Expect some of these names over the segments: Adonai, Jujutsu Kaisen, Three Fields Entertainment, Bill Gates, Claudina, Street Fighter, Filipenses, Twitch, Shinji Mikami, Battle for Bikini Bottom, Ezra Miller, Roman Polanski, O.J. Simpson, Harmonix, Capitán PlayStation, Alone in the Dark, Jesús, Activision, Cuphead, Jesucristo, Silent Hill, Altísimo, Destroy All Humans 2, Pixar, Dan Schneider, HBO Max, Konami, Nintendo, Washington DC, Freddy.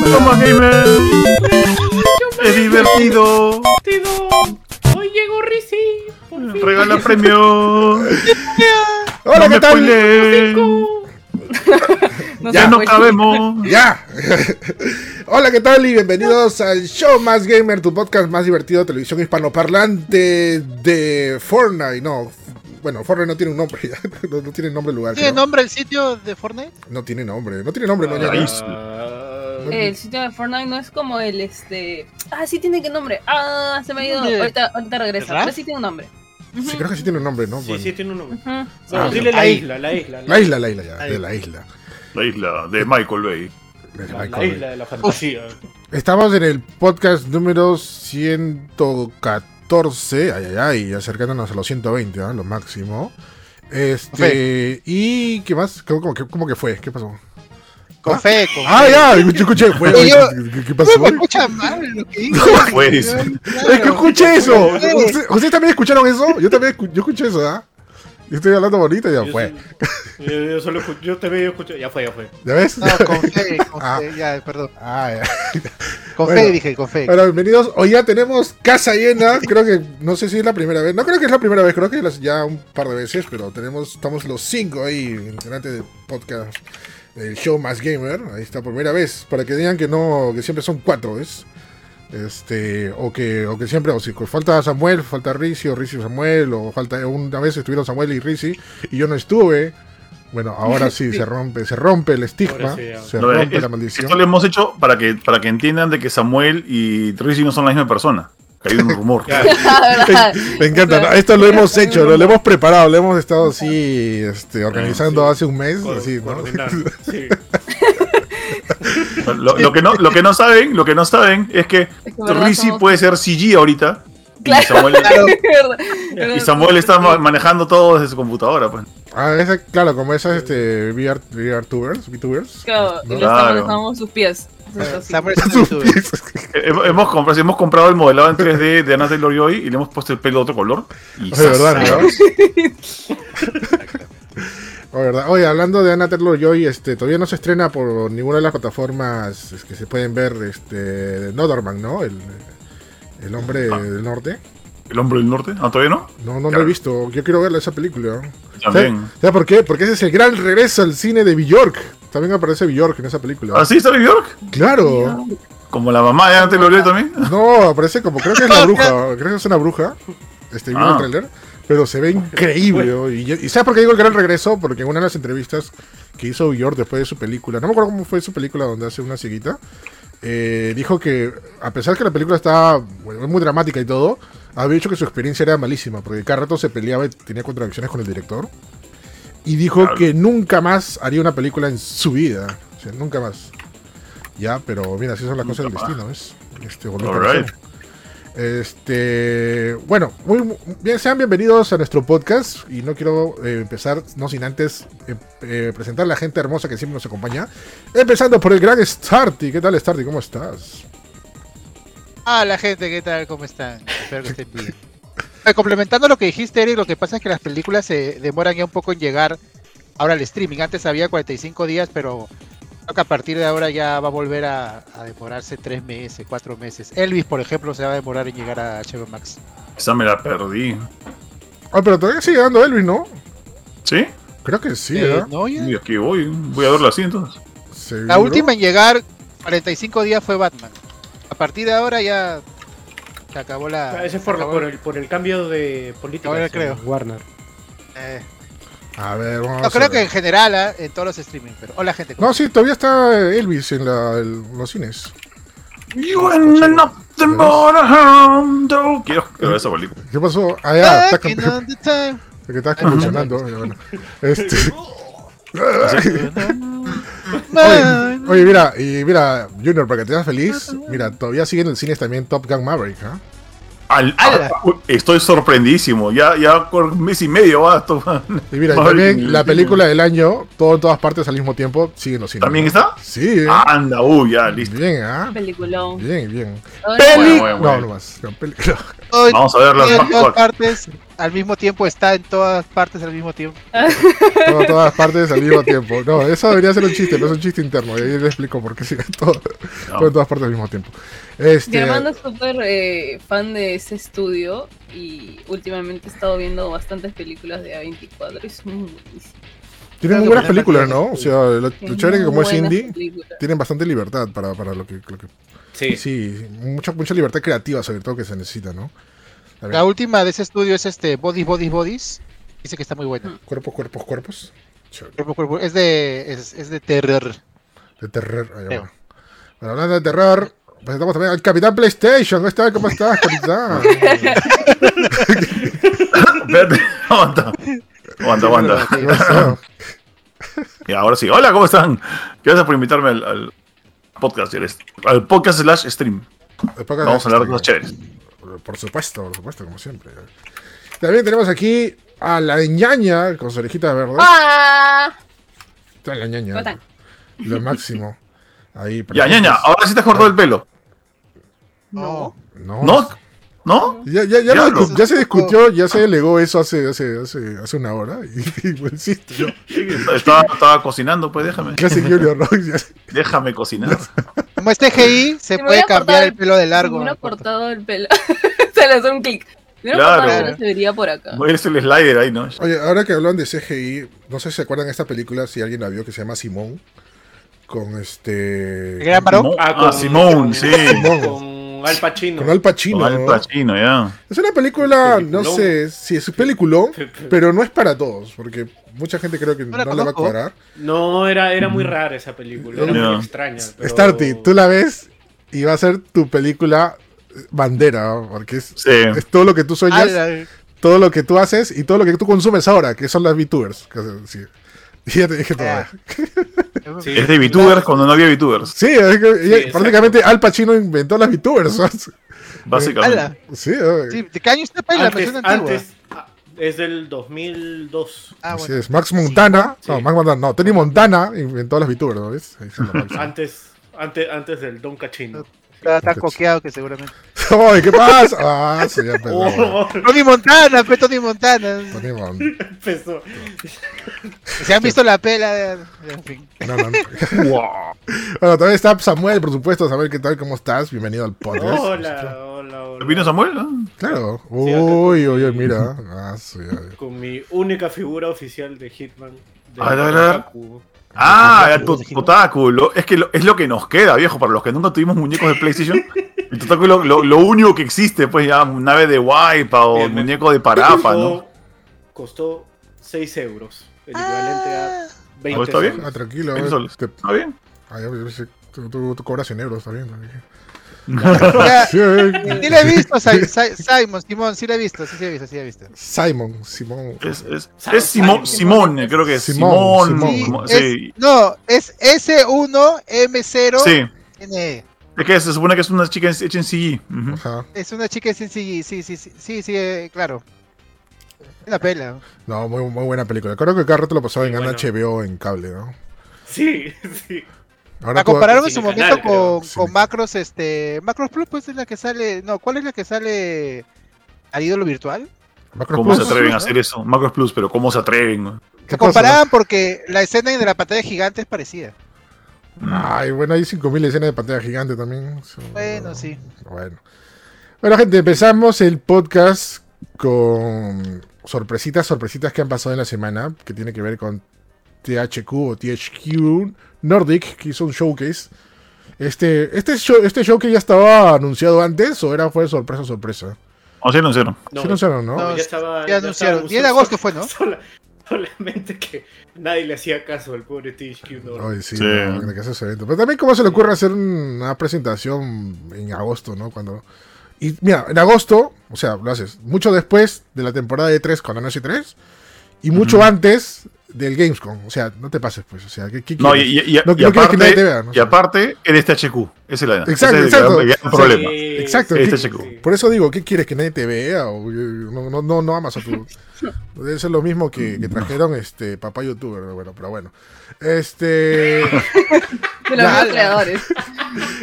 Más Gamer. Es divertido. Hoy llegó Rizzi. Regala premio. Hola, ¿qué tal? Ya no cabemos. Ya. Hola, ¿qué tal? Y bienvenidos al show Más Gamer, tu podcast más divertido de televisión hispanoparlante de Fortnite. No, bueno, Fortnite no tiene un nombre, no tiene nombre el lugar. ¿Tiene nombre el sitio de Fortnite? No tiene nombre. El sitio de Fortnite no es como el sí tiene que nombre. Ah, se me ha ido. Ahorita regresa. Pero sí tiene un nombre. Sí, creo que sí tiene un nombre, ¿no? Sí, bueno. Sí tiene un nombre. Uh-huh. Bueno, dile la isla. La isla de Michael Bay. La isla de la fantasía. Estamos en el podcast número 114, acercándonos a los 120, ¿eh? Lo máximo. Fe. ¿Y qué más? ¿Cómo que fue? ¿Qué pasó? Con fe. Yo escuché, ¿qué pasó? No escucha mal lo que digo. Es que escuché eso. ¿Ustedes también escucharon eso? Yo escuché eso, ¿ah? Yo estoy hablando bonito y ya fue. Yo también escuché, ya fue. ¿Ya ves? No, con fe, ya, perdón. Con fe dije. Bueno, bienvenidos. Hoy ya tenemos casa llena. Creo que, no sé si es la primera vez. No creo que es la primera vez, creo que ya un par de veces, pero estamos los 5 ahí delante del podcast. El show Más Gamer, ahí está por primera vez, para que digan que no, que siempre son 4, ¿ves? O que siempre, o si falta Samuel, falta Rizzi, o Rizzi y Samuel, o falta, una vez estuvieron Samuel y Rizzi, y yo no estuve. Bueno, ahora sí, se rompe el estigma, se rompe la maldición. Esto lo hemos hecho para que entiendan de que Samuel y Rizzi no son la misma persona. Hay un rumor. Me encanta, ¿no? Esto lo hemos hecho, lo hemos preparado, lo hemos estado así organizando hace un mes. Así, ¿no? Sí. Lo que no saben es que Rizzi puede ser CG ahorita. Claro. Y Samuel está manejando todo desde su computadora, pues. Como esas VTubers. Claro, ¿no? Y lo está manejando sus pies. Hemos comprado el modelado en 3D de Ana Taylor-Joy y le hemos puesto el pelo de otro color. ¿Verdad? Oye, hablando de Ana Taylor-Joy, todavía no se estrena por ninguna de las plataformas que se pueden ver Northman, ¿no? El hombre del norte. ¿El hombre del norte? ¿Ah, todavía no? No, claro. Lo he visto. Yo quiero verla esa película. ¿Sabes por qué? Porque ese es el gran regreso al cine de Bjork. También aparece Bjork en esa película. ¿Ah, sí? ¿Sale Bjork? ¡Claro! ¿Como la mamá de Ana Taylor-Joy también? No, aparece como... Creo que es la bruja. Creo que es una bruja. Viendo el trailer. Pero se ve increíble. ¿Y sabes por qué digo el gran regreso? Porque en una de las entrevistas que hizo Bjork después de su película... No me acuerdo cómo fue su película donde hace una cieguita. Dijo que, a pesar que la película estaba muy dramática y todo, había dicho que su experiencia era malísima, porque cada rato se peleaba y tenía contradicciones con el director. Y dijo que nunca más haría una película en su vida. O sea, nunca más. Ya, pero mira, así son las cosas del destino, ¿ves? Bueno, muy bien, sean bienvenidos a nuestro podcast. Y no quiero empezar, no sin antes presentar a la gente hermosa que siempre nos acompaña. Empezando por el gran Starty. ¿Qué tal, Starty? ¿Cómo estás? La gente, ¿qué tal? ¿Cómo están? Espero que estén bien. Complementando lo que dijiste, Eric, lo que pasa es que las películas se demoran ya un poco en llegar ahora al streaming. Antes había 45 días, pero... Creo que a partir de ahora ya va a volver a demorarse 3 meses, 4 meses. Elvis, por ejemplo, se va a demorar en llegar a HBO Max. Esa me la perdí. Pero todavía sigue dando Elvis, ¿no? ¿Sí? Creo que sí, ¿verdad? No, ya. Y aquí voy a verla así entonces. ¿Seguro? La última en llegar, 45 días, fue Batman. A partir de ahora ya se acabó la... Ese es por el cambio de política. Ahora creo. Warner. A ver, vamos a ver. Creo que en general, en todos los streaming, pero hola gente. No, sí, todavía está Elvis en los cines. You and nothing but a hound. Quiero ver esa película. ¿Qué pasó? Está que estás convulsionando. Bueno. Oye, mira, Junior, para que te veas feliz, mira, todavía siguen en cines también Top Gun Maverick, ¿ah? ¿Eh? Estoy sorprendidísimo. Ya por mes y medio va. Y mira, también la película del año, todo en todas partes al mismo tiempo, sigue en los cines. ¿También está? Sí. Anda, ya, listo. Bien, peliculón. Bien. Bueno. No más. Vamos a verla en todas partes. al mismo tiempo está en todas partes al mismo tiempo. No, todas partes al mismo tiempo. No, eso debería ser un chiste, no es un chiste interno. Y ahí le explico por qué sigue todo en todas partes al mismo tiempo. Mi hermano es súper fan de ese estudio y últimamente he estado viendo bastantes películas de A24 y son buenísimas. Tienen muy buenas películas, ¿no? O sea, lo chévere que como es indie, tienen bastante libertad para lo que... Sí. Sí, mucha libertad creativa sobre todo que se necesita, ¿no? La última de ese estudio es Bodies. Dice que está muy buena. Cuerpos. Cuerpo. Es de terror. De terror, allá va. Bueno, hablando de terror, presentamos también al Capitán PlayStation. ¿Cómo estás, Capitán? Espérate, aguanta. Y ahora sí. Hola, ¿cómo están? Gracias por invitarme al podcast. Al podcast slash stream. Vamos a hablar de cosas chéveres. Por supuesto, como siempre. También tenemos aquí a la ñaña con su orejita verde. ¡Ah! Está la ñaña. ¿Cómo lo máximo? Ahí, ya, ñaña, ahora sí te has cortado el pelo. No. Ya se discutió, ya se delegó eso hace una hora. Y pues, yo. Estaba cocinando, pues déjame. Déjame cocinar. Como es TGI, se puede cambiar el pelo de largo. Me ha cortado el pelo. Se le hace un clic. Claro. Se vería por acá. No es el slider ahí, ¿no? Oye, ahora que hablan de CGI, no sé si se acuerdan de esta película, si alguien la vio, que se llama Simón. Con Simón. Con Al Pacino, ya. Es una película, no sé si es un peliculón, pero no es para todos, porque mucha gente creo que no la va a cuadrar. No, era muy rara esa película, era muy extraña. Pero... Starty, tú la ves y va a ser tu película bandera, porque es todo lo que tú sueñas, todo lo que tú haces y todo lo que tú consumes ahora, que son las VTubers. Y ya te dije todo. Sí, es de VTubers cuando no había VTubers. Sí, es que prácticamente Al Pacino inventó las VTubers. Básicamente. Sí, ¿de qué año está la versión antigua? Es del 2002. Así es, Max Montana. Sí. No, Max Montana, no, Tony Montana inventó las VTubers, ¿no ves? Antes del Don Cachino. Está coqueado que seguramente. ¡Ay, qué pasa! ¡Ah, se ya empezó! ¡Tony Montana! Empezó. ¿Se han visto la pela? En fin. No. Bueno, también está Samuel, por supuesto. Samuel, ¿qué tal? ¿Cómo estás? Bienvenido al podcast. Hola. ¿Vino Samuel? ¿No? Claro. Uy, mira. Con mi única figura oficial de Hitman. Totaku, es lo que nos queda, viejo, para los que nunca tuvimos muñecos de PlayStation. El Totaku es lo único que existe, pues ya nave de Waipa o muñeco de Parapa, ¿no? Costó 6 euros, el equivalente a 20 soles. ¿Está bien? Tranquilo. Soles. ¿Está bien? Tú cobras en euros, está bien. Sí la he visto, Simón, sí la he visto. Simón. Es Simone, creo que es. Simón. Es S1M0. Sí. N. ¿De qué? Se supone que es una chica hecha en CG. Uh-huh. Es una chica hecha en CG, sí, claro. Una pela. No, muy buena película. Creo que cada rato lo pasaba en HBO en cable, ¿no? Sí. Ahora la compararon en su momento con Macros, Macros Plus, pues es la que sale. No, ¿cuál es la que sale al ídolo virtual? Macros ¿Cómo Plus, se atreven ¿no? a hacer eso? Macros Plus, pero ¿cómo se atreven? Se comparaban porque la escena de la pantalla gigante es parecida. Ay, bueno, hay 5.000 escenas de pantalla gigante también. Bueno, sí. Bueno, gente, empezamos el podcast con sorpresitas que han pasado en la semana, que tiene que ver con THQ o THQ Nordic, que hizo un showcase. Este showcase ya estaba anunciado antes o fue sorpresa. No, sí anunciaron. No, ¿no? Ya anunciaron. 10 de agosto fue, ¿no? Solamente que nadie le hacía caso al pobre THQ Nordic. Ay, sí. No, que hace ese evento. Pero también cómo se le ocurre hacer una presentación en agosto, ¿no? Y mira, en agosto, o sea, lo haces mucho después de la temporada de 3 con Amnesia 3 y mucho antes del Gamescom, o sea, no te pases pues, o sea, ¿qué no, y aparte, que nadie te vea, ¿no? Y aparte, eres THQ, ese es la el problema. Exacto, por eso digo, ¿qué quieres? ¿Que nadie te vea? O, no amas a tu... Debe ser lo mismo que trajeron papá youtuber, pero bueno. De los nuevos creadores.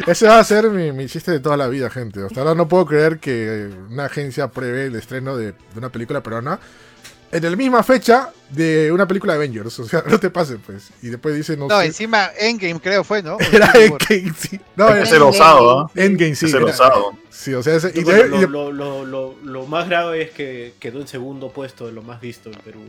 Ese va a ser mi chiste de toda la vida, gente. Hasta ahora no puedo creer que una agencia prevé el estreno de una película peruana en la misma fecha de una película de Avengers. O sea, no te pases, pues. Y después dicen... No, sé. Encima Endgame creo fue, ¿no? Era Endgame, sí. No, es el osado, ¿eh? Endgame, sí. Es el osado. Sí, o sea... Ese, y bueno, lo más grave es que quedó en segundo puesto de lo más visto en Perú.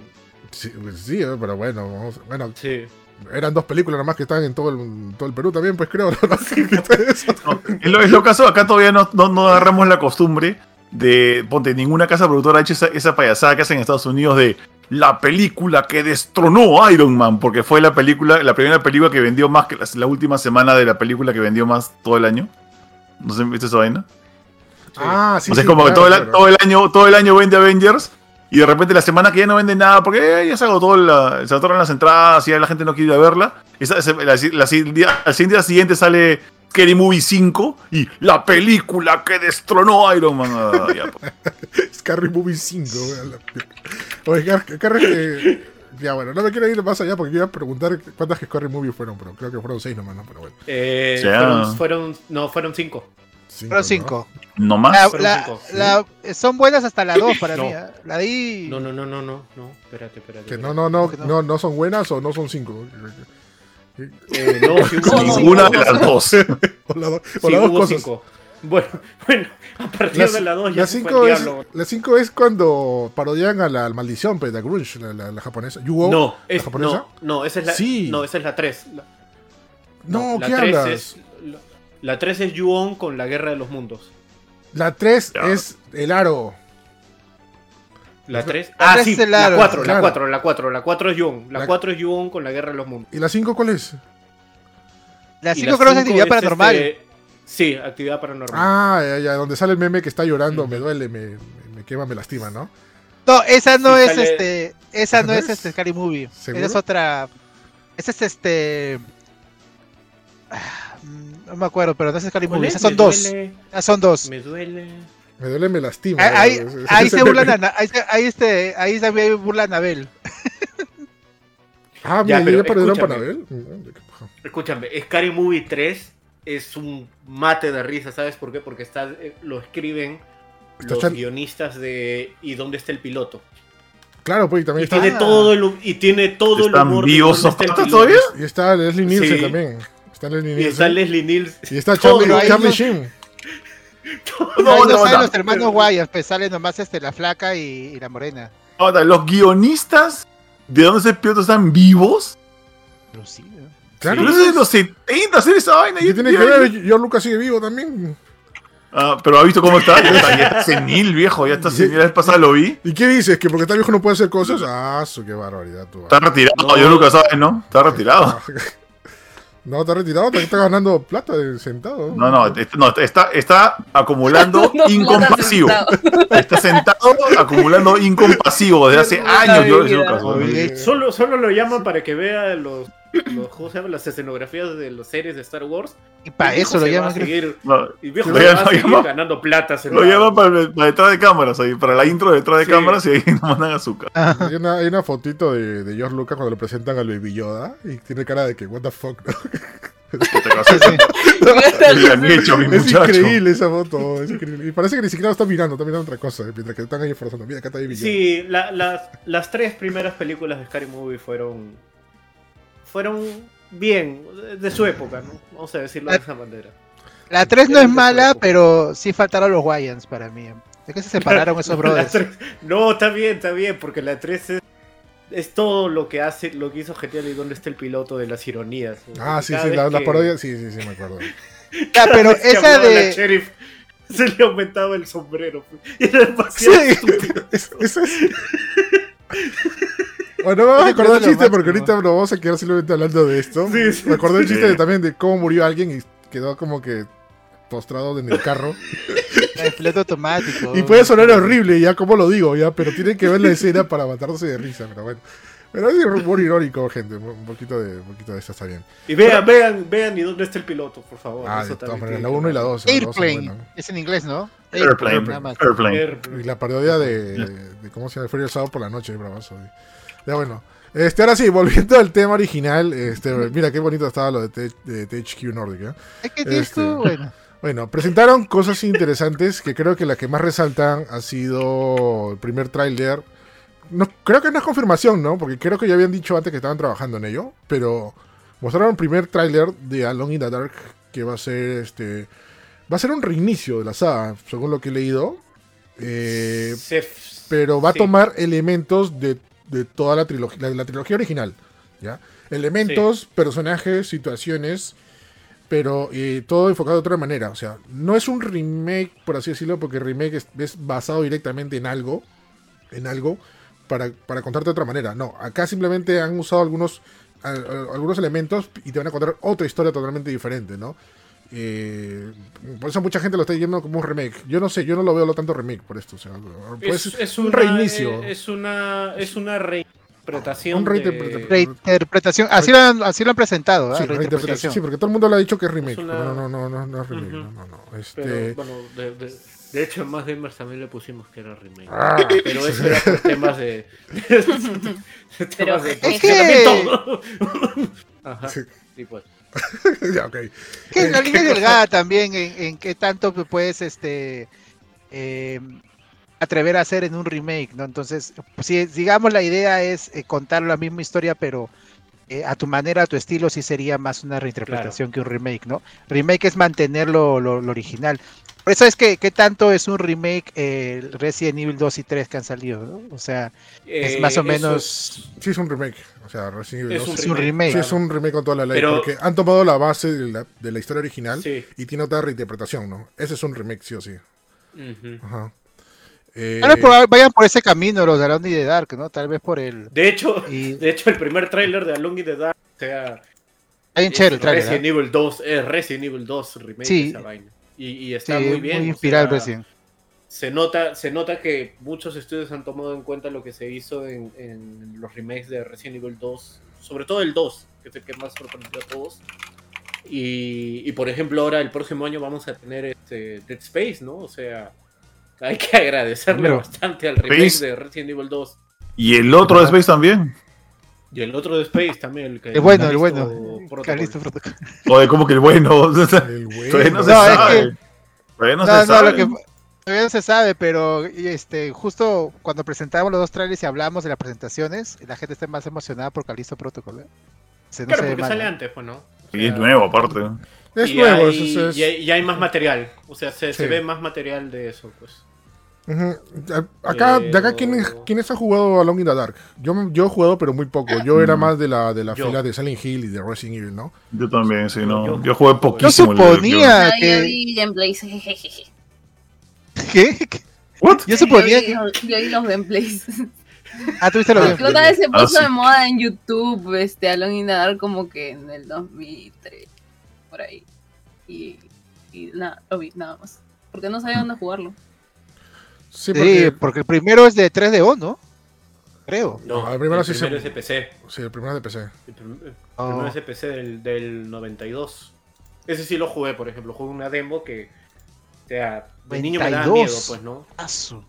Sí, pues sí, pero bueno... Bueno, sí. Eran dos películas nomás que estaban en todo el Perú también, pues creo. ¿No? No, en lo caso, acá todavía no agarramos la costumbre de, ponte, ninguna casa productora ha hecho esa payasada que hacen en Estados Unidos de la película que destronó Iron Man, porque fue la primera película que vendió más que la última semana de la película que vendió más todo el año. ¿No sé, viste esa vaina? Sí. Ah, sí. O sea, sí, es como claro, que todo el año vende Avengers. Y de repente la semana que ya no vende nada, porque ya se agotó, se agotaron las entradas y ya la gente no quiere ir a verla. Al día siguiente sale Scary Movie 5 y la película que destronó Iron Man. Scary Movie 5. Ya bueno, no me quiero ir más allá porque quiero preguntar cuántas Scary Movie fueron, pero creo que fueron 6 nomás, ¿no? Pero bueno. Fueron 5. Pero 5. ¿No más? Son buenas hasta la 2 para mí. La di... No, espérate. Que no son buenas o no son 5. Ninguna de las dos. O la 2 cosas. 5. Bueno, a partir de la 2 ya se fue el diablo. La 5 es cuando parodian a la maldición, pues, la grunge, la japonesa. Yu-Gi-Oh, la japonesa. No, esa es la 3. Sí. No, esa es la 3. No, ¿qué hablas? La 3 es Yu-On con la Guerra de los Mundos. La 3 es el aro. ¿La 3? Ah, sí, la 4, la 4, la 4. La 4 es Yu-On. La 4 es Yu-On con la Guerra de los Mundos. ¿Y la 5 cuál es? La 5 creo que es Actividad Paranormal. Sí, Actividad Paranormal. Ah, ya, donde sale el meme que está llorando, me duele, me quema, me lastima, ¿no? No, esa no es esa no es Scary Movie. Esa es otra. Esa es no me acuerdo, pero no es Scary Movie. Esas son dos. Esas son dos. Me duele, me lastima. Ahí se burla. Ahí se burla Anabel. Ah, ya, mira, perdieron para Anabel. Escúchame, Scary Movie 3 es un mate de risa, ¿sabes por qué? Porque lo escriben los guionistas de ¿Y dónde está el piloto? Claro, pues, y también está. Tiene todo el humor. ¿Está todavía? Y está Leslie Nielsen también. Y está Charlie Sheen. No salen los hermanos guayas, pues sale nomás la flaca y la morena. Ahora, los guionistas de donde se piloto están vivos. Pero sí, ¿no? Claro. Pero desde los 70 hacer esa vaina. ¿Qué tiene que ver? Yo Lucas sigue vivo también. Ah, pero ¿ha visto cómo está? Ya está senil, viejo. Ya está senil. La vez pasada lo vi. ¿Y qué dices? ¿Que porque está viejo no puede hacer cosas? Ah, su, qué barbaridad. Tú, está retirado. No. Yo Lucas, ¿sabes, no? Está retirado. No, te has retirado, te estás ganando plata sentado. No, está acumulando incompasivo. Está sentado acumulando incompasivo desde hace años. Solo lo llaman para que vea las escenografías de las series de Star Wars. Y para eso lo llaman. Y viejo va a seguir ganando plata. Lo llaman para detrás de cámaras, ahí, para la intro detrás de cámaras, y ahí nos mandan azúcar. Hay una fotito de George Lucas cuando lo presentan al Baby Yoda y tiene cara de que, what the fuck, ¿no? Es increíble esa foto, es increíble. Y parece que ni siquiera lo están mirando, están mirando otra cosa, mientras que están ahí forzando. Mira, acá está Baby Yoda. Sí, las 3 primeras películas de Scary Movie fueron bien, de su época, ¿no? Vamos a decirlo de esa manera. La 3 no es mala, pero sí faltaron los Wayans para mí. ¿De qué se separaron esos brothers? No, está bien, porque la 3 es todo lo que hizo GTA y dónde está el piloto de las ironías. Ah, sí, las parodias, sí, me acuerdo. Ya, pero esa de... Sheriff, se le aumentaba el sombrero. Y era demasiado estúpido. Eso es... Bueno, vamos a recordar el chiste porque ahorita nos vamos a quedar simplemente hablando de esto. Sí, recordé el chiste también de cómo murió alguien y quedó como que postrado en el carro. El piloto automático. Y puede sonar horrible, ya como lo digo, ya, pero tienen que ver la escena para matarse de risa, pero bueno. Pero es un humor irónico, gente. Un poquito de eso está bien. Y vean, ¿y dónde está el piloto, por favor? Ah, eso también. La 1 y la 2. Airplane. Bueno. Es en inglés, ¿no? Airplane. Y la parodia de ¿cómo se llama? El sábado por la noche, bravazo. Ya bueno. Ahora sí, volviendo al tema original, mira qué bonito estaba lo de THQ Nordic, ¿eh? Es que esto, bueno. Bueno, presentaron cosas interesantes, que creo que la que más resaltan ha sido el primer tráiler. No, creo que no es confirmación, ¿no? Porque creo que ya habían dicho antes que estaban trabajando en ello, pero mostraron el primer tráiler de Alone in the Dark, que va a ser va a ser un reinicio de la saga, según lo que he leído. Pero va a tomar elementos de toda la trilogía original, ¿ya? Elementos, personajes, situaciones, pero todo enfocado de otra manera. O sea, no es un remake, por así decirlo, porque remake es basado directamente en algo para contarte de otra manera. No, acá simplemente han usado algunos elementos y te van a contar otra historia totalmente diferente, ¿no? Por eso mucha gente lo está diciendo como un remake. Yo no sé, yo no lo veo lo tanto remake por esto. O sea, pues es un reinicio. Es una reinterpretación. Reinterpretación. Así lo han presentado. Sí, reinterpretación. Sí, porque todo el mundo le ha dicho que es remake. No es remake. Uh-huh. No. Pero, bueno, de hecho, en Más Gamer también le pusimos que era remake. Pero eso era por temas de temas de posicionamiento. Ajá. Sí, pues. Ya, okay. Que la línea delgada también en qué tanto puedes atrever a hacer en un remake, ¿no? Entonces, si digamos la idea es contar la misma historia, pero a tu manera, a tu estilo, sí sería más una reinterpretación, claro, que un remake, ¿no? Remake es mantener lo original. Por eso es que qué tanto es un remake Resident Evil 2 y 3 que han salido, ¿no? O sea, es más o menos... Sí es un remake, o sea, Resident Evil 2 es un remake. Sí, claro. Es un remake con toda la ley, pero... porque han tomado la base de la historia original, sí, y tiene otra reinterpretación, ¿no? Ese es un remake, sí o sí. Uh-huh. Ajá. Ahora vayan por ese camino los de Alone in the Dark, ¿no? Tal vez por el... De hecho el primer tráiler de Alone in the Dark, o sea... Hay un chévere el tráiler, Resident Evil 2, es Resident Evil 2 remake, sí, esa vaina. Y está muy bien. Muy inspirado, recién. Se nota que muchos estudios han tomado en cuenta lo que se hizo en los remakes de Resident Evil 2, sobre todo el 2, que es el que más sorprendió a todos. Y por ejemplo, ahora el próximo año vamos a tener Dead Space, ¿no? O sea, hay que agradecerle bastante al remake de Resident Evil 2. Y el otro de Space también. El que el bueno. Joder, ¿cómo que el bueno? Todavía no se sabe. Es que... Todavía no se sabe, pero justo cuando presentamos los dos trailers y hablamos de las presentaciones, la gente está más emocionada por Callisto Protocol, ¿eh? Claro, porque sale antes, pues, ¿no? Y es nuevo, aparte. Es nuevo. Y hay más material. O sea, se ve más material de eso, pues. Uh-huh. De acá ¿quiénes han jugado Alone in the Dark? Yo he jugado, pero muy poco. Yo era más de la fila de Silent Hill y de Resident Evil, ¿no? Yo también, sí, no. Yo jugué poquísimo. Yo suponía que... ¿Qué? ¿What? Yo suponía que... Yo vi los gameplays. Ah, ¿tuviste los gameplays? Otra vez se puso de moda en YouTube, Alone in the Dark, como que en el 2003, por ahí. Y nada, lo vi, nada más. Porque no sabía dónde jugarlo. Sí, porque el primero es de 3DO, ¿no? Creo. No, el primero es de PC. Sí, el primero es de PC. El primero es de PC del 92. Ese sí lo jugué, por ejemplo. Jugué una demo que... O sea, de niño me daba miedo, pues, ¿no? Paso.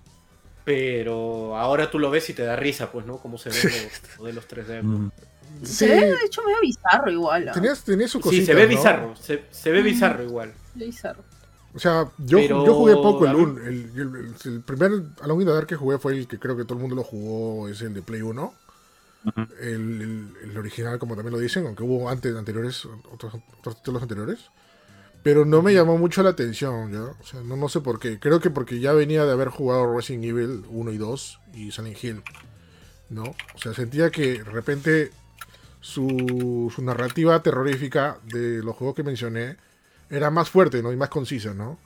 Pero ahora tú lo ves y te da risa, pues, ¿no? Como se ven los modelos 3D. Se ve, de hecho, medio bizarro igual, ¿no? Tenía su cosita, sí, se ve bizarro, ¿no? Se ve bizarro igual. Bizarro. O sea, yo jugué poco el primer Alone in the Dark que jugué fue el que creo que todo el mundo lo jugó, es el de Play 1. Uh-huh. El original, como también lo dicen, aunque hubo anteriores, otros títulos anteriores. Pero no me llamó mucho la atención, ¿ya? O sea, no sé por qué. Creo que porque ya venía de haber jugado Resident Evil 1 y 2 y Silent Hill, ¿no? O sea, sentía que de repente su narrativa terrorífica de los juegos que mencioné era más fuerte, ¿no? Y más concisa, ¿no?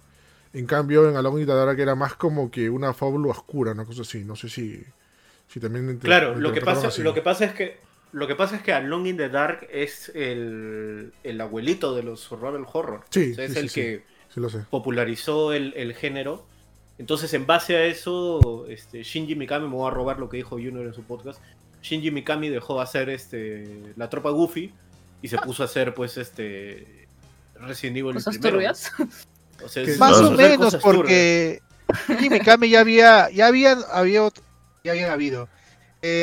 En cambio, en Alone in the Dark era más como que una fábula oscura, una cosa así. No sé si también... Claro, lo que pasa es que Alone in the Dark es el abuelito de los survival horror. Sí, o sea, es el que popularizó el género. Entonces, en base a eso, Shinji Mikami, me voy a robar lo que dijo Junior en su podcast, Shinji Mikami dejó de hacer la tropa Goofy y se puso a hacer, pues, Resident Evil ¿Cosas turbias? O sea, más o menos, porque Mikami ya habían habido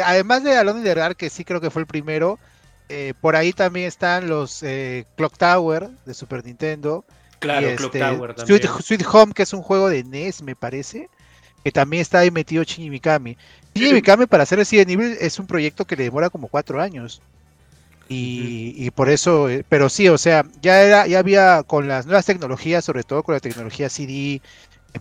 Además de Alone in the Dark, que sí creo que fue el primero, por ahí también están los Clock Tower de Super Nintendo. Claro, Clock Tower también. Sweet Home, que es un juego de NES, me parece, que también está ahí metido Shinji Mikami. Shinji Mikami, para hacer Resident Evil, es un proyecto que le demora como 4 años. Y por eso, pero sí, o sea, ya había con las nuevas tecnologías, sobre todo con la tecnología CD,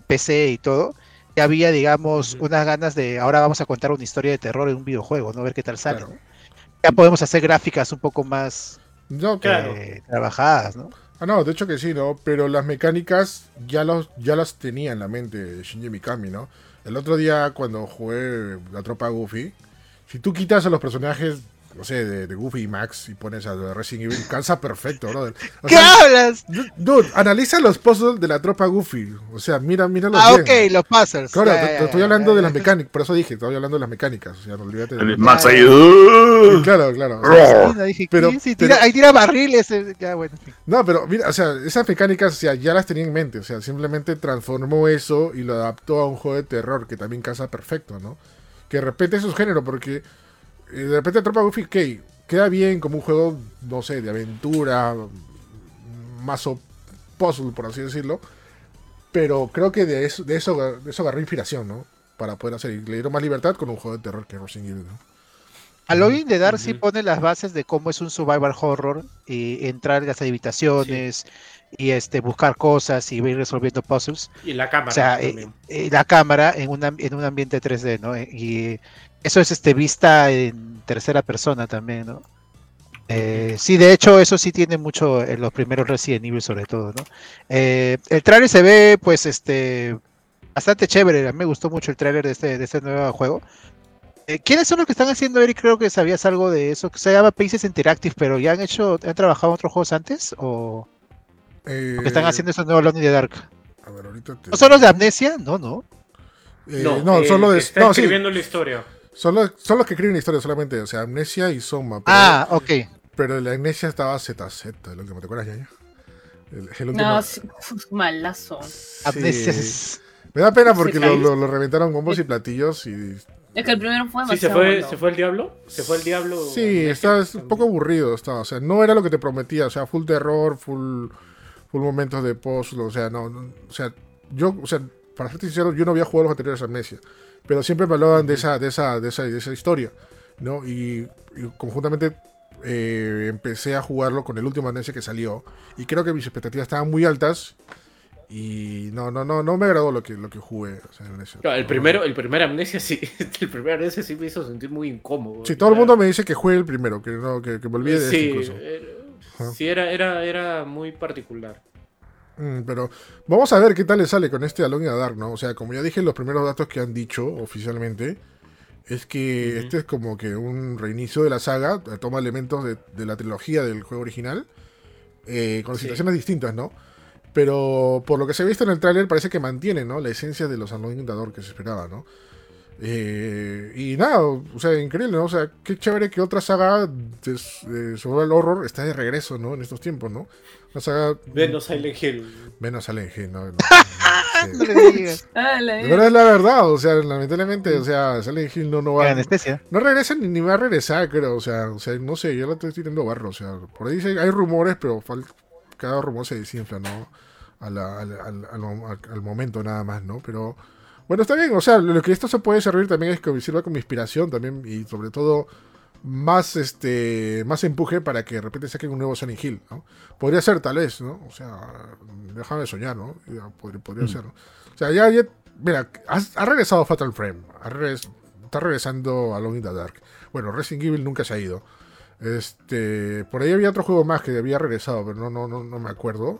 PC y todo, ya había, digamos, unas ganas de, ahora vamos a contar una historia de terror en un videojuego, ¿no? A ver qué tal sale, ¿no? Ya podemos hacer gráficas un poco más trabajadas, ¿no? Ah, no, de hecho que sí, ¿no? Pero las mecánicas ya las tenía en la mente Shinji Mikami, ¿no? El otro día cuando jugué la tropa Goofy, si tú quitas a los personajes, no sé, de Goofy y Max y pones a Resident Evil, calza perfecto, brother. O ¿qué sea, hablas? Dude, analiza los puzzles de la tropa Goofy. O sea, mira los bien. Ok, los puzzles. Claro, estoy hablando de las mecánicas, por eso dije, estoy hablando de las mecánicas. O sea, no olvídate de... Max ahí. Claro. O sea, sí, no, dije, pero ahí tira barriles. Ya, bueno. No, pero mira, o sea, esas mecánicas, o sea, ya las tenía en mente. O sea, simplemente transformó eso y lo adaptó a un juego de terror que también calza perfecto, ¿no? Que respete su género, porque... de repente Tropa Goofy queda bien como un juego, no sé, de aventura, más o puzzle, por así decirlo. Pero creo que de eso agarró inspiración, ¿no? Para poder hacer, y le dieron más libertad con un juego de terror que Resident Evil, ¿no? Alone in the Dark sí pone las bases de cómo es un survival horror, y entrar en las habitaciones, y buscar cosas y ir resolviendo puzzles. Y la cámara. O sea, la cámara en un ambiente 3D, ¿no? Y eso es vista en tercera persona también, ¿no? Sí, de hecho, eso sí tiene mucho en los primeros Resident Evil, sobre todo, ¿no? El tráiler se ve, pues, bastante chévere. A mí me gustó mucho el tráiler de este nuevo juego. ¿Quiénes son los que están haciendo, Eric? Creo que sabías algo de eso, que se llama Paces Interactive, pero ¿ya han trabajado en otros juegos antes? ¿O que están haciendo esos nuevos Alone in the Dark? A ver, ahorita ¿no son los de Amnesia? No. No, son los de... Está escribiendo la historia. Son los que escriben la historia solamente, o sea, Amnesia y Soma. Pero, ok. Pero la Amnesia estaba ZZ, el último, ¿te acuerdas, Yaya? El último... No, sí, malazo. Sí. Amnesia es... Me da pena porque lo reventaron bombos y platillos y... Es que el primero fue demasiado. Sí, se fue el diablo. Sí, es un poco aburrido. O sea, no era lo que te prometía. O sea, full terror, full momentos de puzzle. O sea, no. O sea, para ser sincero, yo no había jugado los anteriores a Amnesia. Pero siempre me hablaban de esa historia, ¿no? Y conjuntamente empecé a jugarlo con el último Amnesia que salió. Y creo que mis expectativas estaban muy altas. Y no me agradó lo que jugué. O sea, Amnesia, no, el primer Amnesia sí me hizo sentir muy incómodo. Sí, todo el mundo me dice que juegue el primero, que me olvide de eso incluso. Sí, era muy particular. Pero vamos a ver qué tal le sale con este Alone in the Dark, ¿no? O sea, como ya dije, los primeros datos que han dicho oficialmente es que este es como que un reinicio de la saga, toma elementos de la trilogía del juego original, con situaciones distintas, ¿no? Pero por lo que se ha visto en el tráiler parece que mantiene, ¿no? La esencia de los Alone in the Dark que se esperaba, ¿no? Y nada, o sea, increíble, ¿no? O sea, qué chévere que otra saga sobre el horror está de regreso, ¿no? En estos tiempos, ¿no? Una saga... Menos Silent Hill, ¿no? No le digas. Pero es la verdad, o sea, lamentablemente, o sea, Silent Hill no va... No regresa ni va a regresar, creo, o sea, no sé, yo la estoy tirando barro, o sea, por ahí hay rumores, pero falta... Cada rumor se desinfla, ¿no? Al momento nada más, ¿no? Pero bueno, está bien, o sea, lo que esto se puede servir también es que sirva como inspiración también y sobre todo más más empuje para que de repente saquen un nuevo Silent Hill, ¿no? Podría ser tal vez, ¿no? O sea, déjame soñar, ¿no? Podría ser, ¿no? O sea, ya mira, ha regresado Fatal Frame, está regresando Alone in the Dark. Bueno, Resident Evil nunca se ha ido. Por ahí había otro juego más que había regresado, pero no me acuerdo.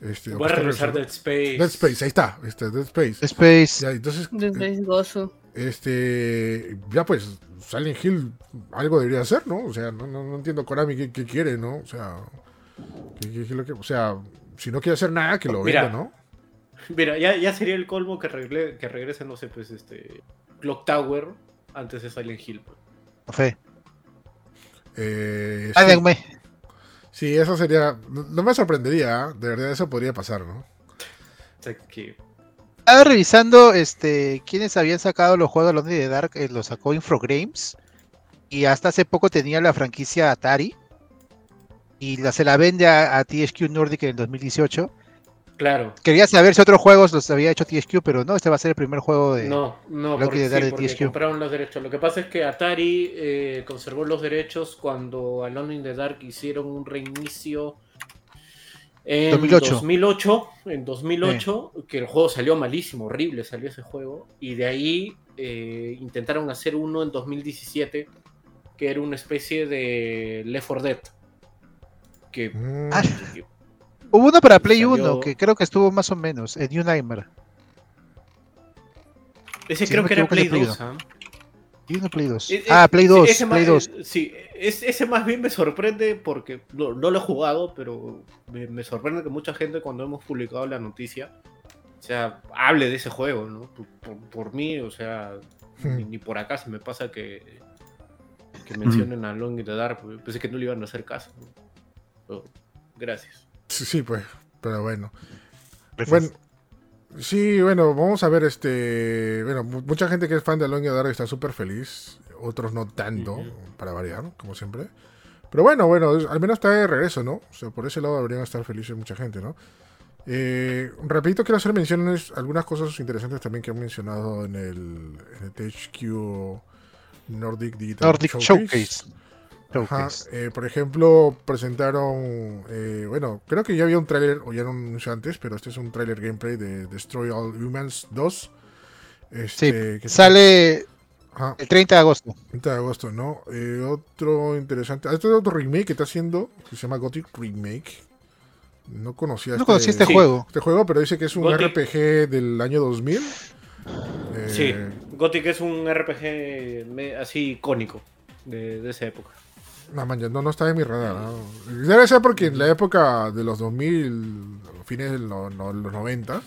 Voy a regresar Dead Space, ahí está, Dead Space. Ya, entonces, Dead Space gozo. Ya pues, Silent Hill algo debería hacer, ¿no? O sea, no entiendo Konami qué quiere, ¿no? O sea, o sea, si no quiere hacer nada, que lo venda, ¿no? Mira, ya sería el colmo que regrese, no sé, pues, Clock Tower antes de Silent Hill. Fe. Sí, eso sería. No me sorprendería, de verdad, eso podría pasar, ¿no? Estaba revisando quienes habían sacado los juegos de Alone in the Dark, los sacó Infogrames, y hasta hace poco tenía la franquicia Atari, y se la vende a THQ Nordic en el 2018. Claro. Quería saber si otros juegos los había hecho THQ, pero no, este va a ser el primer juego de... porque THQ compraron los derechos. Lo que pasa es que Atari conservó los derechos cuando Alone in the Dark hicieron un reinicio en 2008, que el juego salió malísimo, horrible salió ese juego, y de ahí intentaron hacer uno en 2017 que era una especie de Left 4 Dead. Que... Hubo uno para Play 1 que creo que estuvo más o menos, en New Nightmare. Ese creo que era Play 2. Y uno Play 2. Play 2. Sí, ese más bien me sorprende porque no lo he jugado, pero me sorprende que mucha gente cuando hemos publicado la noticia, o sea, hable de ese juego, ¿no? Por mí, o sea, ni por acá se me pasa que mencionen a Alone in the Dark, pensé que no le iban a hacer caso, ¿no? Pero, gracias. Sí, pues, pero bueno. Bueno, sí, bueno, vamos a ver, bueno, mucha gente que es fan de Alone in the Dark está súper feliz, otros no tanto, para variar, como siempre. Pero bueno, al menos está de regreso, ¿no? O sea, por ese lado deberían estar felices mucha gente, ¿no? Rapidito quiero hacer menciones, algunas cosas interesantes también que han mencionado en el THQ Nordic Digital Showcase. Ajá, por ejemplo, presentaron, bueno, creo que ya había un tráiler, o ya era un anuncio antes, pero este es un tráiler gameplay de Destroy All Humans 2. Sí, que sale el 30 de agosto. 30 de agosto, ¿no? Otro interesante, esto es otro remake que está haciendo, que se llama Gothic Remake. No conocí juego. Este juego, pero dice que es un Gothic RPG del año 2000. Sí, Gothic es un RPG así icónico de esa época. No está en mi radar, ¿no? Debe ser porque en la época de los 2000, fines de los 90,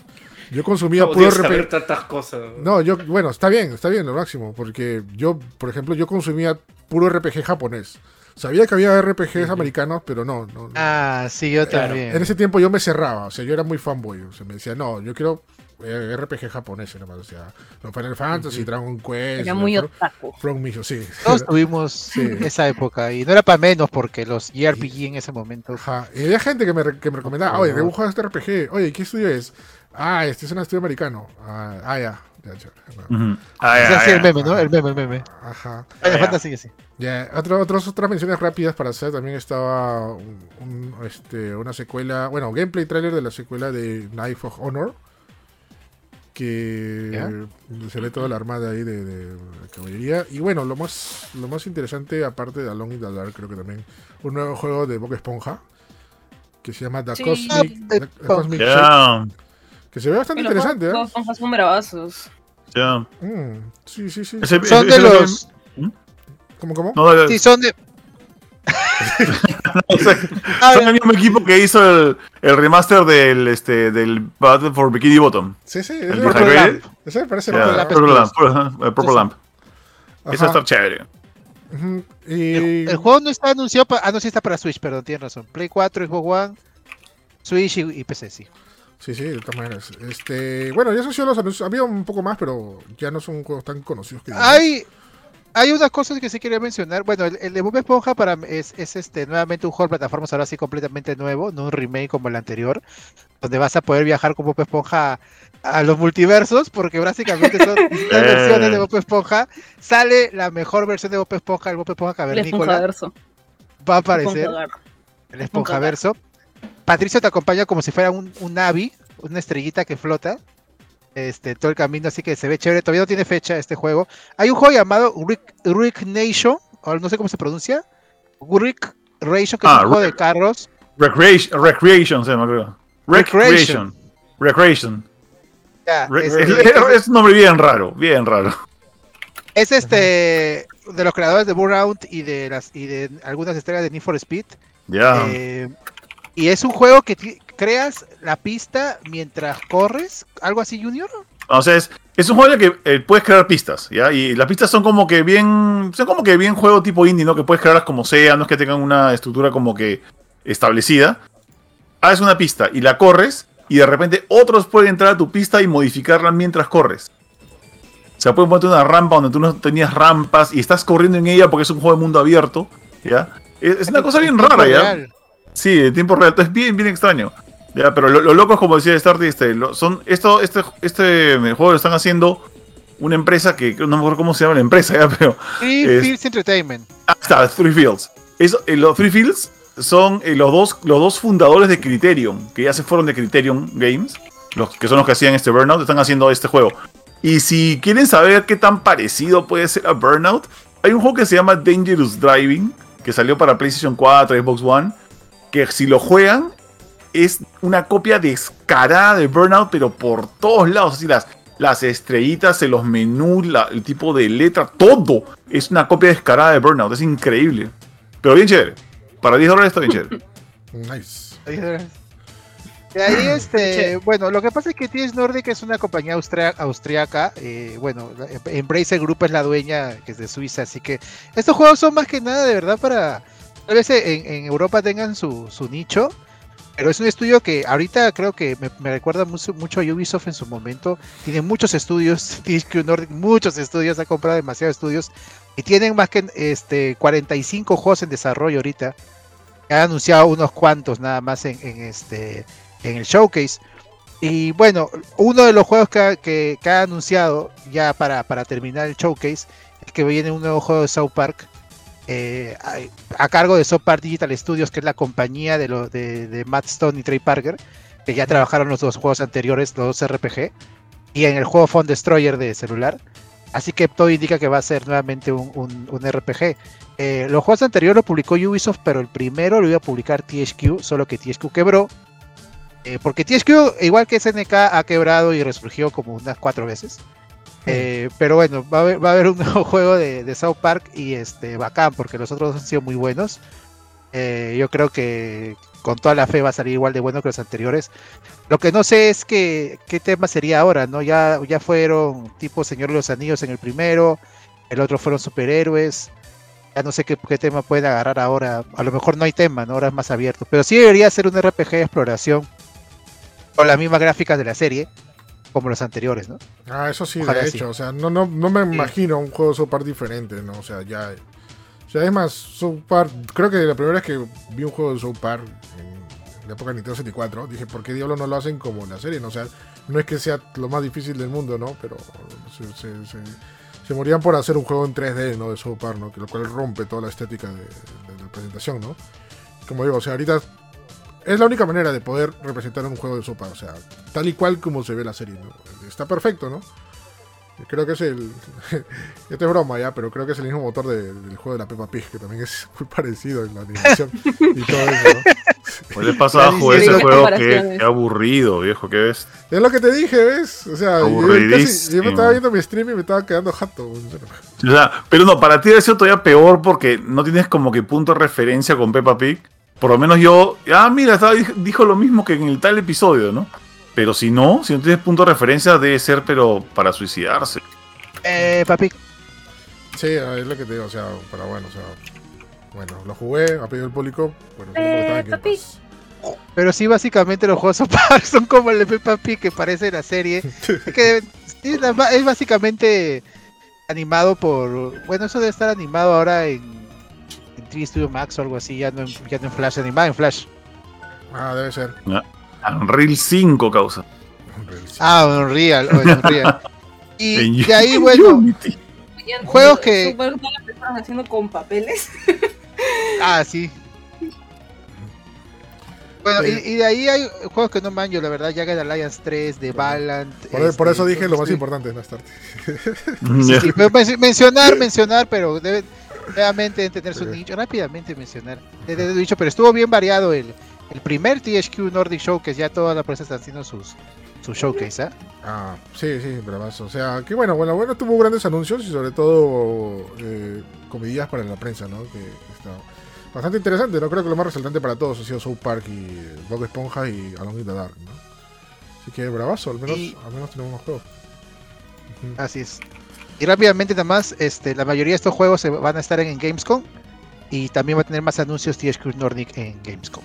yo consumía puro RPG. Tantas cosas. Bueno, está bien lo máximo, porque yo, por ejemplo, consumía puro RPG japonés. Sabía que había RPGs americanos, pero no. Sí, yo también. En ese tiempo yo me cerraba, o sea, yo era muy fanboy, o sea, me decía, no, yo quiero RPG japonés, nomás, o sea, los Final Fantasy, Dragon Quest, era muy otaku. Sí. Todos tuvimos esa época y no era para menos porque los JRPG en ese momento. Ajá. Y había gente que me recomendaba, oye, dibuja este RPG, oye, ¿qué estudio es? Este es un estudio americano. El meme. Ajá. Final Fantasy, sí. Ya, otras menciones rápidas para hacer. También estaba una secuela, bueno, gameplay trailer de la secuela de Knife of Honor. Que se ve toda la armada ahí de la caballería. Y bueno, lo más interesante, aparte de Alone in the Dark, creo que también un nuevo juego de Bob Esponja que se llama The Cosmic Shake, que se ve bastante interesante. Los esponjas son bravazos. Sí. Son de los... ¿Cómo? No, sí, son de... son el mismo equipo que hizo el remaster del Battle for Bikini Bottom. Sí, el Purple Lamp. Ese parece Purple Lamp. Eso está chévere. Y... El juego no está anunciado para... no, sí está para Switch, perdón, tienes razón. Play 4, Xbox One, Switch y PC, sí. Sí, de todas maneras. Bueno, ya han sido los anuncios. Había un poco más, pero ya no son tan conocidos. Hay unas cosas que sí quería mencionar. Bueno, el de Bob Esponja para es nuevamente un juego de plataformas, ahora sí completamente nuevo, no un remake como el anterior, donde vas a poder viajar con Bob Esponja a los multiversos, porque básicamente son las versiones de Bob Esponja. Sale la mejor versión de Bob Esponja, el Bob Esponja cavernícola. El Esponjaverso. Va a aparecer el Esponjaverso. Patricio te acompaña como si fuera un Navi, una estrellita que flota. Todo el camino, así que se ve chévere. Todavía no tiene fecha este juego. Hay un juego llamado Rick Nation, o no sé cómo se pronuncia, Rick Ration, que es un juego de carros. Recreation se llama, creo. Recreation. Yeah, es un nombre bien raro. Es de los creadores de Burnout y de algunas estrellas de Need for Speed. Ya. Y es un juego que creas la pista mientras corres, algo así, Junior. O sea, es un juego que puedes crear pistas, ¿ya? Y las pistas son como que bien juego tipo indie, ¿no? Que puedes crearlas como sea, no es que tengan una estructura como que establecida. Haces una pista y la corres y de repente otros pueden entrar a tu pista y modificarla mientras corres. O sea, pueden ponerte una rampa donde tú no tenías rampas y estás corriendo en ella porque es un juego de mundo abierto, ¿ya? Es una cosa bien rara, ¿ya? Sí, de tiempo real, es bien, bien extraño. Ya, pero lo loco es, como decía Starty, este juego lo están haciendo una empresa que no me acuerdo cómo se llama la empresa, ¿ya? Pero Three Fields Entertainment. Ah, está, Three Fields. Los Three Fields son los dos fundadores de Criterion, que ya se fueron de Criterion Games, los que son los que hacían este Burnout, están haciendo este juego. Y si quieren saber qué tan parecido puede ser a Burnout, hay un juego que se llama Dangerous Driving, que salió para PlayStation 4, Xbox One, que si lo juegan, es una copia descarada de Burnout, pero por todos lados, así las estrellitas, en los menús, el tipo de letra, todo es una copia descarada de Burnout, es increíble. Pero bien chévere. Para $10 está bien chévere. Nice. Y ahí, bueno, lo que pasa es que THQ Nordic es una compañía austriaca. Bueno, Embracer Group es la dueña, que es de Suiza. Así que estos juegos son más que nada, de verdad, para... Tal vez en Europa tengan su nicho. Pero es un estudio que ahorita creo que me recuerda mucho a Ubisoft en su momento. Tiene muchos estudios, THQ Nordic, muchos estudios, ha comprado demasiados estudios. Y tienen más que 45 juegos en desarrollo ahorita. Han anunciado unos cuantos nada más en el showcase. Y bueno, uno de los juegos que ha anunciado ya para terminar el showcase es que viene un nuevo juego de South Park. A cargo de South Park Digital Studios, que es la compañía de Matt Stone y Trey Parker, que ya trabajaron los dos juegos anteriores, los dos RPG, y en el juego Phone Destroyer de celular. Así que todo indica que va a ser nuevamente un RPG. Los juegos anteriores los publicó Ubisoft, pero el primero lo iba a publicar THQ, solo que THQ quebró. Porque THQ, igual que SNK, ha quebrado y resurgió como unas 4 veces. Pero bueno, va a haber un nuevo juego de South Park y bacán, porque los otros han sido muy buenos. Yo creo que con toda la fe va a salir igual de bueno que los anteriores. Lo que no sé es qué tema sería ahora, ¿no? Ya fueron tipo Señor de los Anillos en el primero, el otro fueron superhéroes. Ya no sé qué tema pueden agarrar ahora. A lo mejor no hay tema, ¿no? Ahora es más abierto. Pero sí debería ser un RPG de exploración con las mismas gráficas de la serie, como los anteriores, ¿no? Ah, eso sí, ojalá de hecho, sí. O sea, no me imagino un juego de South Park diferente, ¿no? O sea, ya es más, South Park, creo que la primera vez que vi un juego de South Park en la época de Nintendo 64, dije, ¿por qué diablos no lo hacen como la serie? ¿No? O sea, no es que sea lo más difícil del mundo, ¿no? Pero se morían por hacer un juego en 3D, ¿no? De South Park, ¿no? Que lo cual rompe toda la estética de la presentación, ¿no? Como digo, o sea, ahorita es la única manera de poder representar un juego de sopa, o sea, tal y cual como se ve la serie, ¿no? Está perfecto, ¿no? Creo que es el... Esto es broma ya, pero creo que es el mismo motor del juego de la Peppa Pig, que también es muy parecido en la animación y todo eso, ¿no? Pues le pasa a jugar ese juego que aburrido, viejo, ¿qué ves? Es lo que te dije, ¿ves? O sea, yo me estaba viendo mi stream y me estaba quedando jato. O sea, pero no, para ti debe ser todavía peor porque no tienes como que punto de referencia con Peppa Pig. Por lo menos yo, mira, dijo lo mismo que en el tal episodio, ¿no? Pero si no tienes punto de referencia, debe ser, pero para suicidarse. Papi. Sí, es lo que te digo, o sea, pero bueno, o sea, lo jugué, ha pedido el público, bueno, papi. Pero sí, básicamente los juegos son como el de Peppa Pig que parece la serie, que es básicamente animado por, bueno, eso debe estar animado ahora en 3D Studio Max o algo así, ya no en Flash animada, en Flash. Ah, debe ser. Unreal 5 causa. Unreal. Y de ahí, bueno, juegos que... haciendo con papeles. Ah, sí. Bueno, y de ahí hay juegos que no manjo, la verdad, Jagged Alliance 3, The Valhant... Por eso dije lo más importante en las tardes. Sí, pero mencionar, pero debe... Rápidamente entender su nicho, pero estuvo bien variado el primer THQ Nordic Showcase, ya todas las empresas están haciendo sus showcase, ¿eh? Ah, sí, bravazo, o sea, que bueno, tuvo grandes anuncios y sobre todo comidillas para la prensa, ¿no? Que está bastante interesante, ¿no? Creo que lo más resaltante para todos ha sido South Park y Bob Esponja y Alone in the Dark, ¿no? Así que bravazo, al menos tenemos más juegos. Uh-huh. Así es. Y rápidamente nada más, la mayoría de estos juegos se van a estar en Gamescom y también va a tener más anuncios THQ Nordic en Gamescom.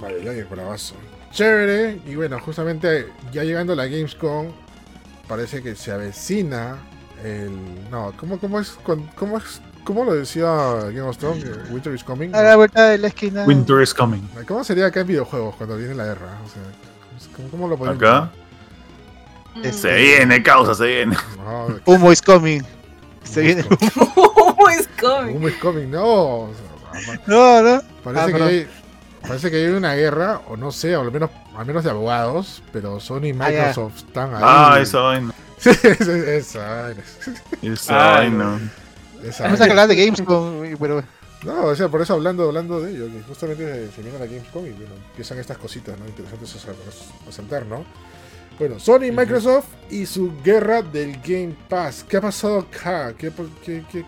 Vale, bravazo. chévere. Y bueno, justamente ya llegando a la Gamescom, parece que se avecina el... No, ¿Cómo lo decía Game of Thrones? Winter is coming. A la vuelta de la esquina. Winter is coming. ¿Cómo sería acá en videojuegos cuando viene la guerra? O sea, ¿cómo lo podemos acá? Se viene, causa, se viene. No, humo is coming. Se viene el humo. Humo is coming. Humo is coming, no. No. Parece que hay una guerra, o no sé, o al menos de abogados, pero Sony y Microsoft están ahí. Esa vaina. Esa vaina. Vamos a hablar de Gamescom, pero... No, o sea, por eso hablando de ello, que justamente se viene a la Gamescom y bueno, empiezan estas cositas, ¿no? Interesantes a sentar, ¿no? Bueno, Sony, Microsoft y su guerra del Game Pass. ¿Qué ha pasado acá? ¿Qué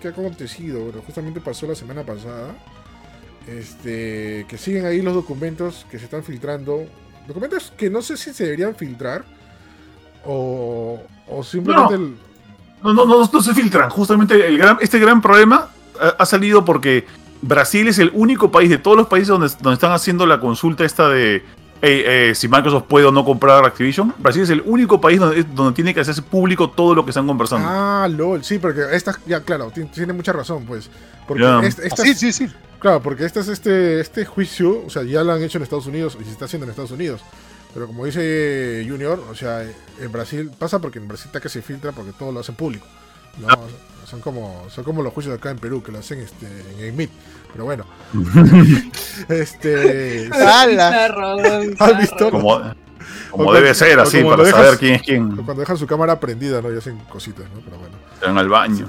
ha acontecido? Bueno, justamente pasó la semana pasada. Que siguen ahí los documentos que se están filtrando. Documentos que no sé si se deberían filtrar o simplemente... No se filtran. Justamente este gran problema ha salido porque Brasil es el único país de todos los países donde están haciendo la consulta esta de si Microsoft puede o no comprar Activision. Brasil es el único país donde tiene que hacerse público todo lo que están conversando. Ah, lol, sí, porque estas, ya claro, tiene mucha razón, pues. Porque sí. Claro, porque este juicio, o sea, ya lo han hecho en Estados Unidos y se está haciendo en Estados Unidos. Pero como dice Junior, o sea, en Brasil pasa porque en Brasil está que se filtra porque todo lo hacen público, ¿no? O sea, son como los juicios de acá en Perú que lo hacen en el MIT. Pero bueno. ¿Has visto? Como debe ser, así, para saber quién es quién. Cuando dejan su cámara prendida, ¿no? Y hacen cositas, ¿no? Pero bueno. Están al baño.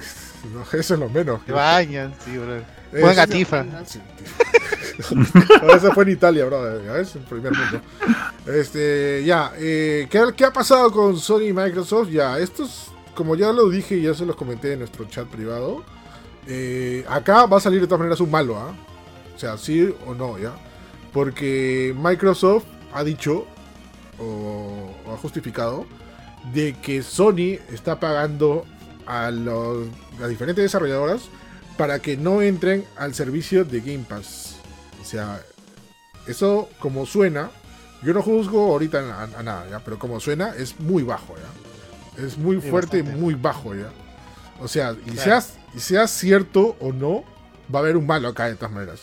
No, eso es lo menos. Se bañan, sí, bro. Juegan gatifa. Sí. Eso fue en Italia, brother. Es el primer mundo. ¿Qué ha pasado con Sony y Microsoft? Ya, estos, como ya lo dije y ya se los comenté en nuestro chat privado, acá va a salir de todas maneras un malo, ¿ah? O sea, sí o no, ¿ya? Porque Microsoft ha dicho, o ha justificado, de que Sony está pagando a las diferentes desarrolladoras para que no entren al servicio de Game Pass. O sea, eso como suena, yo no juzgo ahorita a nada, ¿ya? Pero como suena, es muy bajo, ¿ya? Es muy fuerte, bastante. Muy bajo, ¿ya? O sea, sea cierto o no, va a haber un malo acá de todas maneras.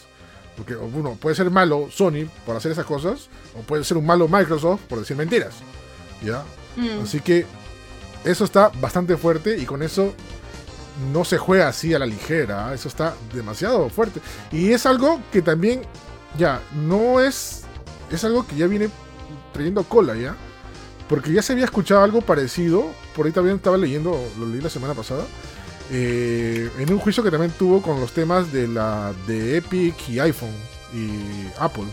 Porque uno puede ser malo Sony por hacer esas cosas, o puede ser un malo Microsoft por decir mentiras, ¿ya? Así que eso está bastante fuerte y con eso no se juega así a la ligera. Eso está demasiado fuerte. Y es algo que también ya no es... Es algo que ya viene trayendo cola ya. Porque ya se había escuchado algo parecido. Por ahí también estaba leyendo, lo leí la semana pasada. En un juicio que también tuvo con los temas de Epic y iPhone y Apple.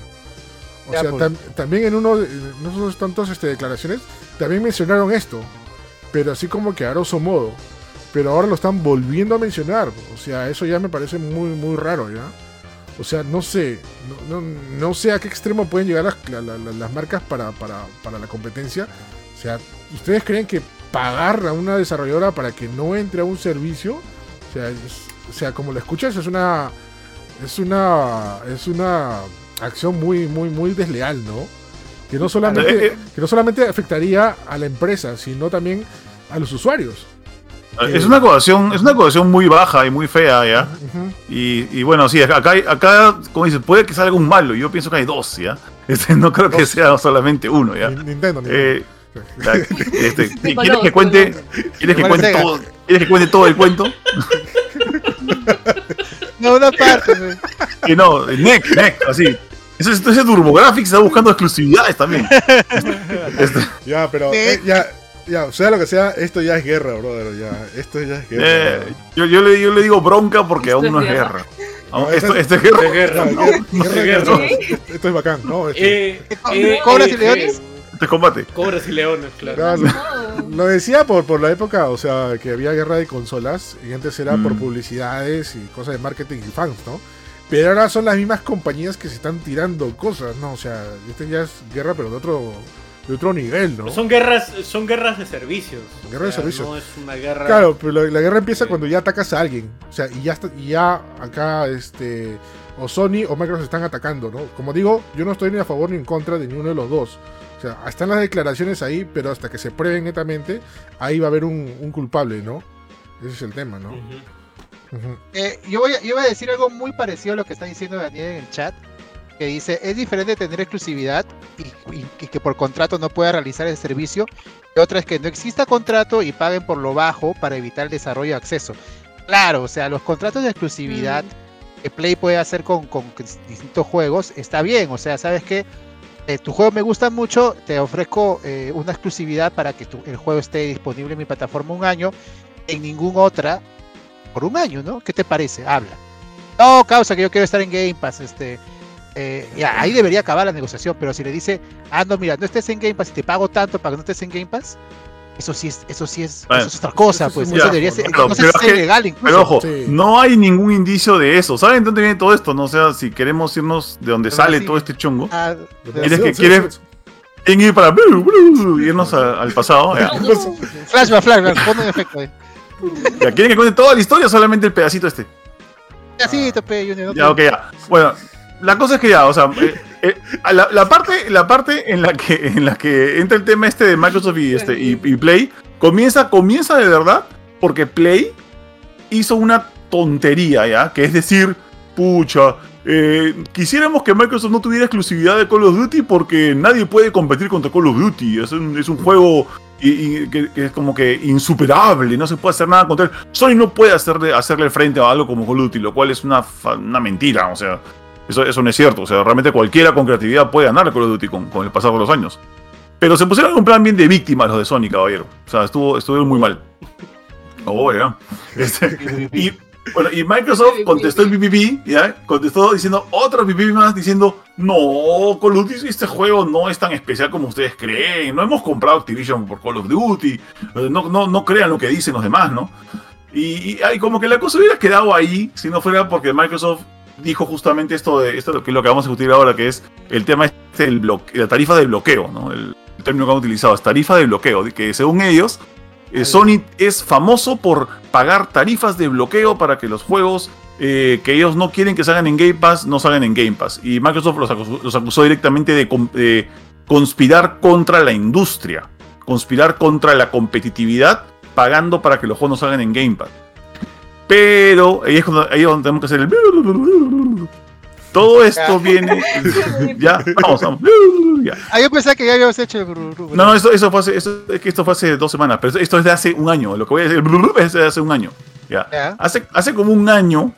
O sea, también en uno de esos tantos declaraciones también mencionaron esto. Pero así como que a grosso modo. Pero ahora lo están volviendo a mencionar. O sea, eso ya me parece muy, muy raro, ¿ya? O sea, no sé. No sé a qué extremo pueden llegar las marcas para la competencia. O sea, ¿ustedes creen que pagar a una desarrolladora para que no entre a un servicio? O sea, como lo escuchas, es una acción muy, muy, muy desleal, ¿no? Que no solamente afectaría a la empresa, sino también a los usuarios. Es una acusación muy baja y muy fea, ¿ya? Uh-huh. Y bueno, sí, acá, como dices, puede que salga un malo. Yo pienso que hay dos, ¿ya? No creo que sea solamente uno, ¿ya? Nintendo. ¿Quieres que cuente todo el cuento? No, una parte. Que no, neck, así. Ese TurboGrafx está buscando exclusividades también. Ya, pero... Ya, sea lo que sea, esto ya es guerra, brother. Yo le digo bronca porque aún no es guerra. Esto es guerra. Esto es bacán, ¿no? ¿Cobras y leones? Esto es combate. Cobras y leones, claro. Lo decía por la época, o sea, que había guerra de consolas y antes era por publicidades y cosas de marketing y fans, ¿no? Pero ahora son las mismas compañías que se están tirando cosas, ¿no? O sea, ya es guerra, pero de otro... de otro nivel, ¿no? Pero son guerras de servicios. Guerra de servicios. No es una guerra. Claro, pero la guerra empieza cuando ya atacas a alguien. O sea, y ya acá o Sony o Microsoft están atacando, ¿no? Como digo, yo no estoy ni a favor ni en contra de ninguno de los dos. O sea, están las declaraciones ahí, pero hasta que se prueben netamente, ahí va a haber un culpable, ¿no? Ese es el tema, ¿no? Uh-huh. Uh-huh. Yo voy a decir algo muy parecido a lo que está diciendo Daniel en el chat, que dice, es diferente tener exclusividad y que por contrato no pueda realizar el servicio, y otra es que no exista contrato y paguen por lo bajo para evitar el desarrollo de acceso. Claro, o sea, los contratos de exclusividad que Play puede hacer con distintos juegos, está bien, o sea, ¿sabes qué? Tu juego me gusta mucho, te ofrezco una exclusividad para que el juego esté disponible en mi plataforma un año, en ninguna otra, por un año, ¿no? ¿Qué te parece? Habla. No, causa que yo quiero estar en Game Pass, ya, ahí debería acabar la negociación, pero si le dice, no, mira, no estés en Game Pass y te pago tanto para que no estés en Game Pass, eso sí es, bueno, eso es otra cosa, eso pues, eso debería ser, no sé si es legal incluso. Pero ojo, sí. No hay ningún indicio de eso, ¿saben dónde viene todo esto? No, o sea, si queremos irnos de donde sale todo este chongo, quieren ir para irnos al pasado. Flashback, ponme efecto ahí. Ya quieren que cuente toda la historia, solamente el pedacito este. Pedacito, Junior. Ya, ok, ya, bueno. La cosa es que ya, o sea, la parte en la que entra el tema de Microsoft y Play comienza de verdad porque Play hizo una tontería, ya, que es decir, pucha, quisiéramos que Microsoft no tuviera exclusividad de Call of Duty porque nadie puede competir contra Call of Duty, es un juego que es como que insuperable, no se puede hacer nada contra él. Sony no puede hacerle frente a algo como Call of Duty, lo cual es una mentira, o sea. Eso no es cierto, o sea, realmente cualquiera con creatividad puede ganar el Call of Duty con el pasar de los años. Pero se pusieron en un plan bien de víctimas los de Sony, caballero. O sea, estuvieron muy mal. Y Microsoft contestó el PPP, ¿ya? Contestó diciendo otro PPP más, diciendo, no, Call of Duty, este juego no es tan especial como ustedes creen. No hemos comprado Activision por Call of Duty. No crean lo que dicen los demás, ¿no? Y como que la cosa hubiera quedado ahí si no fuera porque Microsoft dijo justamente esto que es lo que vamos a discutir ahora, que es el tema la tarifa de bloqueo, ¿no? El término que han utilizado es tarifa de bloqueo, que según ellos, Sony es famoso por pagar tarifas de bloqueo para que los juegos que ellos no quieren que salgan en Game Pass, no salgan en Game Pass. Y Microsoft los acusó directamente de conspirar contra la industria, conspirar contra la competitividad, pagando para que los juegos no salgan en Game Pass. Pero ahí es donde tenemos que hacer el... Todo esto viene... Ya, vamos. Ya. Yo pensaba que ya habíamos hecho el... No, esto fue hace 2 semanas, pero esto es de hace un año. Lo que voy a decir es de hace un año. Ya. Hace como un año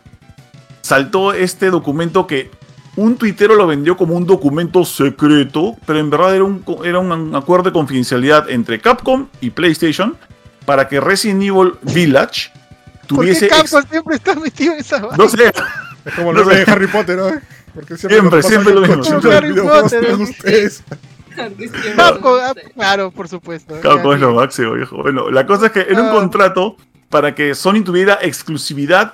saltó este documento que un tuitero lo vendió como un documento secreto, pero en verdad era un acuerdo de confidencialidad entre Capcom y PlayStation para que Resident Evil Village... tuviese... ¿Por qué Capcom siempre está metido en esa vaina? No sé. Es como lo de Harry Potter, ¿no? Porque siempre lo mismo. Harry Potter, ustedes. Capcom, claro, por supuesto. Capcom es lo máximo, viejo. Bueno, la cosa es que era un contrato para que Sony tuviera exclusividad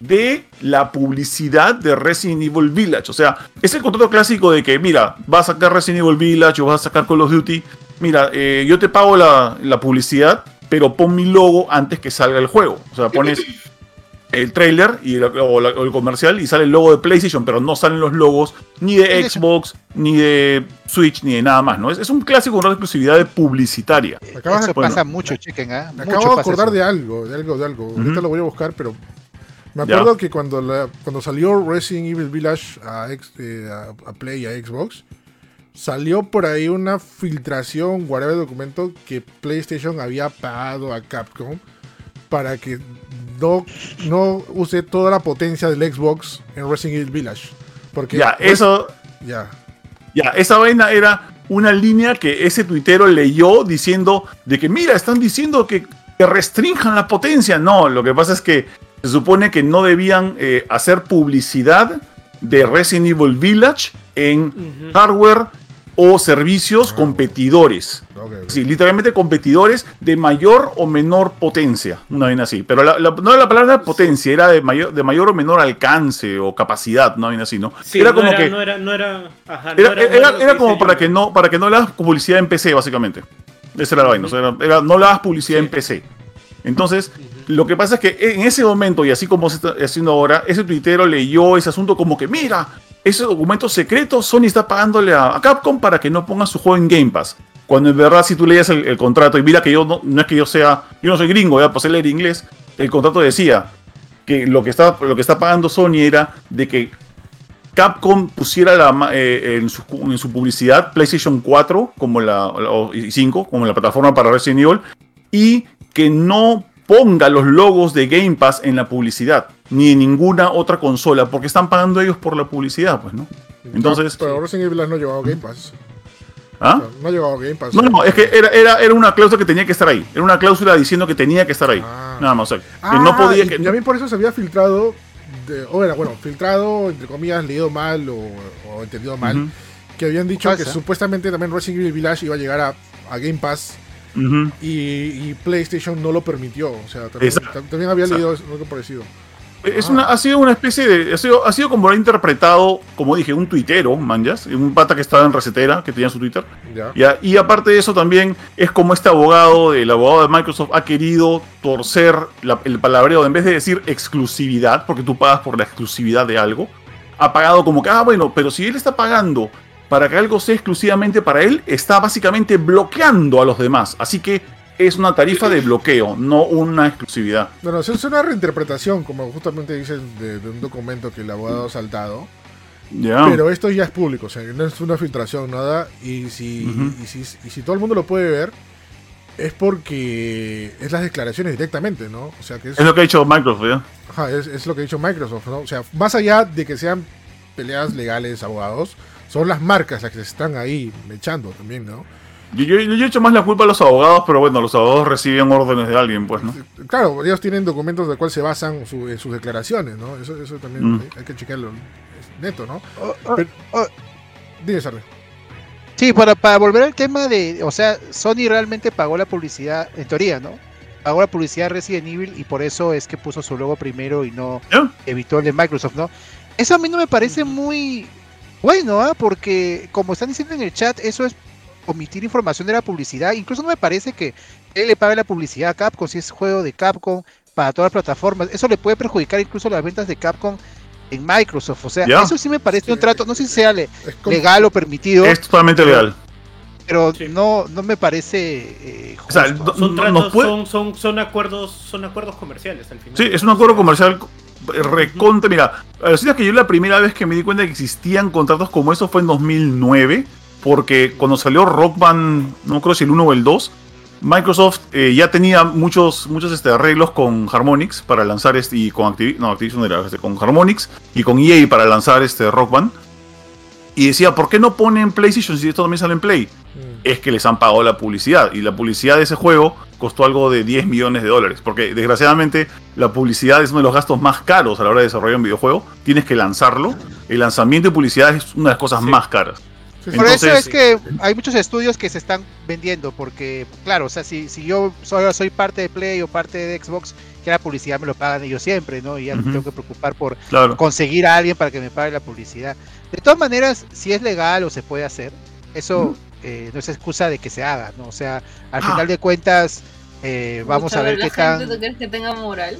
de la publicidad de Resident Evil Village. O sea, es el contrato clásico de que, mira, vas a sacar Resident Evil Village o vas a sacar Call of Duty. Mira, yo te pago la publicidad, pero pon mi logo antes que salga el juego. O sea, pones el trailer o el comercial y sale el logo de PlayStation, pero no salen los logos ni de Xbox, ni de Switch, ni de nada más, ¿no? Es un clásico, una exclusividad de publicitaria. Eso pasa mucho, chequen, ¿eh? Me acabo de acordar de algo. Uh-huh. Ahorita lo voy a buscar, pero me acuerdo que cuando salió Resident Evil Village a Play y a Xbox, salió por ahí una filtración, whatever documento, que PlayStation había pagado a Capcom para que no use toda la potencia del Xbox en Resident Evil Village. Porque esa vaina era una línea que ese tuitero leyó diciendo de que, mira, están diciendo que restrinjan la potencia. No, lo que pasa es que se supone que no debían hacer publicidad de Resident Evil Village en hardware, o servicios competidores. Okay. Sí, literalmente competidores de mayor o menor potencia, una vaina así. Pero no era la palabra potencia, era de mayor o menor alcance o capacidad, una vaina así, ¿no? Sí, era no como era, que era como para que no le hagas publicidad en PC, básicamente. Esa era la vaina, o sea, no le hagas publicidad en PC. Entonces, lo que pasa es que en ese momento, y así como se está haciendo ahora, ese tuitero leyó ese asunto como que, mira, esos documentos secretos, Sony está pagándole a Capcom para que no pongan su juego en Game Pass. Cuando en verdad, si tú leías el contrato, y mira que yo no soy gringo, ya pasé a leer inglés, el contrato decía que lo que está pagando Sony era de que Capcom pusiera en su publicidad PlayStation 4 como y 5 como la plataforma para Resident Evil, y que no ponga los logos de Game Pass en la publicidad, ni en ninguna otra consola, porque están pagando ellos por la publicidad, pues, ¿no? Entonces... Pero Resident Evil no ha llegado a Game Pass. ¿Ah? No ha llegado a Game Pass. No, es que era una cláusula que tenía que estar ahí. Era una cláusula diciendo que tenía que estar ahí. Nada más, o sea, que no podía... Y a mí por eso se había filtrado, filtrado, entre comillas, leído mal o entendido mal, que habían dicho que supuestamente también Resident Evil Village iba a llegar a Game Pass. Uh-huh. Y PlayStation no lo permitió, o sea, también había leído algo parecido. Ha sido como lo ha interpretado, como dije, un tuitero, manjas, un pata que estaba en Recetera, que tenía su Twitter. Ya. Y aparte de eso también es como este abogado, el abogado de Microsoft ha querido torcer el palabreo, en vez de decir exclusividad, porque tú pagas por la exclusividad de algo, ha pagado como que, bueno, pero si él está pagando para que algo sea exclusivamente para él, está básicamente bloqueando a los demás. Así que es una tarifa de bloqueo, no una exclusividad. Bueno, es una reinterpretación, como justamente dicen, de un documento que el abogado ha saltado. Yeah. Pero esto ya es público, o sea, no es una filtración, nada. Y si todo el mundo lo puede ver, es porque es las declaraciones directamente, ¿no? O sea, que es lo que ha dicho Microsoft, ¿ya? Ajá, es lo que ha dicho Microsoft, ¿no? O sea, más allá de que sean peleas legales, abogados, son las marcas las que se están ahí mechando también, ¿no? Yo echo más la culpa a los abogados, pero bueno, los abogados reciben órdenes de alguien, pues, ¿no? Claro, ellos tienen documentos de cuáles se basan en sus declaraciones, ¿no? Eso también hay que chequearlo neto, ¿no? Dime, Sarri. Sí, para volver al tema de... O sea, Sony realmente pagó la publicidad, en teoría, ¿no? Pagó la publicidad Resident Evil y por eso es que puso su logo primero y no evitó el de Microsoft, ¿no? Eso a mí no me parece muy... Bueno, porque como están diciendo en el chat, eso es omitir información de la publicidad. Incluso no me parece que él le pague la publicidad a Capcom, si es juego de Capcom para todas las plataformas. Eso le puede perjudicar incluso las ventas de Capcom en Microsoft. O sea, eso sí me parece un trato, no sé si sea legal o permitido. Es totalmente legal. Pero no me parece justo. O sea, son acuerdos comerciales al final. Sí, es un acuerdo comercial recontra. Mira, la verdad es que yo la primera vez que me di cuenta de que existían contratos como esos fue en 2009, porque cuando salió Rock Band, no creo si el 1 o el 2, Microsoft ya tenía muchos arreglos con Harmonix para lanzar y con Activision era con Harmonix y con EA para lanzar Rock Band. Y decía, ¿por qué no ponen PlayStation si esto también sale en Play? Es que les han pagado la publicidad. Y la publicidad de ese juego costó algo de $10 millones. Porque, desgraciadamente, la publicidad es uno de los gastos más caros a la hora de desarrollar un videojuego. Tienes que lanzarlo. El lanzamiento de publicidad es una de las cosas más caras. Sí. Entonces, por eso es que hay muchos estudios que se están vendiendo. Porque, claro, o sea, si yo soy parte de Play o parte de Xbox, que la publicidad me lo pagan ellos siempre, ¿no? Y ya me tengo que preocupar por conseguir a alguien para que me pague la publicidad. De todas maneras, si es legal o se puede hacer, eso no es excusa de que se haga, ¿no? O sea, al final de cuentas, vamos a ver qué tal. ¿Tú crees que tenga moral?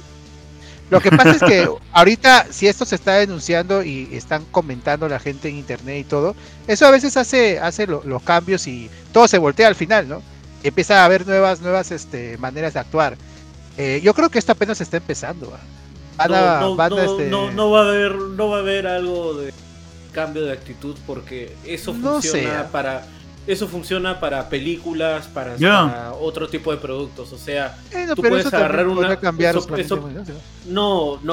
Lo que pasa es que ahorita, si esto se está denunciando y están comentando la gente en internet y todo, eso a veces hace los cambios y todo se voltea al final, ¿no? Empieza a haber nuevas maneras de actuar. Yo creo que esto apenas está empezando. No va a haber algo de cambio de actitud, porque eso funciona para películas, para otro tipo de productos, o sea, tú puedes agarrar una...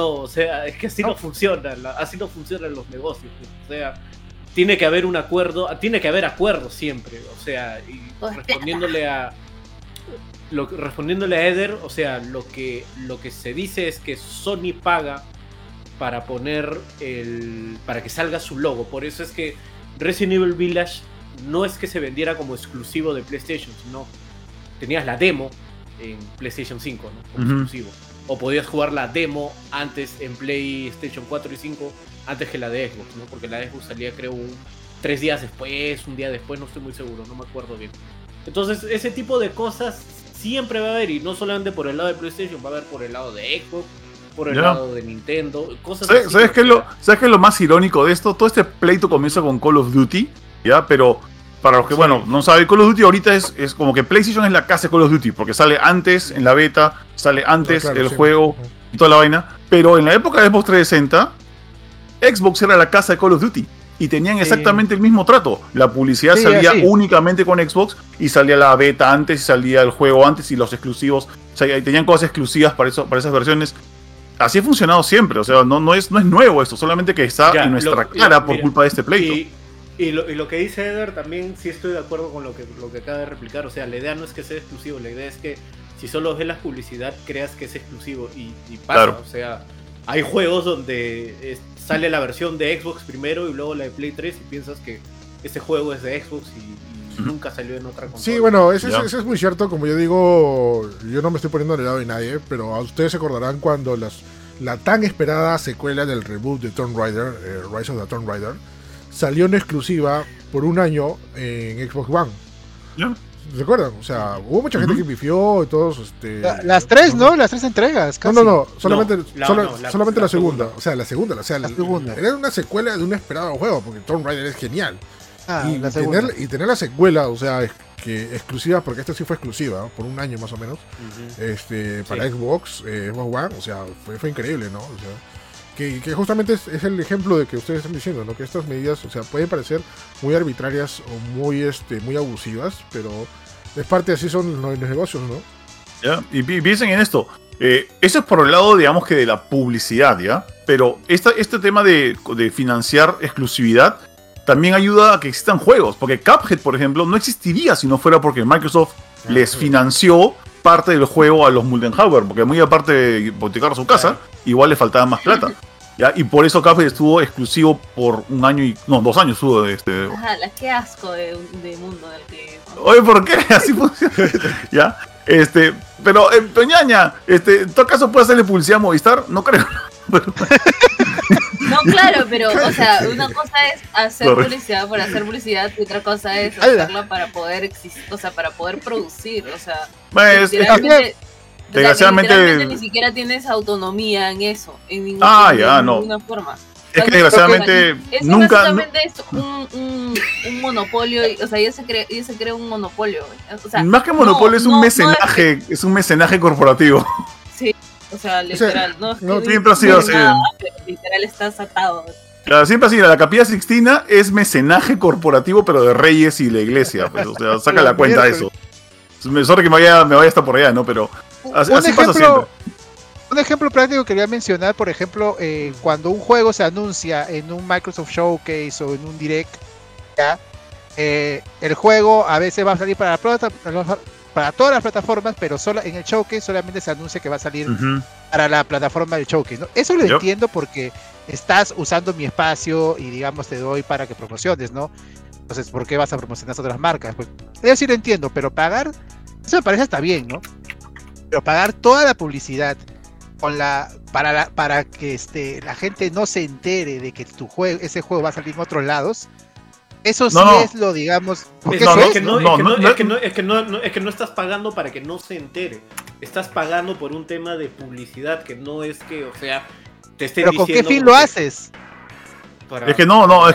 o sea, es que así no funciona, así no funcionan los negocios, o sea, tiene que haber un acuerdo, tiene que haber acuerdos siempre, o sea, y respondiéndole a Eder, o sea, lo que se dice es que Sony paga para poner para que salga su logo, por eso es que Resident Evil Village no es que se vendiera como exclusivo de PlayStation, sino tenías la demo en PlayStation 5, ¿no? Como exclusivo. O podías jugar la demo antes en PlayStation 4 y 5, antes que la de Xbox, ¿no? Porque la de Xbox salía, creo, 3 días después, un día después, no estoy muy seguro, no me acuerdo bien. Entonces, ese tipo de cosas siempre va a haber, y no solamente por el lado de PlayStation, va a haber por el lado de Xbox, por el lado de Nintendo, cosas así. ¿Sabes qué es lo más irónico de esto? Todo este pleito comienza con Call of Duty, ¿ya? Pero para los que, bueno, no saben, Call of Duty ahorita es como que PlayStation es la casa de Call of Duty, porque sale antes en la beta, sale antes el juego y toda la vaina. Pero en la época de Xbox 360, Xbox era la casa de Call of Duty. Y tenían exactamente el mismo trato. La publicidad salía únicamente con Xbox, y salía la beta antes, y salía el juego antes, y los exclusivos. O sea, y tenían cosas exclusivas para esas versiones. Así ha funcionado siempre. O sea, no es nuevo esto, solamente que está en nuestra cara por culpa de este pleito. Y lo que dice Eder también, sí estoy de acuerdo con lo que acaba de replicar. O sea, la idea no es que sea exclusivo, la idea es que si solo ves la publicidad, creas que es exclusivo. Y pasa, o sea, hay juegos donde sale la versión de Xbox primero y luego la de Play 3, y piensas que este juego es de Xbox y nunca salió en otra consola. Sí, bueno, eso es muy cierto. Como yo digo, yo no me estoy poniendo del lado de nadie, pero a ustedes se acordarán cuando la tan esperada secuela del reboot de Tomb Raider, Rise of the Tomb Raider, salió en exclusiva por un año en Xbox One. ¿Se acuerdan? O sea, hubo mucha gente que pifió y todos... las tres, ¿no? Las tres entregas, casi. No. Solamente la segunda. O sea, la segunda. Era una secuela de un esperado juego, porque Tomb Raider es genial. Y tener la secuela, o sea, exclusiva, porque esta sí fue exclusiva, ¿no? Por un año más o menos, para Xbox, Xbox One, o sea, fue increíble, ¿no? O sea, que justamente es el ejemplo de que ustedes están diciendo, ¿no? Que estas medidas, o sea, pueden parecer muy arbitrarias o muy abusivas, pero es parte, así son los negocios, ¿no? Ya, y piensen en esto. Eso es por el lado, digamos, que de la publicidad, ¿ya? Pero este tema de financiar exclusividad también ayuda a que existan juegos, porque Cuphead, por ejemplo, no existiría si no fuera porque Microsoft les financió parte del juego a los Muldenhauer, porque muy aparte de boticar su casa, igual le faltaba más plata. ¿Ya? Y por eso Café estuvo exclusivo por un año y... No, 2 años estuvo de este... Ajá, qué asco de mundo del que... Oye, ¿por qué? Así funciona. ¿Ya? Pero, Peñaña, en todo caso, ¿puede hacerle publicidad a Movistar? No creo. No, claro, pero, o sea, una cosa es hacer publicidad por hacer publicidad, y otra cosa es hacerla para poder existir, o sea, para poder producir, o sea... Desgraciadamente ni siquiera tienes autonomía en eso, en ninguna forma. Es que desgraciadamente nunca es un monopolio, o sea, ellos se crean un monopolio. O sea, más que monopolio es un mecenaje corporativo. Sí, o sea, literal, no siempre ha sido así. Literal estás atado. Claro, siempre así, la Capilla Sixtina es mecenaje corporativo, pero de reyes y la iglesia, pues, o sea, saca la cuenta eso. Sorry que me vaya hasta por allá, ¿no? Pero así pasa siempre. Un ejemplo práctico que quería mencionar, por ejemplo, cuando un juego se anuncia en un Microsoft Showcase o en un Direct, ¿ya? El juego a veces va a salir para todas las plataformas, pero solo en el Showcase solamente se anuncia que va a salir para la plataforma del Showcase, ¿no? Eso lo entiendo porque estás usando mi espacio y, digamos, te doy para que promociones, ¿no? Entonces, ¿por qué vas a promocionar a otras marcas? Pues, yo sí lo entiendo, pero pagar, eso me parece hasta bien, ¿no? Pero pagar toda la publicidad para que la gente no se entere de que ese juego va a salir en otros lados, eso sí es lo, digamos... Es que no estás pagando para que no se entere. Estás pagando por un tema de publicidad que no es que, o sea, te estén diciendo... ¿Pero con qué fin lo haces?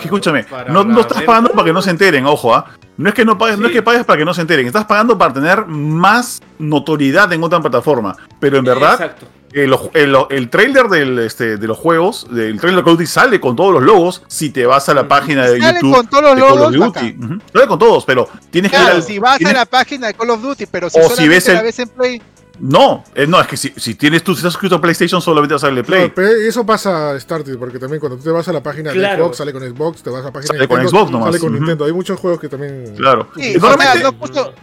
Escúchame, no estás pagando para que no se enteren, ojo, ¿ah? No es que no pagues, no es que pagues para que no se enteren, estás pagando para tener más notoriedad en otra plataforma. Pero en verdad, el trailer de los juegos, el trailer de Call of Duty sale con todos los logos, si te vas a la página de YouTube. Sale con todos los logos de Call of Duty. Sale con todos, pero tienes que ir si vas a la página de Call of Duty, pero si solamente la ves en Play. No, es que si estás suscrito a PlayStation, solamente vas a darle Play. No, eso pasa a Starty, porque también cuando tú te vas a la página de Xbox, sale con Xbox, te vas a la página de Nintendo, sale con Xbox nomás. Sale con Nintendo, hay muchos juegos que también... Claro. Sí, normalmente... o sea, no, justo,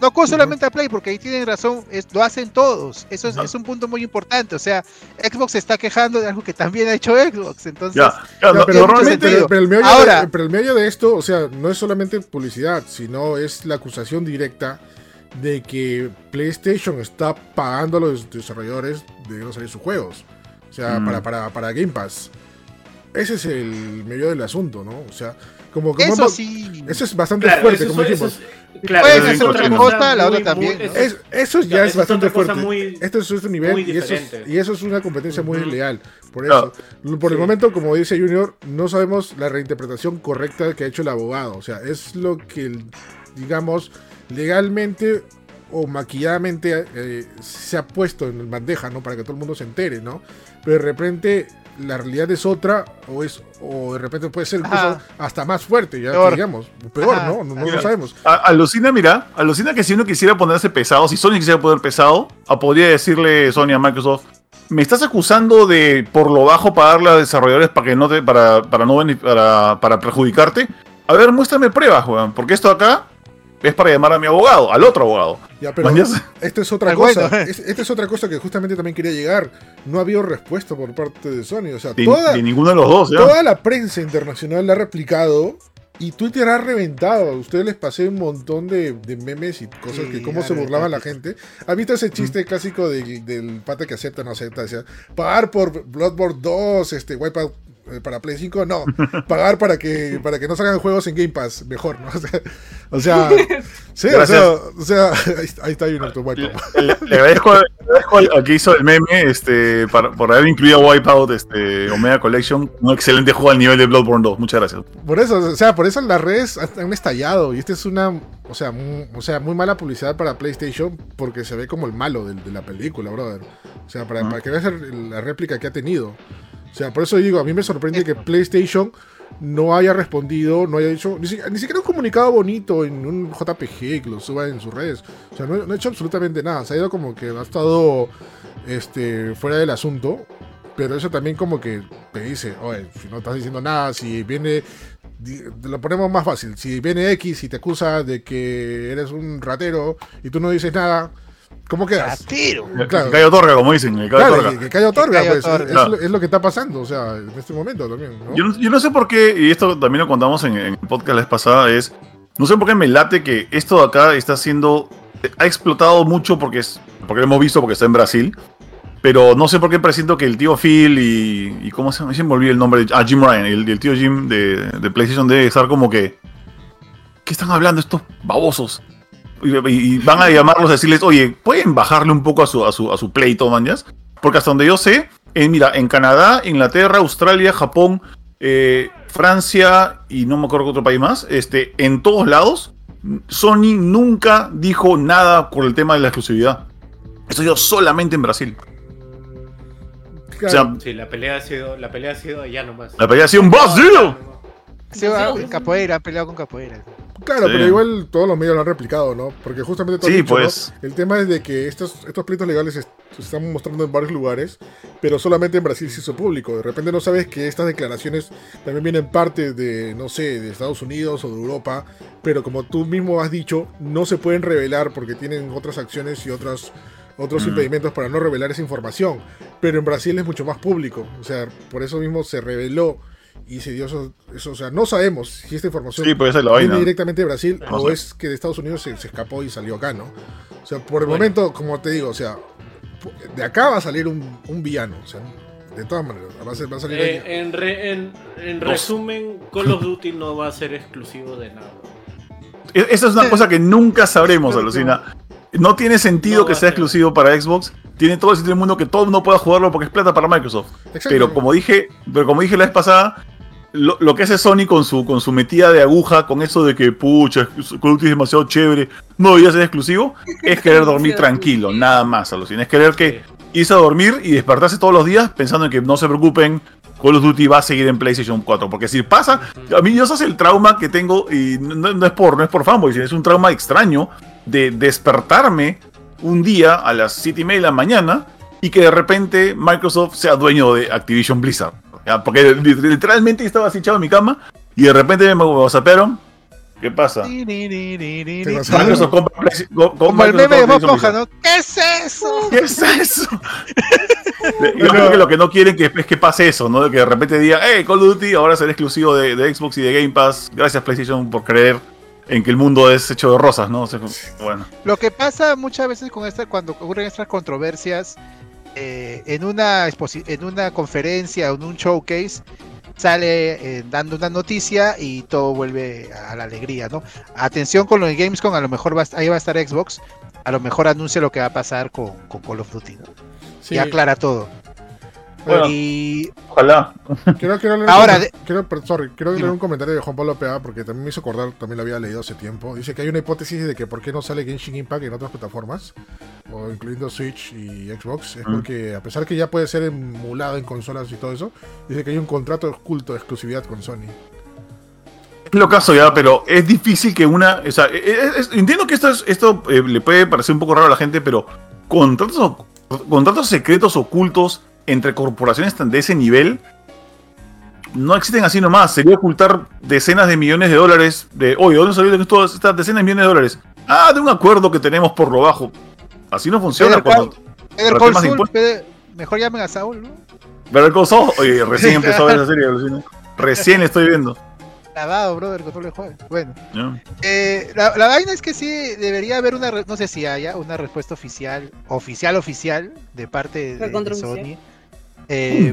No acudo solamente a Play, porque ahí tienen razón, lo hacen todos. Eso es un punto muy importante. O sea, Xbox se está quejando de algo que también ha hecho Xbox. Entonces, pero el medio de esto, o sea, no es solamente publicidad, sino es la acusación directa de que PlayStation está pagando a los desarrolladores de no salir sus juegos. O sea, para Game Pass. Ese es el medio del asunto, ¿no? O sea, como eso sí. Eso es bastante fuerte, como dijimos. Puedes hacer otra cosa, la otra también. Eso ya es bastante fuerte. Esto es otro nivel y eso es una competencia muy leal. Por eso, por el momento, como dice Junior, no sabemos la reinterpretación correcta que ha hecho el abogado. O sea, es lo que, digamos, legalmente o maquilladamente se ha puesto en bandeja, ¿no? Para que todo el mundo se entere, ¿no? Pero de repente la realidad es otra, o de repente puede ser incluso hasta más fuerte, ya peor. Digamos, peor, ¿no? No, mira, lo sabemos. Alucina que si uno quisiera ponerse pesado, si Sony quisiera poner pesado, podría decirle Sony a Microsoft: me estás acusando de por lo bajo pagarle a desarrolladores para que no te, para perjudicarte. A ver, muéstrame pruebas, weón, porque esto acá es para llamar a mi abogado, al otro abogado. Ya, pero esto es otra cosa. Bueno, esta es otra cosa que justamente también quería llegar. No ha habido respuesta por parte de Sony. O sea, de ninguno de los dos. Toda la prensa internacional la ha replicado y Twitter ha reventado. Ustedes les pasé un montón de memes y cosas que cómo se burlaba la gente. ¿Has visto ese chiste clásico del pata que acepta o no acepta? O sea, pagar por Bloodborne 2, Wipeout para Play 5, no. Pagar para que no salgan juegos en Game Pass, mejor, ¿no? O sea, ahí está Junior, tu Wipeout. Le agradezco al que hizo el meme, por haber incluido Wipeout, Omega Collection, un excelente juego al nivel de Bloodborne 2. Muchas gracias. Por eso, por eso las redes han estallado, y es una, muy mala publicidad para PlayStation, porque se ve como el malo de la película, brother. O sea, para que veas la réplica que ha tenido. O sea, por eso digo, a mí me sorprende que PlayStation no haya respondido, no haya dicho, ni siquiera un comunicado bonito en un JPG que lo suba en sus redes. O sea, no ha hecho absolutamente nada. Se ha ido como que ha estado fuera del asunto, pero eso también como que te dice, oye, si no estás diciendo nada, si viene, lo ponemos más fácil, si viene X y te acusa de que eres un ratero y tú no dices nada, ¿cómo quedas? Claro. Calle otorga, como dicen. Calle otorga. Es lo que está pasando, o sea, en este momento también, ¿no? Yo no sé por qué, y esto también lo contamos en el podcast la vez pasada, no sé por qué me late que esto de acá ha explotado mucho porque lo hemos visto, porque está en Brasil, pero no sé por qué presiento que el tío Phil y ¿cómo se llama? Me olvidé el nombre. Jim Ryan, el tío Jim de PlayStation debe estar como que, ¿qué están hablando estos babosos? Y van a llamarlos a decirles, oye, ¿pueden bajarle un poco a su pleito, manjas? Porque hasta donde yo sé, en Canadá, Inglaterra, Australia, Japón, Francia y no me acuerdo qué otro país más, en todos lados, Sony nunca dijo nada por el tema de la exclusividad. Eso yo solamente en Brasil. O sea, sí, la pelea ha sido allá nomás. La pelea ha sido un boss, dude. Capoeira, ha peleado con capoeira. Claro, sí. Pero igual todos los medios lo han replicado, ¿no? Porque justamente todo ¿no? El tema es de que estos pleitos legales se están mostrando en varios lugares, pero solamente en Brasil se hizo público. De repente no sabes que estas declaraciones también vienen parte de, no sé, de Estados Unidos o de Europa, pero como tú mismo has dicho, no se pueden revelar porque tienen otras acciones y otros impedimentos para no revelar esa información. Pero en Brasil es mucho más público, o sea, por eso mismo se reveló. Y si Dios, o sea, no sabemos si esta información viene directamente de Brasil o es que de Estados Unidos se escapó y salió acá, ¿no? O sea, por el momento, como te digo, o sea, de acá va a salir un villano, o sea, de todas maneras, va a salir en resumen, Call of Duty no va a ser exclusivo de nada. Esa es una cosa que nunca sabremos, alucina. No tiene sentido que sea exclusivo para Xbox. Tiene todo el sentido del mundo que todo el mundo pueda jugarlo porque es plata para Microsoft. Pero como dije la vez pasada, lo que hace Sony con su metida de aguja, con eso de que pucha, Call of Duty es demasiado chévere, no debería ser exclusivo, es querer dormir tranquilo, nada más, alucina. Es querer que irse a dormir y despertarse todos los días pensando en que no se preocupen, Call of Duty va a seguir en PlayStation 4. Porque si pasa, a mí eso es el trauma que tengo, y no es por fanboy, es un trauma extraño de despertarme un día a las 7:30 de la mañana y que de repente Microsoft sea dueño de Activision Blizzard. Porque literalmente estaba así echado en mi cama y de repente me zapearon. ¿Qué pasa? Microsoft compra PlayStation. Como el meme de Bob Esponja, ¿no? ¿Qué es eso? ¿Qué es eso? Yo creo que lo que no quieren es que pase eso, ¿no? De que de repente digan, hey, Call of Duty ahora será exclusivo de Xbox y de Game Pass. Gracias, PlayStation, por creer en que el mundo es hecho de rosas, ¿no? O sea, bueno. Lo que pasa muchas veces con esta, cuando ocurren estas controversias, en una conferencia o en un showcase, sale dando una noticia y todo vuelve a la alegría, ¿no? Atención con lo de Gamescom, a lo mejor ahí va a estar Xbox, a lo mejor anuncia lo que va a pasar con Call of Duty, ¿no? Sí. Y aclara todo. Bueno, y... ojalá. Quiero leer un comentario de Juan Pablo P.A. porque también me hizo acordar, también lo había leído hace tiempo. Dice que hay una hipótesis de que por qué no sale Genshin Impact en otras plataformas, o incluyendo Switch y Xbox, es porque a pesar que ya puede ser emulado en consolas y todo eso, dice que hay un contrato oculto de exclusividad con Sony. Es lo caso ya, pero es difícil que una... O sea, entiendo que esto le puede parecer un poco raro a la gente, pero contratos secretos ocultos entre corporaciones de ese nivel no existen así nomás. Sería ocultar decenas de millones de dólares de, oye, ¿dónde salieron todas estas decenas de millones de dólares? Ah, de un acuerdo que tenemos por lo bajo. Así no funciona. Mejor llamen a Saúl, ¿no? Better Call Saul. Oye, recién empezó a ver esa serie, alucina. Recién estoy viendo. Lavado, brother, con todo el juego. Bueno, yeah. La vaina es que sí debería haber una, no sé si haya una respuesta oficial de parte de Sony.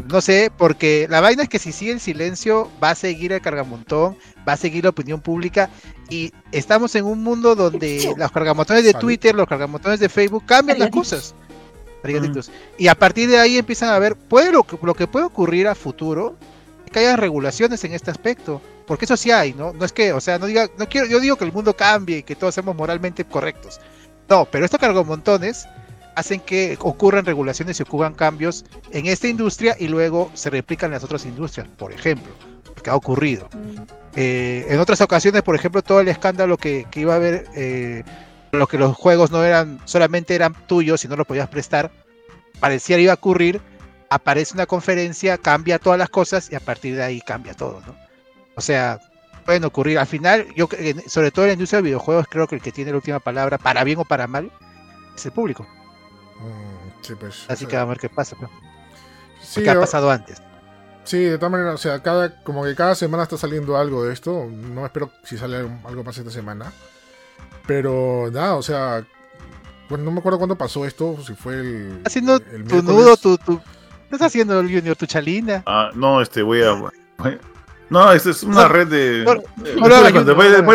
No sé, porque la vaina es que si sigue el silencio, va a seguir el cargamontón, va a seguir la opinión pública, y estamos en un mundo donde los cargamontones de Twitter, los cargamontones de Facebook cambian las cosas. Y a partir de ahí empiezan a ver, lo que puede ocurrir a futuro es que haya regulaciones en este aspecto. Porque eso sí hay, ¿no? No es que, o sea, yo digo que el mundo cambie y que todos seamos moralmente correctos. No, pero estos cargamontones hacen que ocurran regulaciones y ocurran cambios en esta industria y luego se replican en las otras industrias, por ejemplo, que ha ocurrido. En otras ocasiones, por ejemplo, todo el escándalo que iba a haber, lo que los juegos no eran, solamente eran tuyos y no los podías prestar, parecía iba a ocurrir, aparece una conferencia, cambia todas las cosas y a partir de ahí cambia todo, ¿no? O sea, pueden ocurrir. Al final, yo sobre todo en la industria de videojuegos, creo que el que tiene la última palabra, para bien o para mal, es el público. Sí, pues, así que vamos a ver qué pasa, ¿no? Sí, ¿qué ha pasado antes? Sí, de todas maneras, o sea, como que cada semana está saliendo algo de esto. No espero si sale algo más esta semana. Pero nada, o sea, bueno, no me acuerdo cuándo pasó esto, si fue el... Haciendo el tu nudo, tu... ¿No estás haciendo el Junior, tu chalina? Ah, no, No, esta es una red de... Después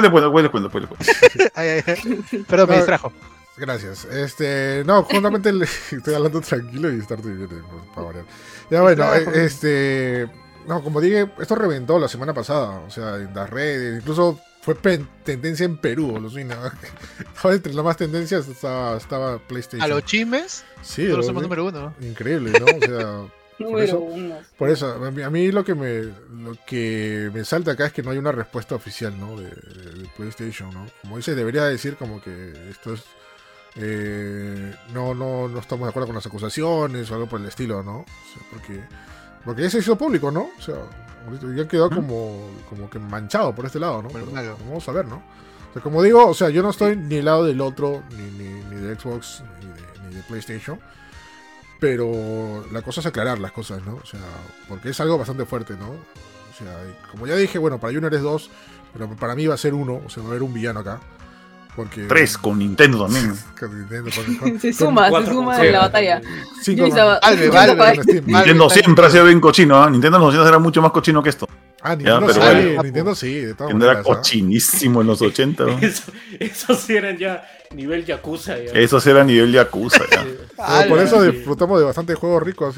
le cuento. Perdón, me distrajo. Gracias. No, justamente estoy hablando tranquilo y estar favor. Ya bueno, no, como dije, esto reventó la semana pasada. O sea, en las redes, incluso fue tendencia en Perú, Lucina. Estaba entre las más tendencias, estaba PlayStation. ¿A los chismes? Sí. Nosotros somos número uno. Increíble, ¿no? O sea... Por eso, a mí lo que me salta acá es que no hay una respuesta oficial, ¿no? de PlayStation, ¿no? Como dice, debería decir como que esto es no estamos de acuerdo con las acusaciones o algo por el estilo, ¿no? O sea, porque ya se hizo público, ¿no? O sea, ya quedó como que manchado por este lado, ¿no? Pero vamos a ver, ¿no? O sea, como digo, o sea, yo no estoy ni del lado del otro, ni de Xbox, ni de PlayStation. Pero la cosa es aclarar las cosas, ¿no? O sea, porque es algo bastante fuerte, ¿no? O sea, como ya dije, bueno, para Junior es 2, pero para mí va a ser 1, o sea, va a haber un villano acá. Porque... 3 con Nintendo también. Se suma en la batalla. 5 Nintendo siempre ha sido bien cochino, ¿eh? Nintendo en los 80 era mucho más cochino que esto. Ah, Nintendo sí, de todas maneras. Era cochinísimo en los 80, ¿no? Eso sí eran ya nivel Yakuza. Ya. Por eso disfrutamos de bastantes juegos ricos.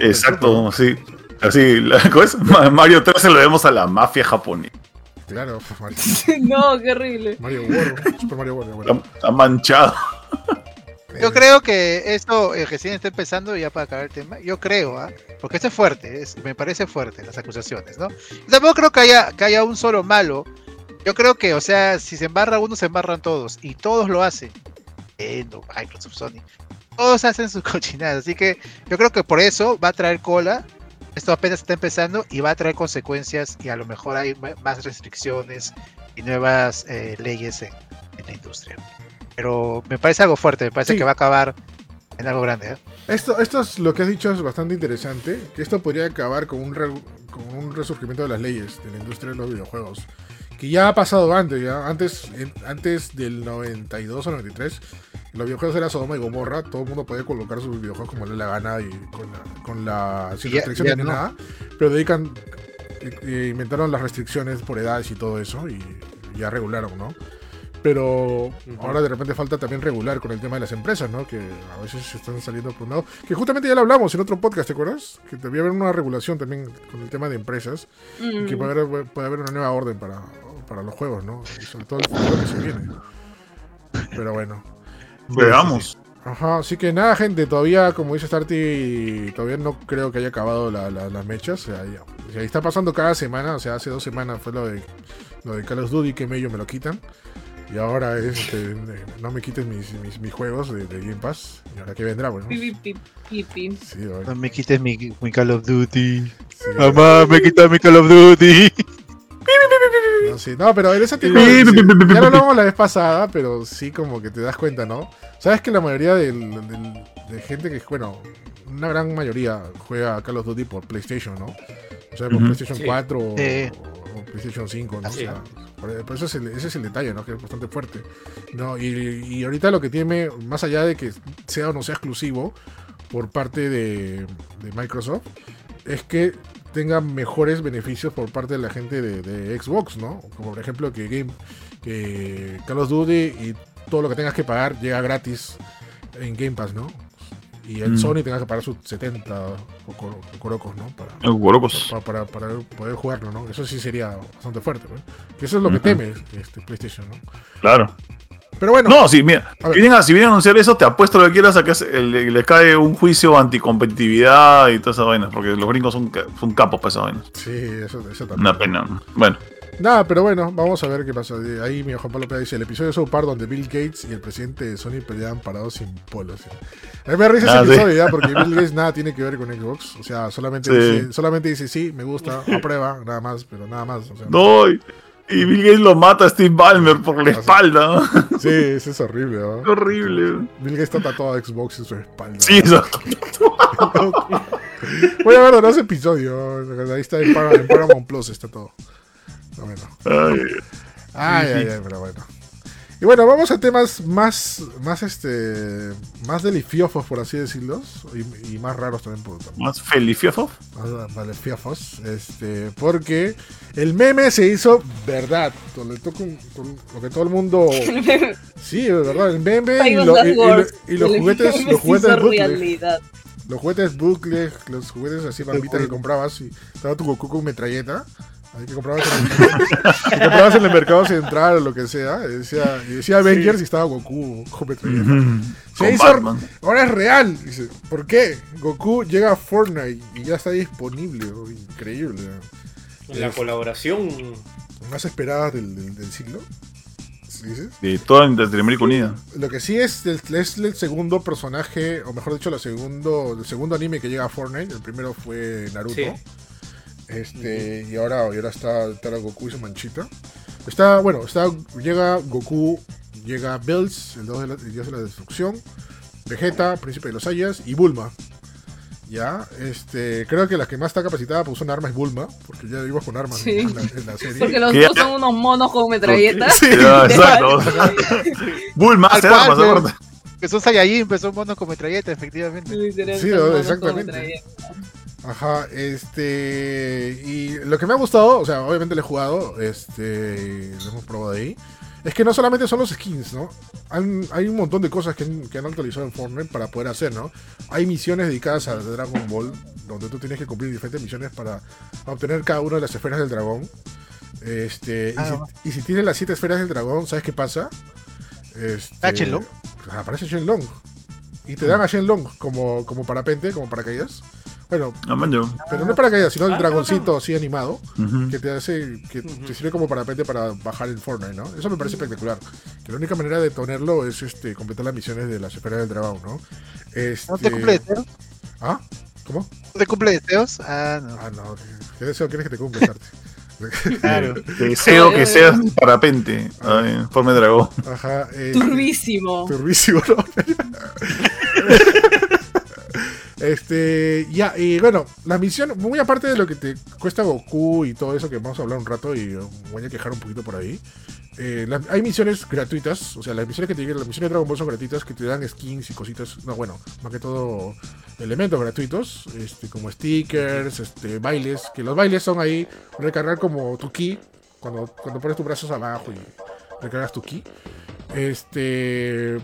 Exacto, sí. Así, la cosa, Mario 3 se lo vemos a la mafia japonesa. Claro, Mario. No, qué horrible. Mario World, Super Mario World. Bueno. Está manchado. Yo creo que esto recién está empezando, ya para acabar el tema, yo creo, porque esto es fuerte, me parece fuerte las acusaciones, ¿no? Tampoco creo que haya un solo malo. Yo creo que, o sea, si se embarra uno, se embarran todos, y todos lo hacen. Microsoft, Sony, todos hacen sus cochinadas, así que yo creo que por eso va a traer cola. Esto apenas está empezando y va a traer consecuencias, y a lo mejor hay más restricciones, y nuevas leyes en la industria. Pero me parece algo fuerte, me parece que va a acabar en algo grande, ¿eh? Esto es lo que has dicho, es bastante interesante, que esto podría acabar con un resurgimiento de las leyes de la industria de los videojuegos, que ya ha pasado antes, antes del 92 o 93, los videojuegos era Sodoma y Gomorra, todo el mundo podía colocar sus videojuegos como le la gana y con la sin restricciones ni nada, pero inventaron las restricciones por edades y todo eso y ya regularon, ¿no? Pero ahora de repente falta también regular con el tema de las empresas, ¿no? Que a veces están saliendo por un lado. Que justamente ya lo hablamos en otro podcast, ¿te acuerdas? Que debía haber una regulación también con el tema de empresas. Y que puede haber una nueva orden para los juegos, ¿no? Y sobre todo el futuro que se viene. Pero bueno. Veamos. Ajá, así que nada, gente. Todavía, como dice Starty, todavía no creo que haya acabado las mechas. O sea, está pasando cada semana. O sea, hace 2 semanas fue lo de Call of Duty, que medio me lo quitan. Y ahora no me quiten mis juegos de Game Pass. Y ahora que vendrá, bueno. Sí, no me quites mi Call of Duty. Sí, mamá, me quita mi Call of Duty. No, sí, no, pero en esa ya lo hablamos la vez pasada, pero sí como que te das cuenta, ¿no? Sabes que la mayoría de gente que, bueno, una gran mayoría juega Call of Duty por PlayStation, ¿no? O sea, por PlayStation 4 o PlayStation 5, ¿no? Sí. O sea, por eso ese es el detalle, ¿no? Que es bastante fuerte, ¿no? Y ahorita lo que tiene, más allá de que sea o no sea exclusivo por parte de Microsoft, es que tenga mejores beneficios por parte de la gente de Xbox, ¿no? Como por ejemplo que Call of Duty y todo lo que tengas que pagar llega gratis en Game Pass, ¿no? Y el Sony tenga que pagar sus 70 corocos, ¿no? Para poder jugarlo, ¿no? Eso sí sería bastante fuerte, ¿no? Que eso es lo que teme PlayStation, ¿no? Claro. Pero bueno. No, sí, mira. Si vienen a anunciar eso, te apuesto lo que quieras a que les cae un juicio anticompetitividad y todas esas vainas. Porque los gringos son capos para esas vainas. Sí, eso también. Una pena. Bueno. Nada, pero bueno, vamos a ver qué pasa. Ahí mi Juan Pablo Pérez dice: el episodio de South Park donde Bill Gates y el presidente de Sony peleaban parados sin polos. ¿Sí? A mí me risa ese episodio, ya, porque Bill Gates nada tiene que ver con Xbox. O sea, solamente dice sí, me gusta, aprueba, nada más, pero nada más. O sea, no, y Bill Gates lo mata a Steve Ballmer por la espalda. ¿No? Sí, eso es horrible, ¿no? Horrible. Bill Gates trata toda Xbox en su espalda. Sí, eso. Voy a ver el otro episodio. Ahí está en Paramount Plus, está todo. Bueno. Ay, pero bueno. Y bueno, vamos a temas más delifiofos, por así decirlos, y más raros también. ¿Más felifiofos? Más delifiofos, porque el meme se hizo verdad. Lo que todo el mundo... Sí, es verdad, el meme y los juguetes realidad. Los juguetes bucles, los juguetes así bambitas que comprabas y estaba tu Goku con metralleta. Ahí que comprabas en el mercado central o lo que sea. Decía Avengers y estaba Goku. Ahora es real. Dice, ¿por qué? Goku llega a Fortnite y ya está disponible. Oh, increíble. La colaboración más esperada del siglo. De toda Latinoamérica Unida. Lo que sí es el segundo personaje, o mejor dicho, el segundo anime que llega a Fortnite. El primero fue Naruto. Sí. Y ahora está Goku y su manchita. Llega Bills, el dios de la destrucción, Vegeta, príncipe de los Saiyans, y Bulma. Ya, creo que la que más está capacitada para usar armas es Bulma, porque ya iba con armas en la serie. Porque los dos son unos monos con metralletas. Sí, exacto. Bulma hace armas, ¿verdad? Empezó Saiyajin, empezó monos con metralletas, efectivamente. Sí, exactamente. Ajá, y lo que me ha gustado, o sea, obviamente lo he jugado, lo hemos probado ahí, es que no solamente son los skins, ¿no? Hay un montón de cosas que han actualizado en Fortnite para poder hacer, ¿no? Hay misiones dedicadas a Dragon Ball, donde tú tienes que cumplir diferentes misiones para obtener cada una de las esferas del dragón. Y si tienes las 7 esferas del dragón, ¿sabes qué pasa? Shenlong. Aparece Shenlong. Y te dan a Shenlong como parapente, como paracaídas. Bueno, pero no es paracaídas, sino el dragoncito así animado, que te hace, te sirve como parapente para bajar el Fortnite, ¿no? Eso me parece espectacular. Que la única manera de tenerlo es completar las misiones de las esferas del dragón, ¿no? ¿No te cumple deseos? ¿Ah? ¿Cómo? ¿No te cumple deseos? Ah, no. ¿Qué deseo quieres que te cumpla, Sarte? Claro. Deseo que seas parapente. Ay, forma de dragón. Ajá. Turbísimo. Turbísimo, ¿no? Ya, y bueno, la misión, muy aparte de lo que te cuesta Goku y todo eso que vamos a hablar un rato y voy a quejar un poquito por ahí. Hay misiones gratuitas, o sea, las misiones que te llegan, las misiones de Dragon Ball son gratuitas, que te dan skins y cositas, no, bueno, más que todo elementos gratuitos, como stickers, bailes, que los bailes son ahí, recargar como tu ki, cuando pones tus brazos abajo y recargas tu ki.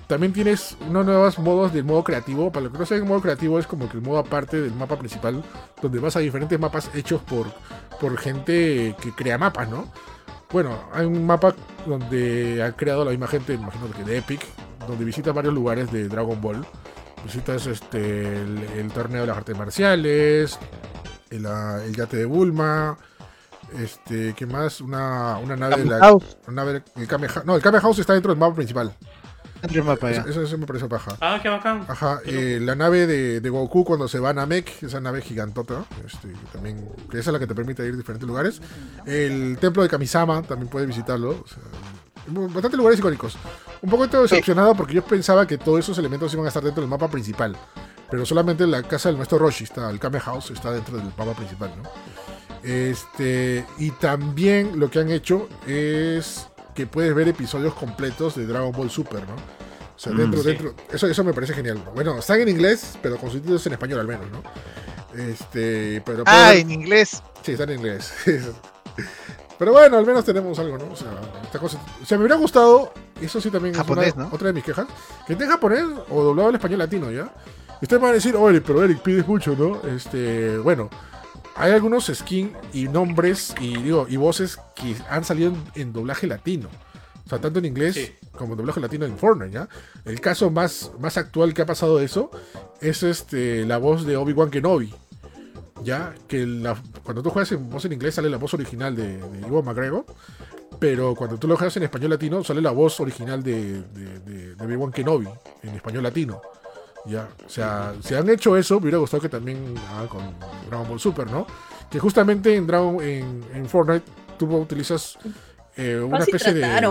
También tienes unos nuevos modos del modo creativo. Para lo que no saben, el modo creativo es como que el modo aparte del mapa principal, donde vas a diferentes mapas hechos por gente que crea mapas, ¿no? Bueno, hay un mapa donde ha creado la misma gente, imagino que de Epic, donde visitas varios lugares de Dragon Ball. Visitas el torneo de las artes marciales, el yate de Bulma, ¿qué más? Una nave de la... el Kamehameha. No, el Kamehameha está dentro del mapa principal. Dentro del mapa, ya. Eso me parece paja. Ah, qué bacán. Ajá, la nave de Goku cuando se va a Namek, esa nave gigantota, también, que esa es la que te permite ir a diferentes lugares. El templo de Kamisama, también puedes visitarlo. O sea, bastantes lugares icónicos. Un poco decepcionado porque yo pensaba que todos esos elementos iban a estar dentro del mapa principal, pero solamente la casa del maestro Roshi está, el Kame House está dentro del mapa principal, ¿no? Y también lo que han hecho es que puedes ver episodios completos de Dragon Ball Super, ¿no? O sea, dentro, eso me parece genial, ¿no? Bueno, están en inglés, pero con subtítulos en español al menos, ¿no? Pero en inglés. Sí, están en inglés. Pero bueno, al menos tenemos algo, ¿no? O sea, esta cosa... O sea, me hubiera gustado, eso sí también japonés, es ¿no? Otra de mis quejas, que esté en japonés o doblado al español latino, ¿ya? Y ustedes van a decir, oye, pero Eric, pides mucho, ¿no? Bueno, hay algunos skins y nombres y voces que han salido en doblaje latino. O sea, tanto en inglés como en doblaje latino en Fortnite, ¿ya? El caso más actual que ha pasado de eso es la voz de Obi-Wan Kenobi. Ya, que cuando tú juegas en voz en inglés sale la voz original de Ivo McGregor, pero cuando tú lo juegas en español latino sale la voz original de Obi-Wan Kenobi en español latino. Ya, o sea, si han hecho eso, me hubiera gustado que también con Dragon Ball Super, ¿no? Que justamente en Fortnite tú utilizas una especie de...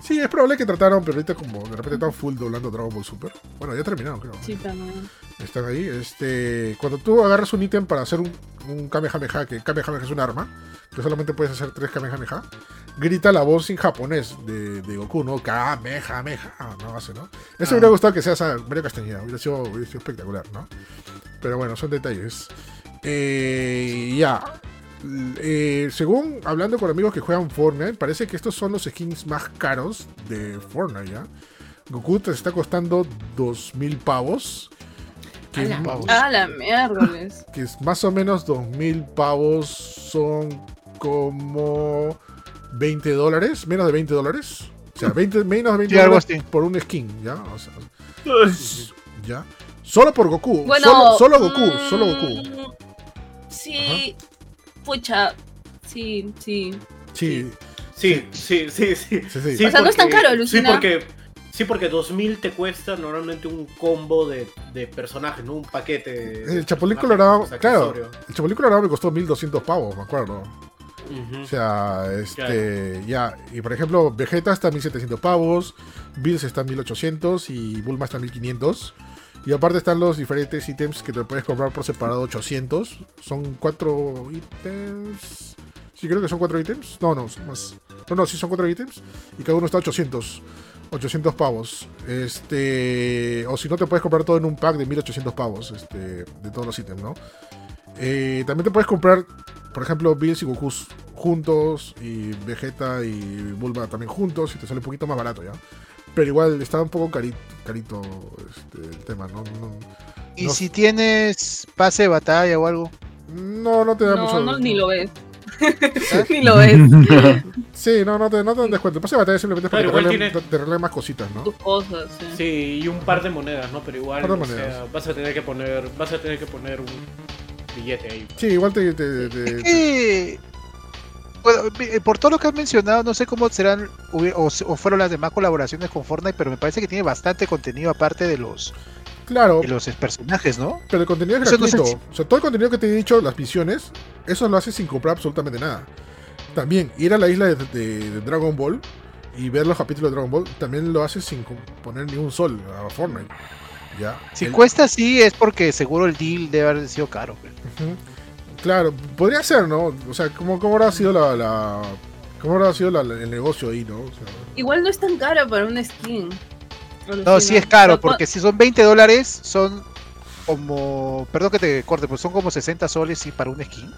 Sí, es probable que trataron, pero ahorita como de repente están full doblando Dragon Ball Super. Bueno, ya terminaron, creo. Sí, también. Están ahí. Cuando tú agarras un ítem para hacer un Kamehameha, que Kamehameha es un arma, que solamente puedes hacer 3 Kamehameha, grita la voz en japonés de Goku, ¿no? Kamehameha, no hace, ¿no? Eso me hubiera gustado que seas a Mario Castañeda, hubiera sido espectacular, ¿no? Pero bueno, son detalles. Según hablando con amigos que juegan Fortnite, parece que estos son los skins más caros de Fortnite, ¿ya? Goku te está costando 2,000 pavos. A la mierda. Que es más o menos 2,000 pavos, son como $20, menos de $20. O sea, menos de $20 por un skin, ¿ya? O sea, ¿ya? Solo por Goku. Bueno, solo Goku. Sí. Ajá. Pucha, sí. O sea, no es tan caro, Lucina. Sí, porque 2,000 te cuesta normalmente un combo de personajes, ¿no? Un paquete. El Chapulín Colorado, claro. El Chapulín Colorado me costó 1,200 pavos, me acuerdo. O sea, ya. Y por ejemplo, Vegeta está 1,700 pavos, Bills está 1,800 y Bulma está 1,500. Y aparte están los diferentes ítems que te puedes comprar por separado, 800. Son 4 ítems. Sí, creo que son 4 ítems. No, son más. No, sí son 4 ítems. Y cada uno está 800. 800 pavos. O si no, te puedes comprar todo en un pack de 1,800 pavos. De todos los ítems, ¿no? También te puedes comprar, por ejemplo, Bills y Goku juntos. Y Vegeta y Bulma también juntos. Y te sale un poquito más barato, ¿ya? Pero igual estaba un poco carito el tema, ¿no? ¿Y si tienes pase de batalla o algo? No te da mucho. No, ni lo ves. Ni lo ves. Sí, no te das cuenta. El pase de batalla simplemente es para que te regalen más cositas, ¿no? Tus cosas, sí. Sí, y un par de monedas, ¿no? Pero igual, o sea, vas a tener que poner un billete ahí. Sí, igual te... Bueno, por todo lo que has mencionado, no sé cómo serán o fueron las demás colaboraciones con Fortnite, pero me parece que tiene bastante contenido aparte de los personajes, ¿no? Pero el contenido es gratuito. O sea, todo el contenido que te he dicho, las misiones, eso lo haces sin comprar absolutamente nada. También ir a la isla de Dragon Ball y ver los capítulos de Dragon Ball también lo hace sin poner ni un sol a Fortnite. ¿Ya? Si cuesta así es porque seguro el deal debe haber sido caro. Uh-huh. Claro, podría ser, ¿no? O sea, ¿cómo habrá sido el negocio ahí, ¿no? O sea, igual no es tan cara para un skin. No, sí es caro, porque si son $20 son como... Perdón que te corte, pero son como 60 soles y para un skin.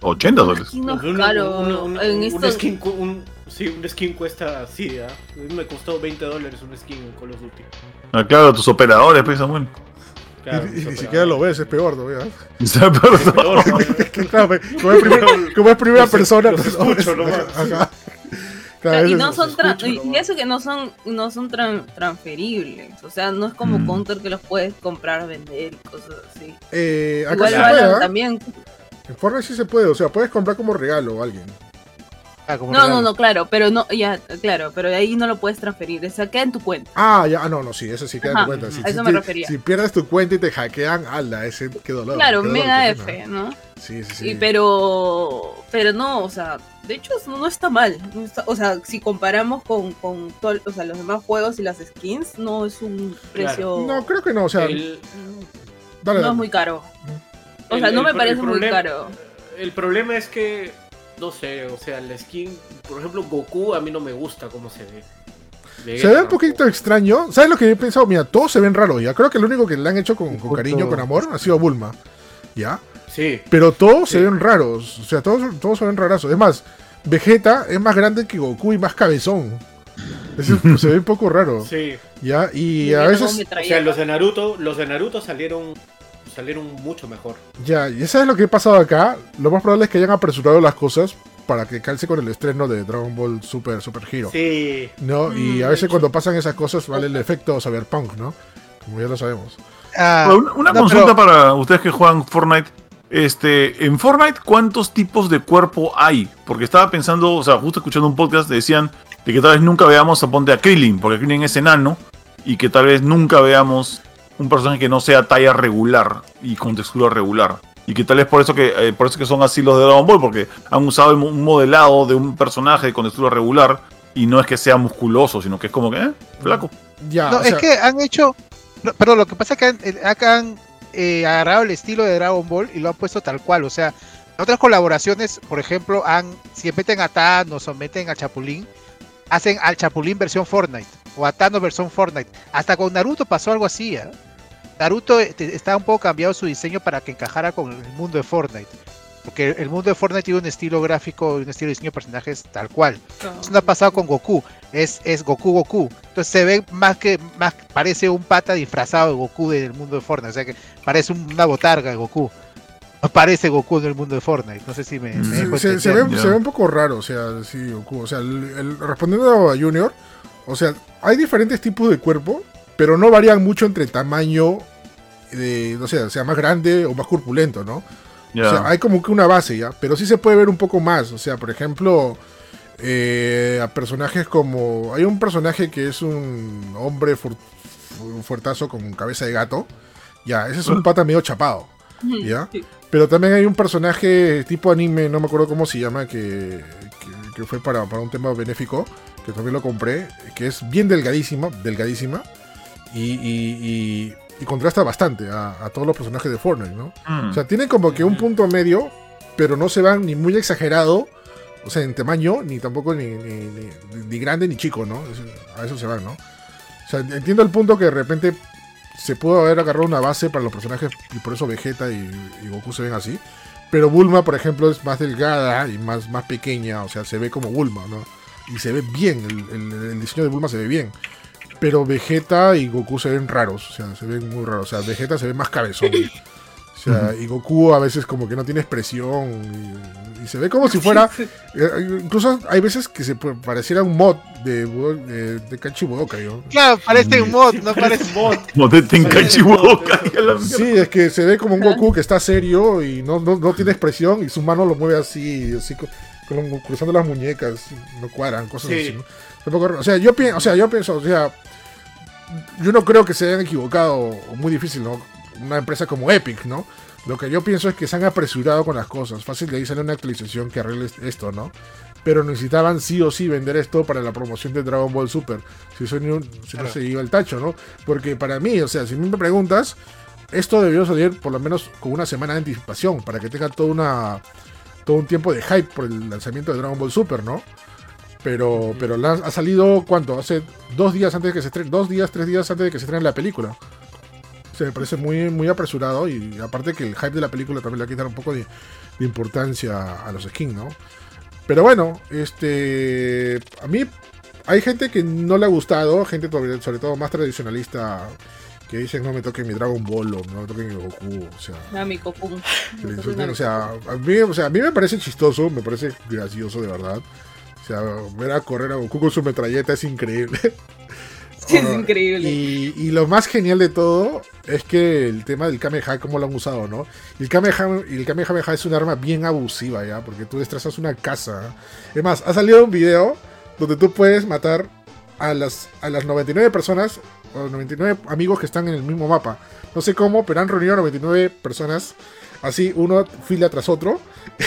$80. No, claro. Un skin cuesta así, ¿ah? ¿Eh? Me costó $20 un skin en Call of Duty. Ah, claro, tus operadores, pues, Samuel. Claro, y ni siquiera lo ves, es peor todavía. Como es primera persona, y no son y eso que no son transferibles, o sea, no es como Counter que los puedes comprar, vender, cosas así. Acá igual Valorant también. En Fortnite sí se puede, o sea, puedes comprar como regalo a alguien. Ah, como claro, pero no, ya, claro, pero ahí no lo puedes transferir, o sea, queda en tu cuenta. Ah, ya, no, sí, eso sí queda en tu cuenta. Si, a eso me refería. Si pierdes tu cuenta y te hackean, ala, ese, qué dolor. Claro, qué dolor, mega F, ¿no? Sí. Y pero no, o sea, de hecho no está mal, o sea, si comparamos con todo, o sea, los demás juegos y las skins, no es un precio. Claro. No, creo que no, o sea, no es muy caro. O sea, no me parece muy caro. El problema es que, no sé, o sea, la skin, por ejemplo, Goku a mí no me gusta cómo se ve. Se ve un poquito extraño. ¿Sabes lo que he pensado? Mira, todos se ven raros ya. Creo que lo único que le han hecho con cariño, con amor, ha sido Bulma. ¿Ya? Sí. Pero todos se ven raros. O sea, todos se ven rarazos. Es más, Vegeta es más grande que Goku y más cabezón. Se ve un poco raro. Sí. ¿Ya? Y a veces... O sea, los de Naruto salieron mucho mejor. Ya, y eso es lo que ha pasado acá. Lo más probable es que hayan apresurado las cosas para que calce con el estreno de Dragon Ball Super Hero. Sí. ¿No? Y a veces cuando pasan esas cosas vale el efecto cyberpunk, ¿no? Como ya lo sabemos. Una consulta para ustedes que juegan Fortnite. En Fortnite, ¿cuántos tipos de cuerpo hay? Porque estaba pensando, o sea, justo escuchando un podcast, decían de que tal vez nunca veamos a Krillin, porque Krillin es enano, y que tal vez nunca veamos un personaje que no sea talla regular y con textura regular. Y que tal vez por eso que son así los de Dragon Ball, porque han usado un modelado de un personaje con textura regular y no es que sea musculoso, sino que es como que, flaco. Ya, no, es que han hecho... No, perdón, lo que pasa es que han agarrado el estilo de Dragon Ball y lo han puesto tal cual. O sea, en otras colaboraciones, por ejemplo, si meten a Thanos o meten a Chapulín, hacen al Chapulín versión Fortnite o a Thanos versión Fortnite. Hasta con Naruto pasó algo así, ¿eh? Naruto estaba un poco cambiado su diseño para que encajara con el mundo de Fortnite, porque el mundo de Fortnite tiene un estilo gráfico y un estilo de diseño de personajes tal cual. Eso no ha pasado con Goku, es Goku, entonces se ve más parece un pata disfrazado de Goku del mundo de Fortnite, o sea que parece una botarga de Goku. Aparece Goku en el mundo de Fortnite, no sé si me dejo entender. Se ve un poco raro, o sea, sí, Goku, o sea, respondiendo a Junior, o sea, hay diferentes tipos de cuerpo, pero no varían mucho entre tamaño, no sé, sea más grande o más corpulento, ¿no? Yeah. O sea, hay como que una base ya, pero sí se puede ver un poco más, o sea, por ejemplo, a personajes como... Hay un personaje que es un hombre fuertazo con cabeza de gato, ya, ese es un pata medio chapado, ¿ya? Sí. Pero también hay un personaje tipo anime, no me acuerdo cómo se llama, que fue para un tema benéfico, que también lo compré, que es bien delgadísima, y contrasta bastante a todos los personajes de Fortnite, ¿no? O sea, tienen como que un punto medio, pero no se van ni muy exagerado, o sea, en tamaño, ni tampoco ni grande ni chico, ¿no? A eso se van, ¿no? O sea, entiendo el punto que de repente se pudo haber agarrado una base para los personajes, y por eso Vegeta y Goku se ven así, pero Bulma, por ejemplo, es más delgada y más pequeña, o sea, se ve como Bulma, ¿no? Y se ve bien, el diseño de Bulma se ve bien. Pero Vegeta y Goku se ven raros, o sea, se ven muy raros. O sea, Vegeta se ve más cabezón. O sea, y Goku a veces como que no tiene expresión. Y se ve como si fuera... Incluso hay veces que se pareciera un mod de Tenkachi Budokai, ¿no? Claro, parece un mod, no parece mod. Mod de Tenkachi Budokai. Sí, es que se ve como un Goku que está serio y no tiene expresión y su mano lo mueve así cruzando las muñecas, no cuadran, cosas así, ¿no? O sea, yo pienso, o sea, yo no creo que se hayan equivocado, muy difícil, ¿no? Una empresa como Epic, ¿no? Lo que yo pienso es que se han apresurado con las cosas. Fácil, de ahí sale una actualización que arregle esto, ¿no? pero necesitaban sí o sí vender esto para la promoción de Dragon Ball Super. Si Sony no se iba al tacho, ¿no? Porque para mí, o sea, si me preguntas, esto debió salir por lo menos con una semana de anticipación, para que tenga todo un tiempo de hype por el lanzamiento de Dragon Ball Super, ¿no? Pero ha salido, ¿cuánto? Hace 2 días antes de que se estrene, 3 días antes de que se estrene la película. Se me parece muy, muy apresurado, y aparte que el hype de la película también le va a quitar un poco de importancia a los skins, ¿no? Pero bueno, a mí hay gente que no le ha gustado, gente sobre todo más tradicionalista, que dicen no me toque mi Dragon Ball o no me toque mi Goku, o sea, no, mi Goku. Que le insulten, o sea, a mí me parece chistoso, me parece gracioso de verdad. O sea, ver a correr a Goku con su metralleta es increíble. Sí, es increíble. Y lo más genial de todo es que el tema del Kamehameha, cómo lo han usado, ¿no? El Kamehameha es un arma bien abusiva, ¿ya? Porque tú destrozas una casa. Es más, ha salido un video donde tú puedes matar a las 99 personas, o los 99 amigos que están en el mismo mapa. No sé cómo, pero han reunido a 99 personas. Así, uno fila tras otro.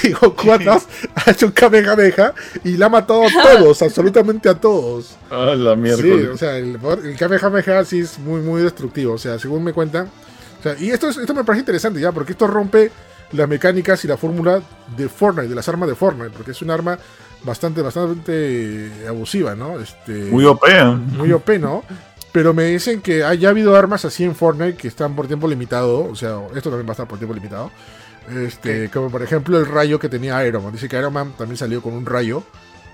Y Goku atrás ha hecho un Kamehameha y la ha matado a todos, absolutamente a todos. Ah, la mierda. Sí, o sea, el Kamehameha sí es muy, muy destructivo. O sea, según me cuentan. O sea, y esto me parece interesante ya, porque esto rompe las mecánicas y la fórmula de Fortnite, de las armas de Fortnite, porque es un arma bastante abusiva, ¿no? Muy OP, ¿eh? Muy OP, ¿no? Pero me dicen que haya habido armas así en Fortnite que están por tiempo limitado. O sea, esto también va a estar por tiempo limitado. Como por ejemplo el rayo que tenía Iron Man. Dice que Iron Man también salió con un rayo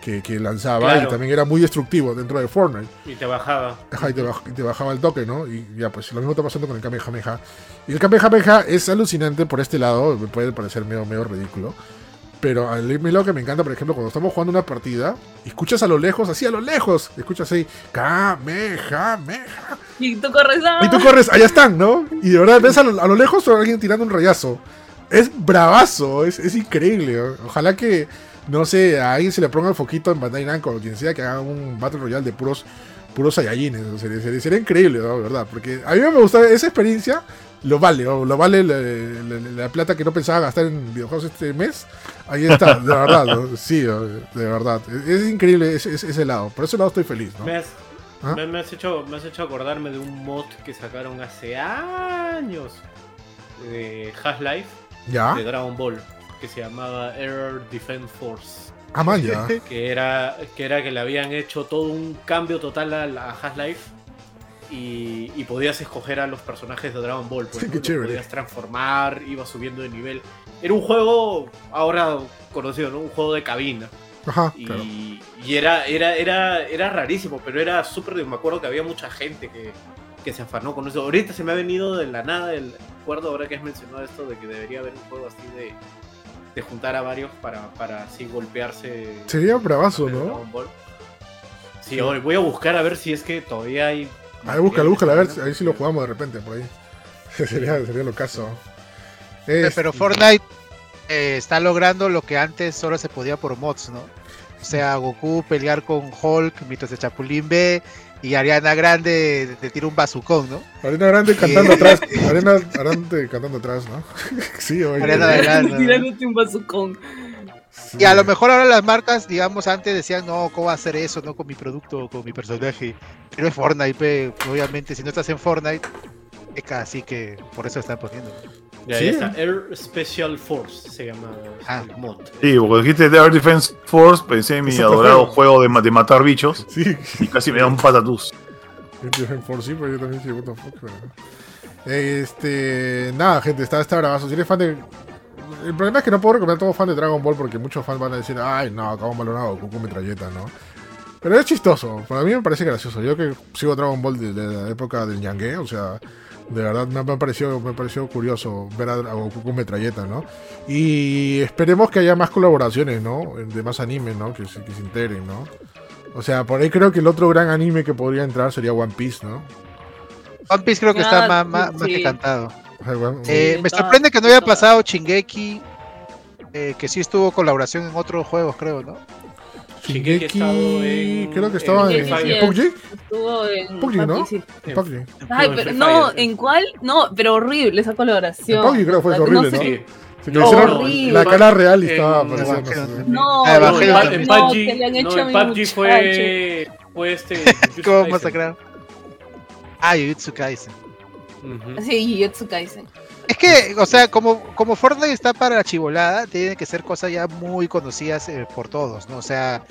que lanzaba, claro, y también era muy destructivo dentro de Fortnite. Y te bajaba. Ajá, y te bajaba el toque, ¿no? Y ya, pues lo mismo está pasando con el Kamehameha. Y el Kamehameha es alucinante por este lado. Me puede parecer medio ridículo. Pero a mí lo que me encanta, por ejemplo, cuando estamos jugando una partida, escuchas a lo lejos, escuchas ahí, Kamehameha. Y tú corres, allá están, ¿no? Y de verdad ves a lo lejos a alguien tirando un rayazo. Es bravazo, es increíble. Ojalá que, no sé, a alguien se le ponga el foquito en Bandai Namco o quien sea, que haga un Battle Royale de puros Saiyajines. O sea, sería increíble, ¿no? ¿Verdad? Porque a mí me gusta esa experiencia. Lo vale la plata que no pensaba gastar en videojuegos este mes. Ahí está, de verdad, ¿no? Sí, de verdad. Es increíble ese lado. Por ese lado estoy feliz, ¿no? Me has hecho acordarme de un mod que sacaron hace años de Half-Life, de Dragon Ball, que se llamaba Air Defense Force. Ah, man, ya. Que era que le habían hecho todo un cambio total a Half-Life. Y podías escoger a los personajes de Dragon Ball, pues, sí, ¿no? Los podías transformar, ibas subiendo de nivel. Era un juego ahora conocido, ¿no? Un juego de cabina. Ajá, claro. Y era rarísimo, pero era súper. Me acuerdo que había mucha gente que se afanó con eso. Ahorita se me ha venido de la nada el recuerdo, ahora que has mencionado esto, de que debería haber un juego así de juntar a varios para así golpearse. Sería bravazo, ¿no? Dragon Ball. Sí, hoy voy a buscar a ver si es que todavía hay. A ver, búscala, a ver, ahí sí lo jugamos de repente, por ahí. sería lo caso. Pero Fortnite está logrando lo que antes solo se podía por mods, ¿no? O sea, Goku pelear con Hulk mientras el Chapulín ve y Ariana Grande te tira un bazucón, ¿no? Ariana Grande cantando atrás, ¿no? Sí, oye. Ariana Grande tirándote un bazucón. Sí. Y a lo mejor ahora las marcas, digamos, antes decían, no, ¿cómo va a hacer eso? No con mi producto, con mi personaje. Pero es Fortnite, obviamente, si no estás en Fortnite, es casi que por eso lo están poniendo. Ya, sí, está Air Special Force, se llama el mod. Sí, porque dijiste de Air Defense Force, pensé en mi adorado juego de matar bichos. Sí. Y casi me da un patatús. Air Defense Force, sí, pero yo también soy what the fuck, ¿verdad? Nada, gente, está bravazo. Si eres fan de... El problema es que no puedo recomendar a todos fan de Dragon Ball, porque muchos fans van a decir, ay, no, acabo de valorar a Goku con metralleta, ¿no? Pero es chistoso, para mí me parece gracioso. Yo que sigo Dragon Ball desde la época del Ñangue, o sea, de verdad me ha parecido curioso ver a Goku con metralleta, ¿no? Y esperemos que haya más colaboraciones, ¿no? De más animes, ¿no? Que se integren, ¿no? O sea, por ahí creo que el otro gran anime que podría entrar sería One Piece, ¿no? One Piece creo que está más que cantado. Me sorprende que no haya pasado Shingeki, que sí estuvo colaboración en otros juegos, creo, ¿no? Shingeki creo que estaba en PUBG. Estuvo en PUBG, ¿no? Sí. PUBG. Ay, pero no, ¿en cuál? No, pero horrible esa colaboración. En PUBG creo que fue horrible, ¿no? Sé. Se le hicieron la cara real y estaba apareciendo. En PUBG fue ¿cómo masacrar? Ah, Jujutsu Kaisen. Sí, Jujutsu Kaisen. Es que, o sea, como Fortnite está para la chibolada, tiene que ser cosas ya muy conocidas por todos, ¿no? O sea,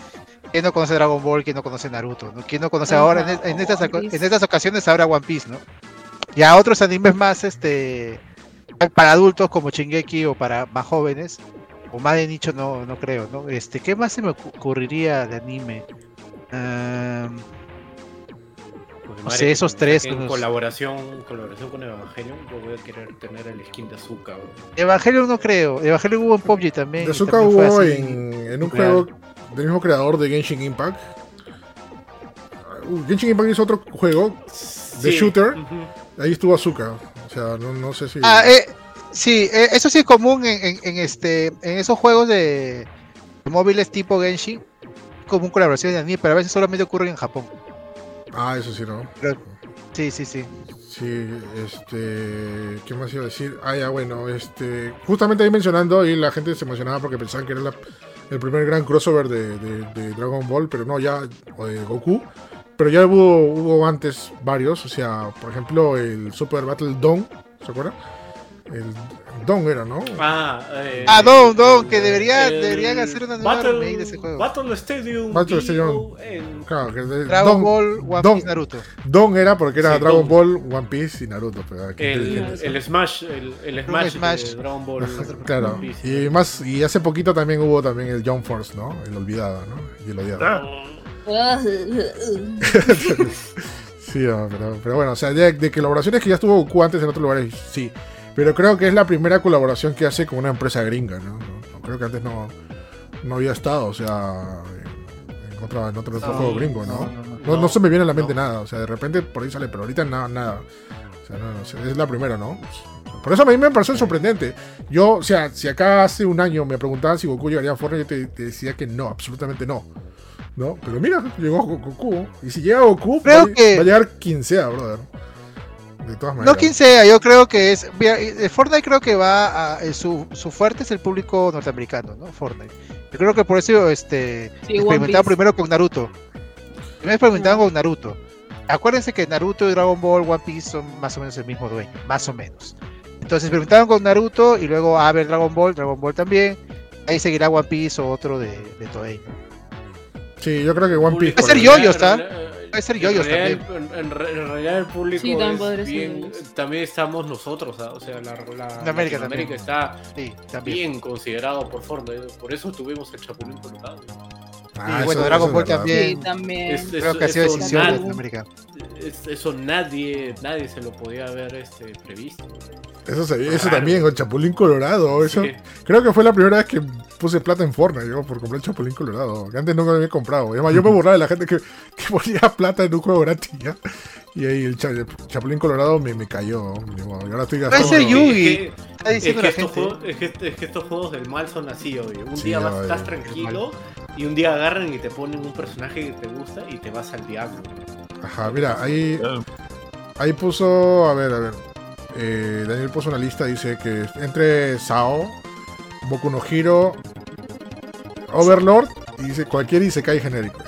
¿quién no conoce Dragon Ball? ¿Quién no conoce Naruto? ¿No? ¿Quién no conoce ahora, en estas ocasiones, ahora One Piece, ¿no? Y a otros animes más, para adultos como Shingeki o para más jóvenes, o más de nicho, no creo, ¿no? ¿Qué más se me ocurriría de anime? No sé, esos tres. En colaboración con Evangelion, yo voy a querer tener el skin de Azuka. Evangelion no creo. Evangelion hubo en PUBG también. De Azuka hubo en un juego del mismo creador de Genshin Impact. Genshin Impact es otro juego de shooter. Ahí estuvo Azuka. O sea, no sé si. Eso sí es común en esos juegos de móviles tipo Genshin. Común colaboración de anime, pero a veces solamente ocurre en Japón. Ah, eso sí, ¿no? Sí. Sí, ¿qué más iba a decir? Ah, ya, bueno, justamente ahí mencionando, y la gente se emocionaba porque pensaban que era el primer gran crossover de Dragon Ball, pero no, ya, o de Goku. Pero ya hubo antes varios, o sea, por ejemplo, el Super Battle Dawn, ¿se acuerdan? El Dawn era, ¿no? Dawn, que deberían hacer una nueva remake de ese juego. Battle Stadium. Claro, que Dragon Ball, One Piece, Naruto. Dawn era porque era Dragon Ball, One Piece y Naruto. El Smash, el Smash de Dragon Ball. Claro. One Piece, y hace poquito también hubo el Jump Force, ¿no? El olvidado, ¿no? Y el odiado. Sí, no, pero bueno, o sea, de colaboraciones que ya estuvo Goku antes en otros lugares, sí. Pero creo que es la primera colaboración que hace con una empresa gringa, ¿no? Creo que antes no había estado, o sea, en otro juego gringo, ¿no? No se me viene a la mente nada, o sea, de repente por ahí sale, pero ahorita nada. O sea, no, es la primera, ¿no? Por eso a mí me pareció sorprendente. Yo, o sea, si acá hace un año me preguntaban si Goku llegaría a Fortnite, yo te decía que no, absolutamente no. Pero mira, llegó Goku. Y si llega Goku, va a llegar 15, brother. De todas maneras. No 15, yo creo que es. Fortnite creo que va a. Su fuerte es el público norteamericano, ¿no? Fortnite. Yo creo que por eso experimentaron primero con Naruto. Acuérdense que Naruto y Dragon Ball, One Piece son más o menos el mismo dueño, más o menos. Entonces experimentaron con Naruto y luego a ver Dragon Ball también. Ahí seguirá One Piece o otro de Toei. Sí, yo creo que One Piece. Puede ser yo está. Puede ser yoyos también. En realidad el público sí, es bien, también estamos nosotros, ¿sabes? O sea, América está bien considerado por Fortnite, por eso tuvimos el Chapulín Colorado. Y bueno, Dragon Ball también. Creo que ha sido decisión de América. Eso nadie se lo podía haber previsto. Eso también, con Chapulín Colorado. Eso, sí. Creo que fue la primera vez que puse plata en Fortnite, yo, por comprar el Chapulín Colorado. Que antes nunca lo había comprado. Además, yo me burlaba de la gente que ponía plata en un juego gratis, ¿ya? Y ahí el Chapulín Colorado me cayó. Y ahora estoy gastando. Parece Yugi. Es que estos juegos del mal son así, obvio. Un día estás tranquilo y un día agarran y te ponen un personaje que te gusta y te vas al diablo. Ajá, mira, ahí puso. A ver. Daniel puso una lista, dice que entre Sao, Boku no Hero, Overlord, y dice cualquier isekai genérico.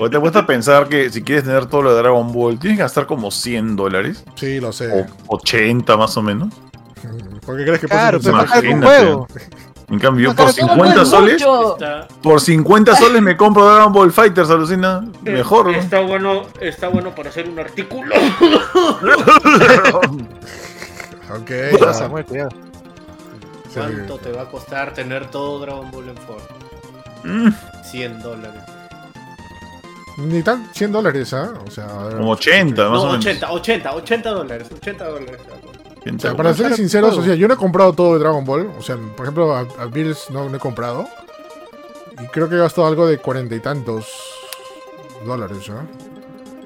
O te cuesta a pensar que si quieres tener todo lo de Dragon Ball, tienes que gastar como $100. Sí, lo sé. O 80 más o menos. ¿Por qué crees que claro, un juego? En cambio, no, por 50 soles me compro Dragon Ball Fighters, alucina. Mejor, ¿no? Está bueno para hacer un artículo. Okay, Samuel, cuidado. ¿Cuánto te va a costar tener todo Dragon Ball en forma? $100. Ni tan $100, ¿ah? O sea, como 80, más o menos. 80 dólares. O sea, para ser sinceros, o sea, yo no he comprado todo de Dragon Ball. O sea, por ejemplo, a Bills no he comprado. Y creo que he gastado algo de $40 y tantos.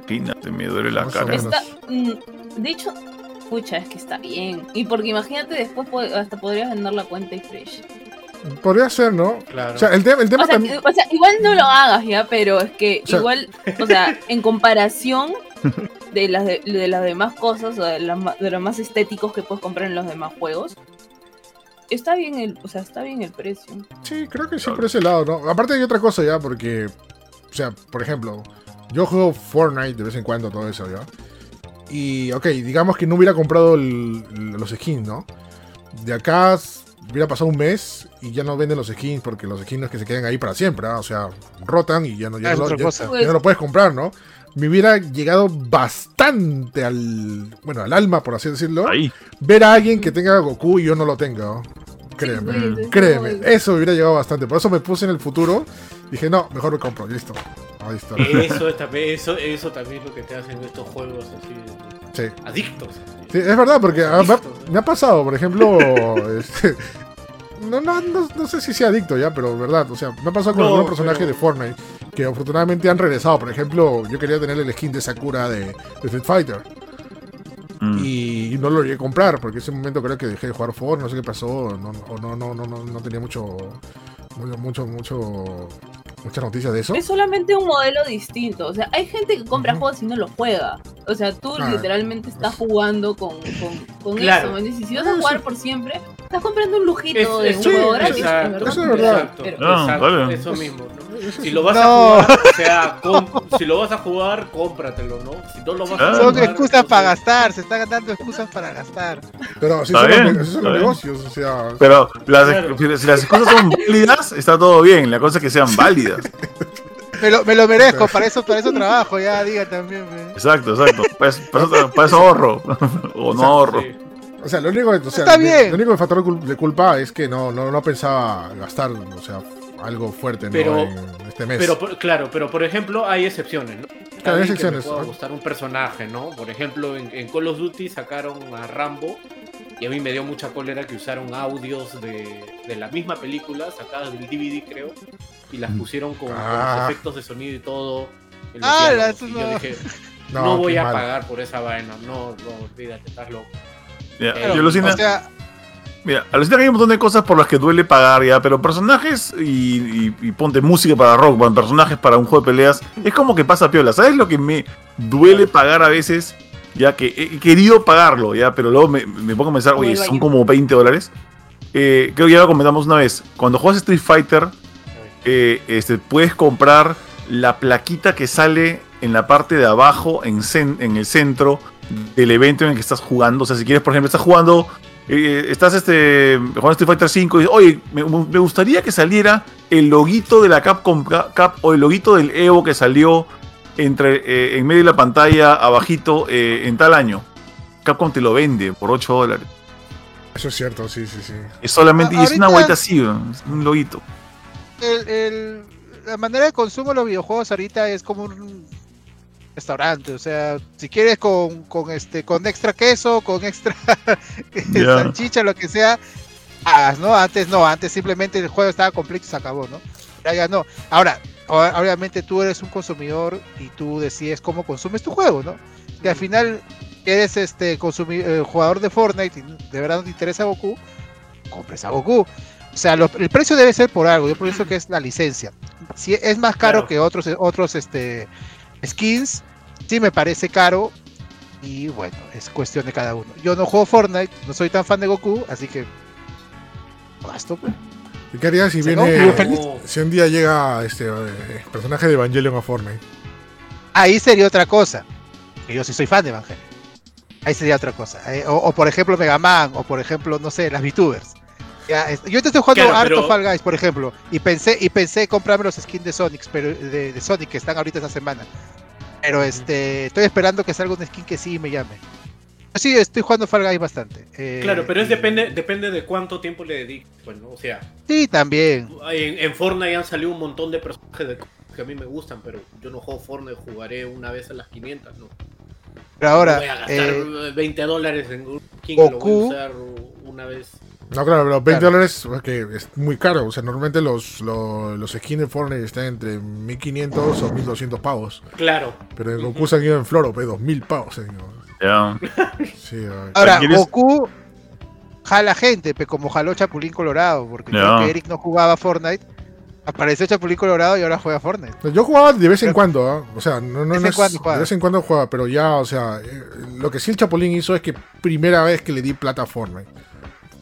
Pina, te me duele la cara. De hecho, pucha, es que está bien. Y porque imagínate, después hasta podrías vender la cuenta y fresh. Podría ser, ¿no? Claro. O sea, el tema también. O sea, igual no lo hagas ya, pero es que igual, o sea, en comparación. De las demás cosas, o de los más estéticos que puedes comprar en los demás juegos, está bien el, o sea, está bien el precio. Sí, creo que sí, por ese lado, ¿no? Aparte hay otra cosa ya, porque, o sea, por ejemplo, yo juego Fortnite de vez en cuando, todo eso, ¿ya? Y, ok, digamos que no hubiera comprado los skins, ¿no? De acá hubiera pasado un mes y ya no venden los skins, porque los skins no es que se queden ahí para siempre, ¿no? O sea, rotan y ya no lo puedes comprar, ¿no? Me hubiera llegado bastante al alma, por así decirlo, ahí. Ver a alguien que tenga Goku y yo no lo tenga, ¿no? Créeme, eso me hubiera llegado bastante. Por eso me puse en el futuro, dije, no, mejor lo compro, listo. Ahí está. Eso también es lo que te hacen estos juegos así, sí. Adictos. Sí, es verdad, porque me ha pasado, por ejemplo, no sé si sea adicto ya, pero verdad, o sea, me ha pasado con algún personaje de Fortnite que afortunadamente han regresado. Por ejemplo, yo quería tener el skin de Sakura de Street Fighter. Y no lo llegué a comprar, porque en ese momento creo que dejé de jugar Fortnite, no sé qué pasó, no tenía muchas noticias de eso. Es solamente un modelo distinto, o sea, hay gente que compra juegos y no los juega, o sea, tú literalmente estás jugando con claro. Eso, ¿no? Y si vas a jugar por siempre, estás comprando un lujito de un juego gratis. Eso es verdad. Exacto, eso mismo, ¿no? Si lo vas a jugar, o sea, si lo vas a jugar, cómpratelo, ¿no? Si no lo vas a jugar, son excusas para gastar, se están dando excusas para gastar. Pero si son los negocios, o sea. Pero si las excusas son válidas, está todo bien, la cosa es que sean válidas. Me lo merezco, para eso trabajo, ya diga también. Exacto. Para eso ahorro. O no ahorro. Sí. O sea, lo único factor de culpa es que no pensaba gastar, o sea, algo fuerte, pero, ¿no? En este mes. Pero por ejemplo, hay excepciones, ¿no? Claro, hay excepciones. Que me pueda gustar un personaje, ¿no? Por ejemplo, en Call of Duty sacaron a Rambo y a mí me dio mucha cólera que usaron audios de la misma película, sacadas del DVD, creo, y las pusieron con los efectos de sonido y todo. Yo dije, no voy a pagar por esa vaina, no, olvídate, estás loco. Yeah, pero, mira, alucina que hay un montón de cosas por las que duele pagar ya, pero personajes y ponte música para Rock Band, personajes para un juego de peleas, es como que pasa piola. ¿Sabes lo que me duele pagar a veces? Ya que he querido pagarlo, ya, pero luego me pongo a pensar, oye, son como $20. Creo que ya lo comentamos una vez. Cuando juegas Street Fighter, puedes comprar la plaquita que sale en la parte de abajo, en el centro del evento en el que estás jugando. O sea, si quieres, por ejemplo, estás jugando... jugando Street Fighter 5 y dices, oye, me gustaría que saliera el loguito de la Capcom o el loguito del Evo que salió en medio de la pantalla abajito en tal año. Capcom te lo vende por $8. Eso es cierto, sí. Es solamente, y es una vuelta así, un loguito. La manera de consumo de los videojuegos ahorita es como un restaurante, o sea, si quieres con extra queso, con extra salchicha, lo que sea, hagas, ¿no? Antes simplemente el juego estaba completo y se acabó, ¿no? Ya no. Ahora, obviamente tú eres un consumidor y tú decides cómo consumes tu juego, ¿no? Que al final eres jugador de Fortnite y de verdad no te interesa Goku, compres a Goku. O sea, el precio debe ser por algo, yo pienso que es la licencia. Si es más caro que otros skins, sí me parece caro y bueno, es cuestión de cada uno. Yo no juego Fortnite, no soy tan fan de Goku, así que gasto, pues. ¿Qué harías si si un día llega personaje de Evangelion a Fortnite? Ahí sería otra cosa. Yo sí soy fan de Evangelion. Ahí sería otra cosa. O por ejemplo Mega Man, o por ejemplo, no sé, las VTubers. Ya, yo te estoy jugando Fall Guys, por ejemplo, y pensé comprarme los skins de Sonic, pero de Sonic que están ahorita esta semana. Pero estoy esperando que salga un skin que sí me llame. Yo sí estoy jugando Fall Guys bastante. Pero depende de cuánto tiempo le dediques, pues, ¿no? O sea. Sí, también. En Fortnite han salido un montón de personajes que a mí me gustan, pero yo no juego Fortnite, jugaré una vez a las 500, ¿no? Pero ahora no voy a gastar $20 en un skin que lo voy a usar una vez. No, claro, pero $20 que es muy caro. O sea, normalmente los skins de Fortnite están entre 1.500 o 1.200 pavos. Claro. Pero en Goku se han ido en floro, pues 2.000 pavos. Ya. Sí, ahora, Goku jala gente, como jaló Chapulín Colorado, porque creo que Eric no jugaba Fortnite. Apareció Chapulín Colorado y ahora juega Fortnite. Yo jugaba de vez en cuando, ¿eh? O sea, de vez en cuando jugaba, pero ya, o sea, lo que sí el Chapulín hizo es que primera vez que le di plata a Fortnite.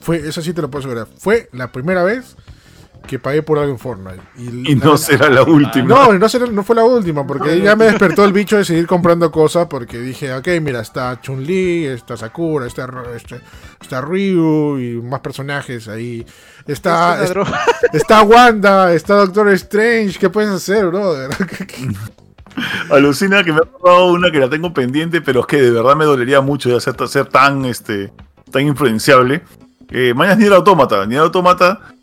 Fue, eso sí te lo puedo asegurar. Fue la primera vez que pagué por algo en Fortnite. Y no será la última. No fue la última, porque ya me despertó el bicho de seguir comprando cosas, porque dije, ok, mira, está Chun-Li, está Sakura, está Ryu y más personajes ahí. Está Wanda, está Doctor Strange. ¿Qué puedes hacer, brother? Alucina que me ha robado una que la tengo pendiente, pero es que de verdad me dolería mucho de ser tan influenciable. Mañana ni el Autómata,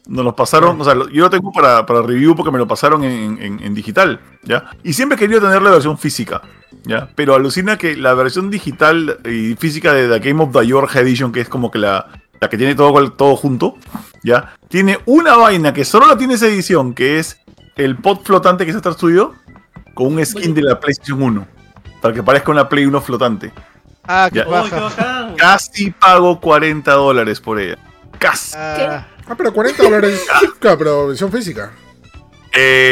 nos los pasaron, o sea, yo lo tengo para review porque me lo pasaron en digital, ¿ya? Y siempre he querido tener la versión física, ¿ya? Pero alucina que la versión digital y física de The Game of the Georgia Edition, que es como que la que tiene todo junto, ¿ya? Tiene una vaina que solo la tiene esa edición, que es el pot flotante que es Star Studio, con un skin de la PlayStation 1, para que parezca una Play 1 flotante. Ah, qué baja. Casi pago $40 por ella. Casi. Ah, pero $40 física, pero versión física.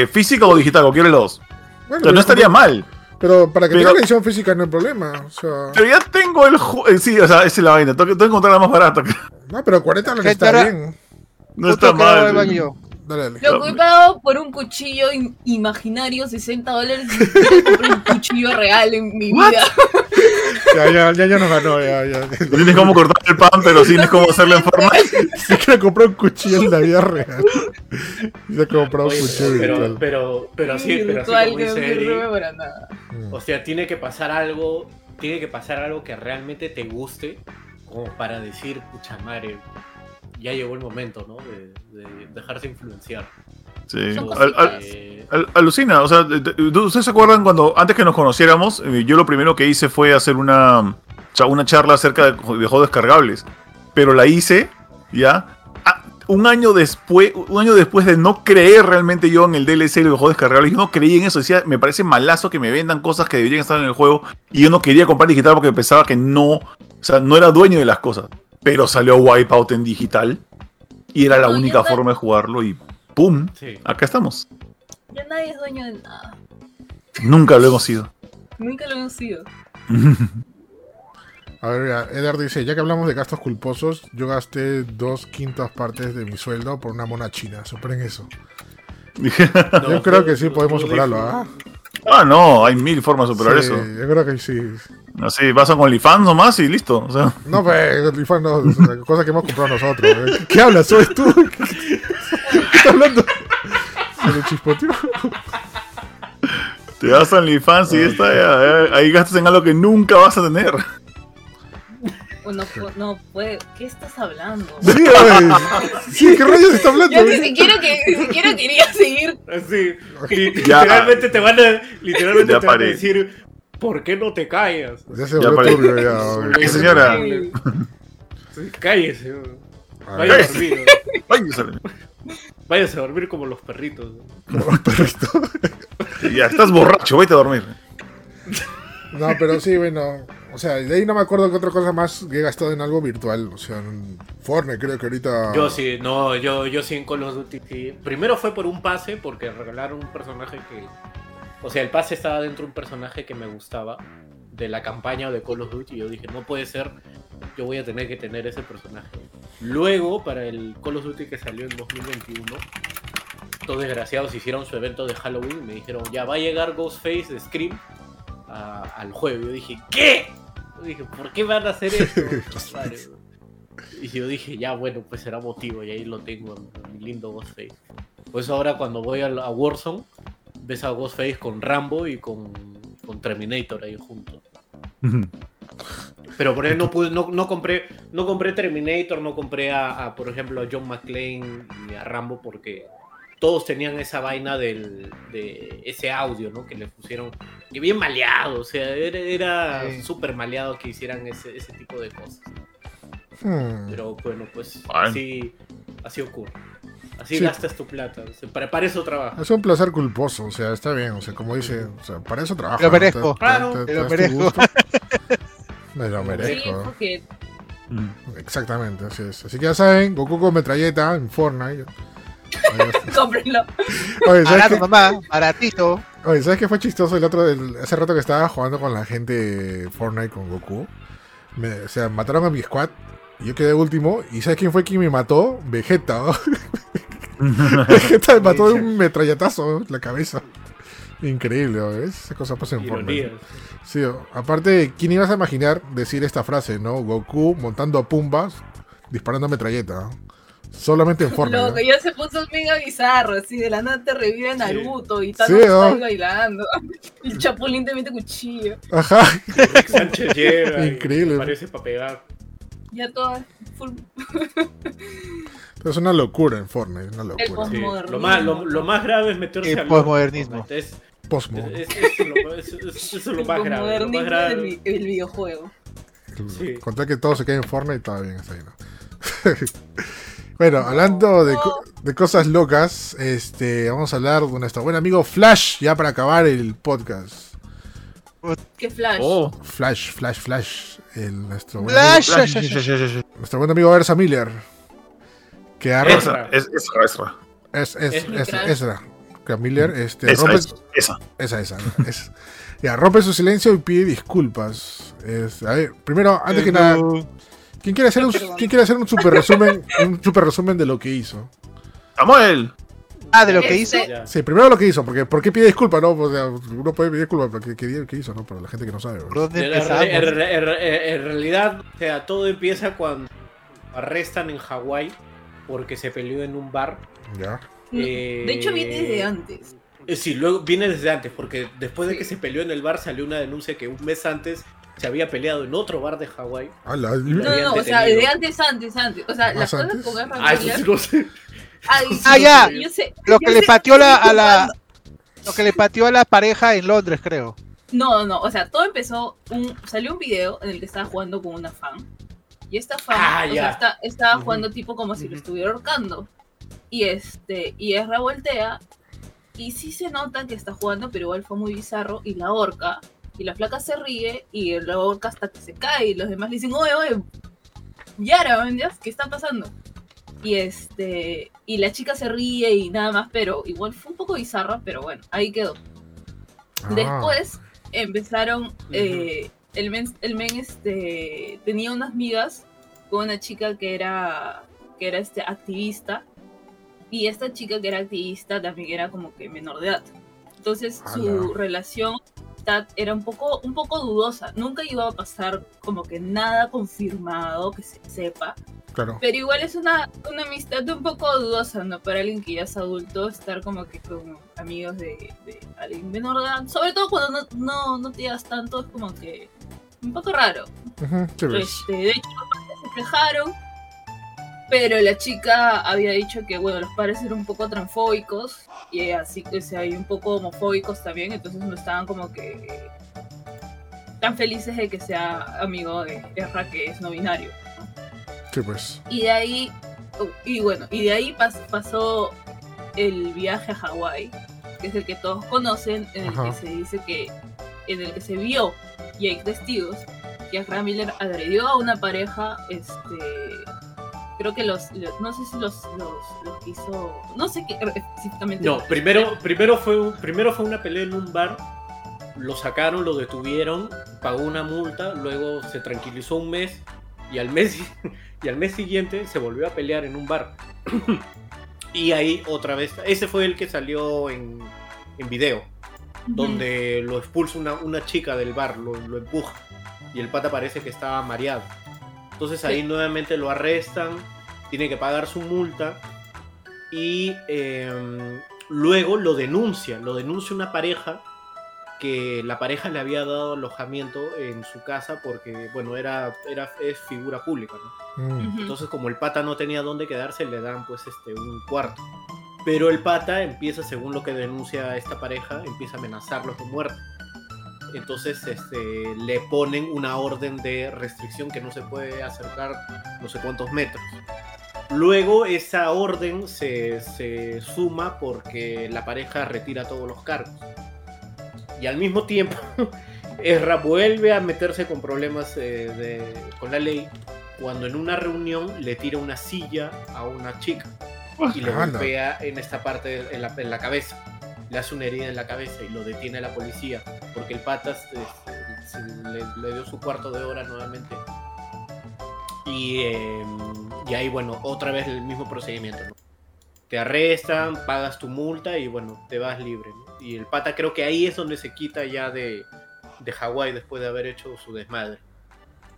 Física o digital, cualquiera de los dos. Bueno, o sea, no estaría mal. Pero para que tenga edición física no hay problema. O sea... Pero ya tengo el juego. Sí, o sea, esa es la vaina. Tengo que encontrar la más barata. No, pero $40 está bien. No está mal. Lo que he pagado por un cuchillo imaginario, $60, y compré un cuchillo real en mi vida. Ya nos ganó, ya. No tienes cómo cortar el pan, pero sí tienes cómo hacerlo en forma. Sí que le compró un cuchillo en la vida real. Se compró un cuchillo virtual. Pero así, como dice Eric, o sea, tiene que pasar algo que realmente te guste, como para decir, pucha madre, ya llegó el momento, ¿no? De dejarse influenciar. Sí. Alucina, o sea, ¿ustedes se acuerdan cuando, antes que nos conociéramos, yo lo primero que hice fue hacer una charla acerca de juegos descargables? Pero la hice, ¿ya? Un año después de no creer realmente yo en el DLC de los juegos descargables, yo no creí en eso, decía, me parece malazo que me vendan cosas que deberían estar en el juego, y yo no quería comprar digital porque pensaba que no, o sea, no era dueño de las cosas. Pero salió Wipeout en digital y era la única forma de jugarlo y ¡pum! Sí. Acá estamos. Ya nadie es dueño de nada. Nunca lo hemos sido. A ver, mira, Edgar dice, ya que hablamos de gastos culposos, yo gasté 2/5 de mi sueldo por una mona china. Superen eso. Yo creo que sí podemos superarlo, ¿ah? Ah, no, hay mil formas de superar eso. Yo creo que sí. Así, vas a con OnlyFans nomás y listo. O sea. No, pues, OnlyFans no, o sea, cosas que hemos comprado nosotros. ¿Qué hablas? ¿Sois tú? ¿Qué estás hablando? Se le chispoteo. Te vas a OnlyFans y está, ahí gastas en algo que nunca vas a tener. No puedo. ¿Qué estás hablando? Sí, sí, ¿qué rayos está hablando? Yo ni siquiera quería seguir. Sí, literalmente te van a decir, ¿por qué no te callas? Ya se volvió turbio. ¿Qué, señora? Sí, cállese. Váyase a dormir como los perritos. Como los perritos. Ya estás borracho, vete a dormir. No, pero sí, bueno, o sea, de ahí no me acuerdo que otra cosa más que he gastado en algo virtual, o sea, en Fortnite creo que ahorita... Yo sí en Call of Duty, sí. Primero fue por un pase, porque regalaron un personaje que... O sea, el pase estaba dentro de un personaje que me gustaba, de la campaña de Call of Duty, y yo dije, no puede ser, yo voy a tener que tener ese personaje. Luego, para el Call of Duty que salió en 2021... estos desgraciados hicieron su evento de Halloween y me dijeron, ya va a llegar Ghostface de Scream al juego. Yo dije, ¿qué? Yo dije, ¿por qué van a hacer esto? Y yo dije, ya bueno, pues será motivo. Y ahí lo tengo, mi lindo Ghostface. Pues ahora cuando voy a Warzone, ves a Ghostface con Rambo y con Terminator ahí juntos. Pero por ahí no compré Terminator, no compré a por ejemplo a John McClane ni a Rambo, porque todos tenían esa vaina de ese audio, ¿no? Que le pusieron, que bien maleado, o sea, era súper maleado que hicieran ese tipo de cosas. Pero bueno, pues así ocurre. Así sí. Gastas tu plata, o sea, para eso trabajas. Es un placer culposo, o sea, está bien, o sea, como dice, o sea, para eso trabajas. Lo merezco, claro, lo merezco. Me lo merezco. Sí, porque... Exactamente, así es. Así que ya saben, Goku con metralleta en Fortnite. Cómprenlo. Oye, barato, mamá, baratito. Oye, ¿sabes qué fue chistoso? Hace rato que estaba jugando con la gente Fortnite con Goku, o sea, mataron a mi squad Yo quedé último. ¿Y sabes quién fue quien me mató? Vegeta. Vegeta me mató de un metrallatazo en la cabeza. Increíble, ¿ves? Esas cosas pasan por mí. Sí, aparte, ¿quién ibas a imaginar decir esta frase, no? Goku montando a Pumbas, disparando a metralleta, ¿no? Solamente en Fortnite. Loco, ¿no? Ya se puso mega bizarro, así de la nada te revive Naruto, sí. Y tal, sí, ¿no? Estás bailando. El Chapulín te mete cuchillo. Ajá. Sánchez llega. Increíble. Parece para pegar. Ya todo. Full... Pero es una locura en Fortnite, es una locura. El postmodernismo. Sí. Lo más grave es meterse al postmodernismo. Eso es lo más grave. Lo más grave es el videojuego. Sí. Contar que todo se quede en Fortnite, estaba bien, está bien. Bueno, hablando de cosas locas, vamos a hablar de nuestro buen amigo Flash, ya para acabar el podcast. ¿Qué Flash? Oh. Flash. Nuestro buen amigo Ezra Miller. Que ha Ezra. Que Miller rompe su silencio y pide disculpas. A ver, primero, antes que nada... ¿Quién quiere hacer un super resumen? Un super resumen de lo que hizo. ¡Samuel! Ah, ¿de lo que hizo? Sí, primero lo que hizo, porque ¿por qué pide disculpas? No, o sea, uno puede pedir disculpas, pero ¿qué hizo? No, para la gente que no sabe. En realidad, o sea, todo empieza cuando arrestan en Hawái porque se peleó en un bar. Ya. De hecho, viene desde antes. Sí, luego viene desde antes, porque después de que se peleó en el bar salió una denuncia que un mes antes se había peleado en otro bar de Hawái. No, o sea, de antes. O sea, las cosas con Ezra Miller. Sí, no sé. Ya. Lo que le pateó a la pareja en Londres, creo. No, o sea, todo empezó salió un video en el que estaba jugando con una fan. Y esta fan, estaba jugando tipo como si lo estuviera ahorcando. Y Ezra voltea y sí se nota que está jugando, pero igual fue muy bizarro y la ahorca. Y la flaca se ríe y la boca hasta que se cae y los demás le dicen, oye, Yara, ¿qué está pasando? Y la chica se ríe y nada más, pero igual fue un poco bizarra, pero bueno, ahí quedó. Después empezaron, el men tenía unas migas con una chica que era activista, y esta chica que era activista también era como que menor de edad. Entonces su relación era un poco dudosa, nunca iba a pasar como que nada confirmado que se sepa, claro. Pero igual es una amistad un poco dudosa, ¿no? Para alguien que ya es adulto, estar como que con amigos de alguien menor de edad, sobre todo cuando no te das tanto, es como que un poco raro. Uh-huh, de hecho los padres se quejaron, pero la chica había dicho que bueno, los padres eran un poco transfóbicos y así que hay un poco homofóbicos también, entonces no estaban como que tan felices de que sea amigo de Ezra, que es no binario, ¿no? Sí, pues. Y de ahí pasó el viaje a Hawái, que es el que todos conocen, en el que se dice que en el que se vio y hay testigos que Ezra Miller agredió a una pareja, creo que los hizo, no sé qué exactamente. No, primero fue una pelea en un bar, lo sacaron, lo detuvieron, pagó una multa, luego se tranquilizó un mes y al mes siguiente se volvió a pelear en un bar. Y ahí otra vez, ese fue el que salió en video, donde lo expulsa una chica del bar, lo empuja y el pata parece que estaba mareado. Entonces ahí nuevamente lo arrestan, tiene que pagar su multa y luego lo denuncia una pareja que la pareja le había dado alojamiento en su casa porque, bueno, es figura pública, ¿no? Entonces como el pata no tenía dónde quedarse, le dan pues un cuarto. Pero el pata empieza, según lo que denuncia esta pareja, empieza a amenazarlos con muerte. Entonces le ponen una orden de restricción que no se puede acercar no sé cuántos metros. Luego esa orden se suma porque la pareja retira todos los cargos. Y al mismo tiempo Ezra vuelve a meterse con problemas con la ley cuando en una reunión le tira una silla a una chica y le golpea en esta parte, en la cabeza. Le hace una herida en la cabeza y lo detiene la policía porque el pata le dio su cuarto de hora nuevamente. Y ahí, bueno, otra vez el mismo procedimiento, ¿no? Te arrestan, pagas tu multa y, bueno, te vas libre, ¿no? Y el pata creo que ahí es donde se quita ya de Hawái después de haber hecho su desmadre.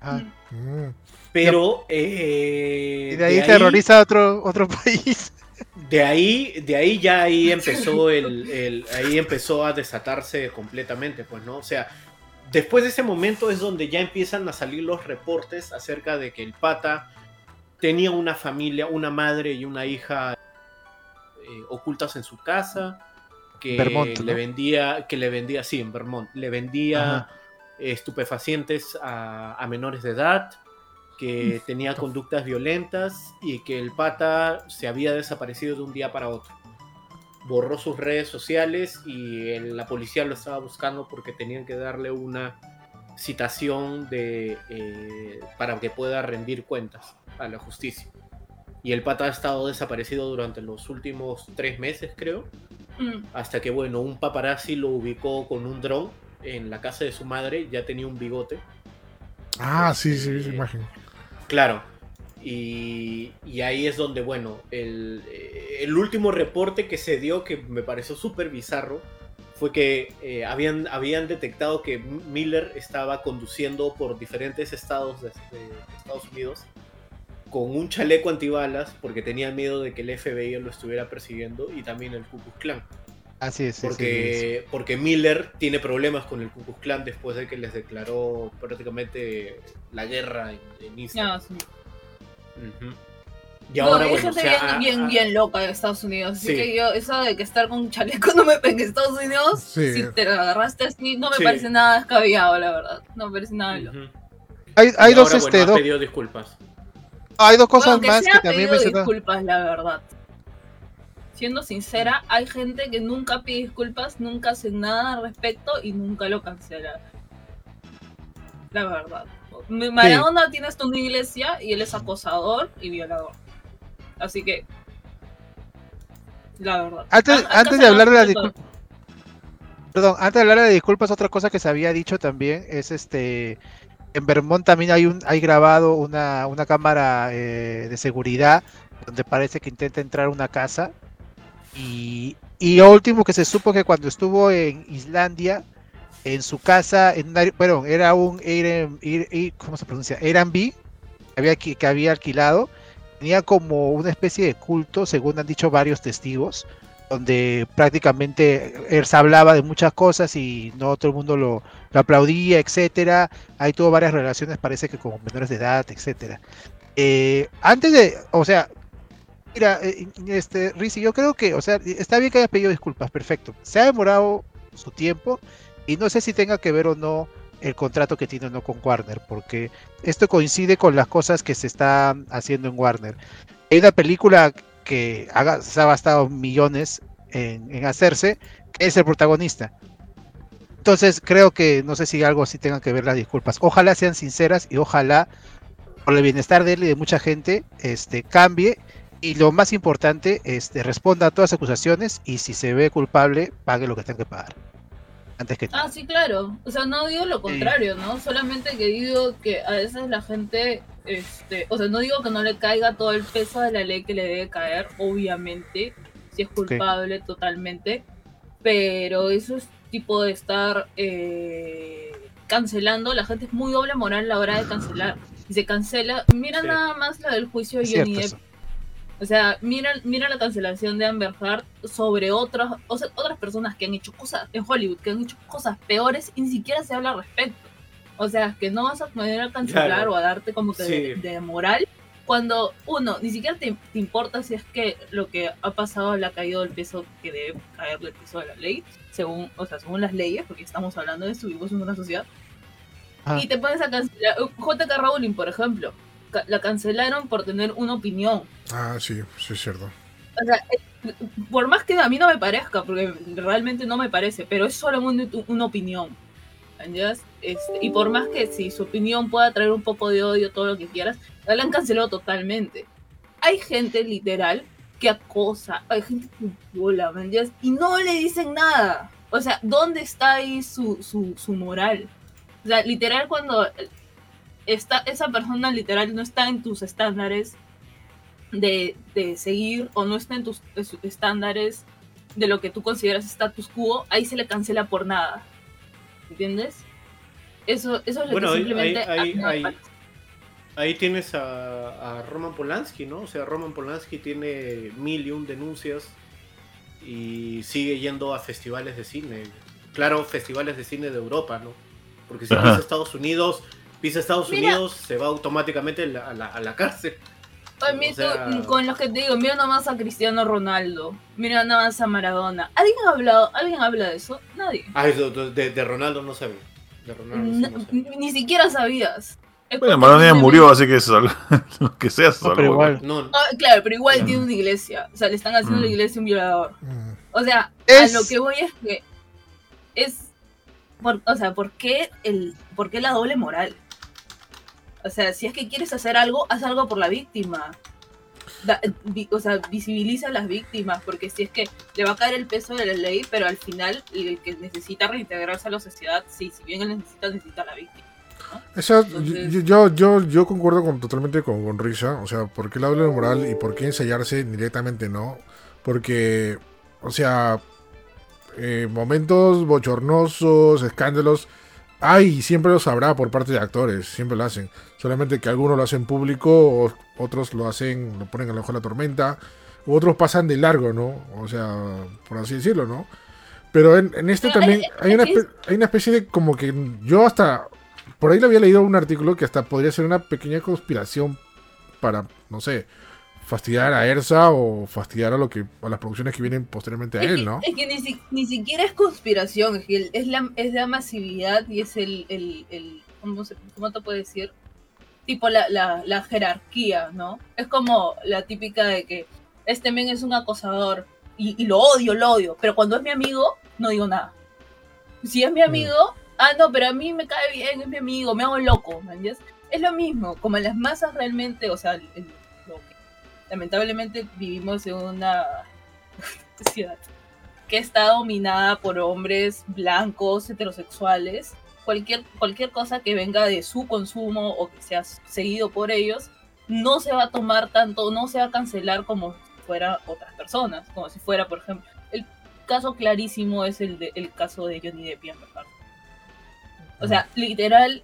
Ah. Pero... y de ahí terroriza otro país. De ahí ya ahí empezó ahí empezó a desatarse completamente, pues, ¿no? O sea, después de ese momento es donde ya empiezan a salir los reportes acerca de que el pata tenía una familia, una madre y una hija ocultas en su casa, que Vermont, ¿no? le vendía, sí, en Vermont, le vendía estupefacientes a menores de edad, que tenía conductas violentas y que el pata se había desaparecido de un día para otro. Borró sus redes sociales y la policía lo estaba buscando porque tenían que darle una citación para que pueda rendir cuentas a la justicia. Y el pata ha estado desaparecido durante los últimos 3 meses, creo, hasta que, bueno, un paparazzi lo ubicó con un dron en la casa de su madre. Ya tenía un bigote. Ah, sí, imagen. Claro. Y ahí es donde, bueno, el último reporte que se dio, que me pareció súper bizarro, fue que habían detectado que Miller estaba conduciendo por diferentes estados de Estados Unidos con un chaleco antibalas porque tenía miedo de que el FBI lo estuviera persiguiendo, y también el Ku Klux Klan. Así es, porque Miller tiene problemas con el Ku Klux Klan después de que les declaró prácticamente la guerra en Isla. No, sí. Uh-huh. Y no, ahora, bueno, o sea, bien loca en Estados Unidos. Así que yo, eso de que estar con un chaleco en Estados Unidos, si te lo agarraste así, no me parece nada descabellado, la verdad. No me parece nada loco. Hay dos, bueno, ha pedido disculpas. Hay dos cosas más que también me mencionó. Disculpas, la verdad. Siendo sincera, hay gente que nunca pide disculpas, nunca hace nada al respecto y nunca lo cancela. La verdad. Maradona tiene hasta una iglesia y él es acosador y violador. Así que... la verdad. Antes de hablar de las disculpas... Perdón, antes de hablar de disculpas, otra cosa que se había dicho también es en Vermont también hay grabado una cámara de seguridad donde parece que intenta entrar a una casa. Y lo último que se supo que cuando estuvo en Islandia, en su casa, era un Airbnb que había alquilado, tenía como una especie de culto, según han dicho varios testigos, donde prácticamente él se hablaba de muchas cosas y no todo el mundo lo aplaudía, etcétera. Ahí tuvo varias relaciones, parece que con menores de edad, etcétera. Antes de, o sea, mira, Rizzi, yo creo que, o sea, está bien que haya pedido disculpas, perfecto. Se ha demorado su tiempo y no sé si tenga que ver o no el contrato que tiene o no con Warner, porque esto coincide con las cosas que se están haciendo en Warner. Hay una película que se ha gastado millones en hacerse, que es el protagonista. Entonces creo que, no sé si algo así tenga que ver las disculpas. Ojalá sean sinceras y ojalá, por el bienestar de él y de mucha gente, cambie. Y lo más importante, responda a todas las acusaciones y si se ve culpable, pague lo que tenga que pagar. Antes que... Ah, sí, claro. O sea, no digo lo contrario, ¿no? Solamente que digo que a veces la gente, o sea, no digo que no le caiga todo el peso de la ley que le debe caer, obviamente, si es culpable totalmente, pero eso es tipo de estar cancelando. La gente es muy doble moral a la hora de cancelar. Y se cancela, mira nada más la del juicio de Johnny Depp. O sea, mira la cancelación de Amber Heard sobre otras personas que han hecho cosas en Hollywood, que han hecho cosas peores y ni siquiera se habla al respecto. O sea, que no vas a poder a cancelar o a darte como que de moral cuando uno, ni siquiera te importa si es que lo que ha pasado le ha caído el peso que debe caerle el peso de la ley, según las leyes, porque estamos hablando de vivimos en una sociedad. Ah. Y te pones a cancelar. J.K. Rowling, por ejemplo, la cancelaron por tener una opinión. Ah, sí, es cierto. O sea, por más que a mí no me parezca, porque realmente no me parece, pero es solo una opinión. ¿Entiendes? Y por más que si su opinión pueda traer un poco de odio, todo lo que quieras, la han cancelado totalmente. Hay gente literal que acosa, hay gente que viola, ¿entiendes? Y no le dicen nada. O sea, ¿dónde está ahí su moral? O sea, literal, cuando esa persona literal no está en tus estándares de seguir, o no está en tus estándares de lo que tú consideras status quo, ahí se le cancela por nada. ¿Entiendes? Eso es lo que simplemente... Ahí tienes a Roman Polanski, ¿no? O sea, Roman Polanski tiene 1,000 y 1 denuncias y sigue yendo a festivales de cine. Claro, festivales de cine de Europa, ¿no? Porque si pisa Estados Unidos, se va automáticamente a la cárcel. Ay, mira, con los que te digo, mira nomás a Cristiano Ronaldo, mira nomás a Maradona. ¿Alguien habla de eso? Nadie. De Ronaldo no sabía. Ni siquiera sabías. Bueno, Maradona ya murió, así que eso, lo que sea, salvo. No, pero igual. No. Claro, pero igual tiene una iglesia. O sea, le están haciendo a la iglesia un violador. O sea, a lo que voy es que ¿por qué la doble moral? O sea, si es que quieres hacer algo, haz algo por la víctima. Visibiliza a las víctimas, porque si es que le va a caer el peso de la ley, pero al final el que necesita reintegrarse a la sociedad, si bien él necesita a la víctima. Eso, entonces, yo concuerdo totalmente con Risa. O sea, ¿por qué la doble moral y por qué enseñarse directamente no? Porque, o sea, momentos bochornosos, escándalos, hay, siempre los habrá por parte de actores, siempre lo hacen. Solamente que algunos lo hacen público, otros lo ponen a lo mejor la tormenta, u otros pasan de largo, ¿no? O sea, por así decirlo, ¿no? Pero en este también hay una especie de, como que yo hasta... Por ahí le había leído un artículo que hasta podría ser una pequeña conspiración para, no sé, fastidiar a ERSA o fastidiar a las producciones que vienen posteriormente a él, ¿no? Es que ni siquiera es conspiración, es que es la masividad y es el ¿cómo te puedo decir? Tipo la jerarquía, ¿no? Es como la típica de que este men es un acosador y lo odio, pero cuando es mi amigo no digo nada. Si es mi amigo... no, pero a mí me cae bien, es mi amigo, me hago loco, ¿man? Es lo mismo, como en las masas realmente, o sea, lo que, lamentablemente vivimos en una sociedad que está dominada por hombres blancos, heterosexuales. Cualquier cosa que venga de su consumo o que sea seguido por ellos, no se va a tomar tanto, no se va a cancelar como si fuera otras personas, como si fuera, por ejemplo, el caso clarísimo es el caso de Johnny Depp, en verdad. O sea, literal,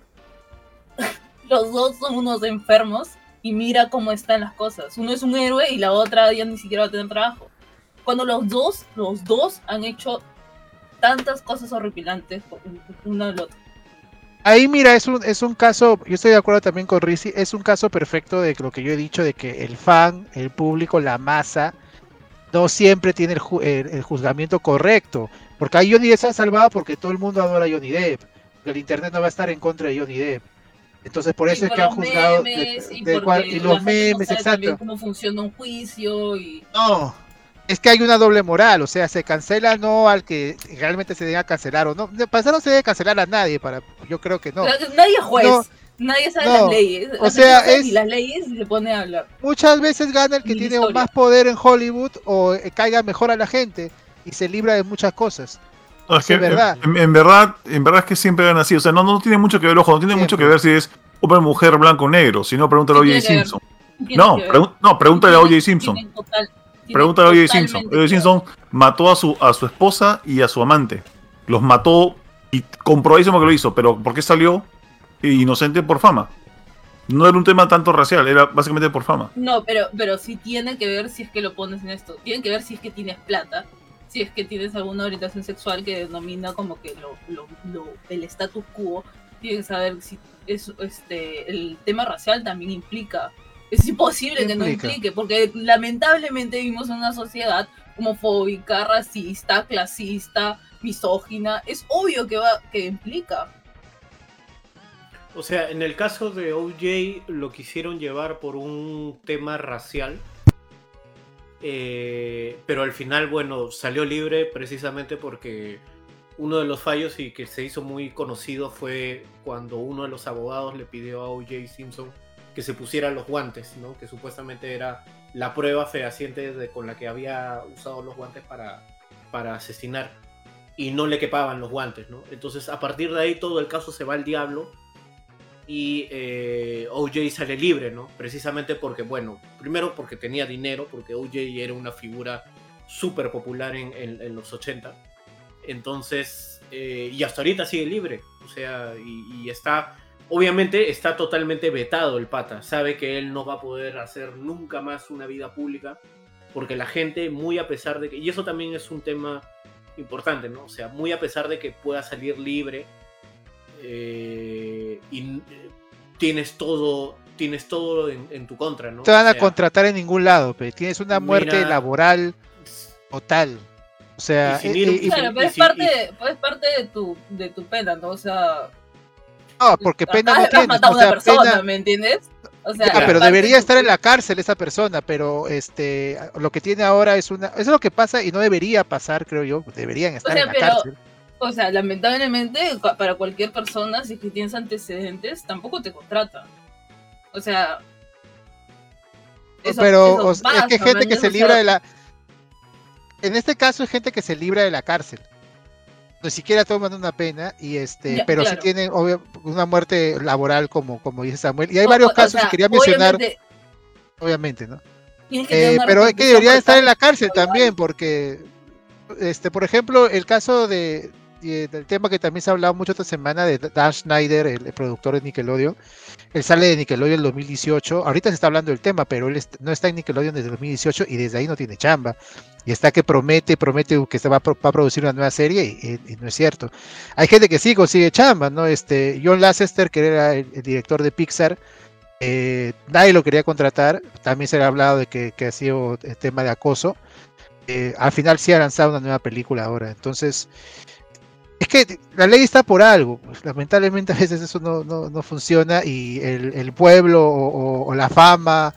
los dos son unos enfermos y mira cómo están las cosas. Uno es un héroe y la otra ya ni siquiera va a tener trabajo. Cuando los dos han hecho tantas cosas horripilantes uno al otro. Ahí mira, es un caso, yo estoy de acuerdo también con Rizzi, es un caso perfecto de lo que yo he dicho, de que el fan, el público, la masa, no siempre tiene el juzgamiento correcto. Porque ahí Johnny Depp se ha salvado porque todo el mundo adora a Johnny Depp. El internet no va a estar en contra de Johnny Depp. Entonces por eso es que han juzgado y los memes, exacto. Cómo funciona un juicio y... No, es que hay una doble moral, o sea, se cancela no al que realmente se debe cancelar o no. Pasar no se debe cancelar a nadie, yo creo que no. Nadie es juez, nadie sabe las leyes. O sea, y las leyes se pone a hablar. Muchas veces gana el que tiene más poder en Hollywood o caiga mejor a la gente y se libra de muchas cosas. No, es que verdad. En verdad es que siempre van así, o sea, no tiene mucho que ver, ojo, no tiene mucho que ver si es hombre, mujer, blanco o negro, si no, pregúntale a O.J. Simpson. Pregúntale a O.J. Simpson. Pregúntale a O.J. Simpson. O.J. Simpson mató a su esposa y a su amante. Los mató y comprobadísimo que lo hizo, pero ¿por qué salió inocente? Por fama. No era un tema tanto racial, era básicamente por fama. No, pero sí tiene que ver si es que lo pones en esto. Tiene que ver si es que tienes plata. Si es que tienes alguna orientación sexual que denomina como que el status quo, tienes que saber si es, el tema racial también implica. Es imposible que no implique, porque lamentablemente vivimos en una sociedad homofóbica, racista, clasista, misógina. Es obvio que implica. O sea, en el caso de OJ lo quisieron llevar por un tema racial. Pero al final, bueno, salió libre precisamente porque uno de los fallos y que se hizo muy conocido fue cuando uno de los abogados le pidió a O.J. Simpson que se pusiera los guantes, ¿no? Que supuestamente era la prueba fehaciente con la que había usado los guantes para asesinar y no le quepaban los guantes, ¿no? Entonces a partir de ahí todo el caso se va al diablo y OJ sale libre, ¿no? Precisamente porque, bueno, primero porque tenía dinero, porque OJ era una figura súper popular en los 80. Entonces, y hasta ahorita sigue libre, o sea, y está, obviamente está totalmente vetado el pata, sabe que él no va a poder hacer nunca más una vida pública, porque la gente, muy a pesar de que, y eso también es un tema importante, ¿no? O sea, muy a pesar de que pueda salir libre, y tienes todo en tu contra, ¿no? Te van a contratar en ningún lado, pero tienes una muerte laboral total. O sea, es parte de tu pena, ¿no? O sea, no, porque pena no tienes. Matado, o sea, a una persona, pena, ¿me entiendes? O sea, ya, pero debería estar en la cárcel esa persona, pero lo que tiene ahora es una, eso es lo que pasa y no debería pasar, creo yo. Deberían estar, o sea, en la cárcel. O sea, lamentablemente, para cualquier persona, si es que tienes antecedentes, tampoco te contratan. O sea, eso, pero eso pasa, es que gente que se libra de la... En este caso es gente que se libra de la cárcel. Ni siquiera toman una pena, y ya, pero claro, sí tienen una muerte laboral, como dice Samuel. Y hay varios casos, o sea, que quería mencionar. Obviamente, ¿no? Pero es que debería estar en la cárcel también, porque... por ejemplo, el caso del tema que también se ha hablado mucho esta semana de Dan Schneider, el productor de Nickelodeon. Él sale de Nickelodeon en 2018. Ahorita se está hablando del tema, pero él no está en Nickelodeon desde 2018 y desde ahí no tiene chamba. Y está que promete que se va a producir una nueva serie y no es cierto. Hay gente que sí consigue chamba, ¿no? John Lasseter, que era el director de Pixar, nadie lo quería contratar. También se le ha hablado de que ha sido el tema de acoso. Al final sí ha lanzado una nueva película ahora, entonces es que la ley está por algo, lamentablemente a veces eso no funciona, y el pueblo o la fama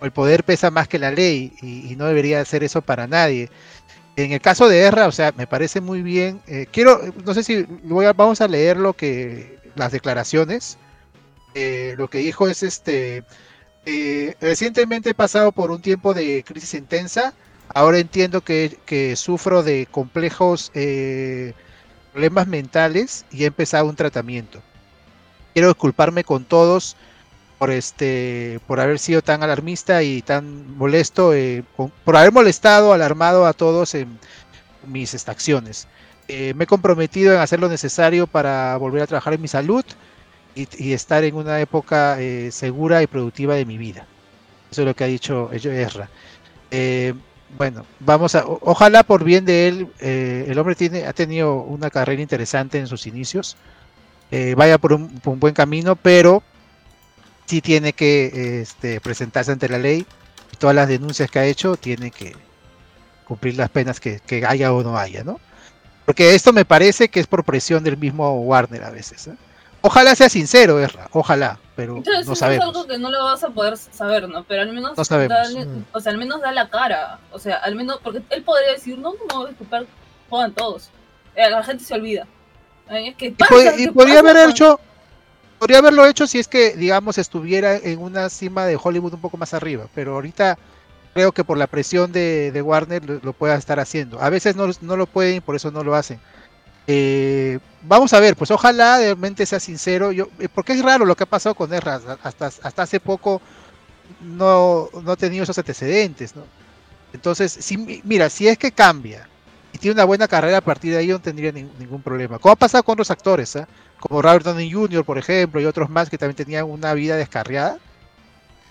o el poder pesa más que la ley, y no debería hacer eso para nadie. En el caso de Erra, o sea, me parece muy bien, no sé si vamos a leer las declaraciones, lo que dijo es recientemente he pasado por un tiempo de crisis intensa. Ahora entiendo que sufro de complejos problemas mentales y he empezado un tratamiento. Quiero disculparme con todos por haber sido tan alarmista y tan molesto, por haber molestado, alarmado a todos en mis acciones. Me he comprometido en hacer lo necesario para volver a trabajar en mi salud y estar en una época segura y productiva de mi vida. Eso es lo que ha dicho Ezra. Bueno, ojalá por bien de él, el hombre ha tenido una carrera interesante en sus inicios, vaya por un buen camino, pero sí tiene que presentarse ante la ley, y todas las denuncias que ha hecho tiene que cumplir las penas que haya o no haya, ¿no? Porque esto me parece que es por presión del mismo Warner a veces, ¿eh? Ojalá sea sincero, Erra, ojalá, pero entonces, no sabemos. Es algo que no lo vas a poder saber, ¿no? Pero al menos, no sabemos. O sea, al menos da la cara, o sea, al menos, porque él podría decir, no, como disculpar, jodan todos, la gente se olvida. Es que pasa, y podría haberlo hecho si es que, digamos, estuviera en una cima de Hollywood un poco más arriba, pero ahorita creo que por la presión de Warner lo pueda estar haciendo. A veces no lo pueden y por eso no lo hacen. Vamos a ver, pues ojalá realmente sea sincero, porque es raro lo que ha pasado con Erra, hasta hace poco no ha tenido esos antecedentes, ¿no? Entonces, si es que cambia y tiene una buena carrera, a partir de ahí no tendría ningún problema, como ha pasado con otros actores, ¿eh? Como Robert Downey Jr., por ejemplo, y otros más que también tenían una vida descarriada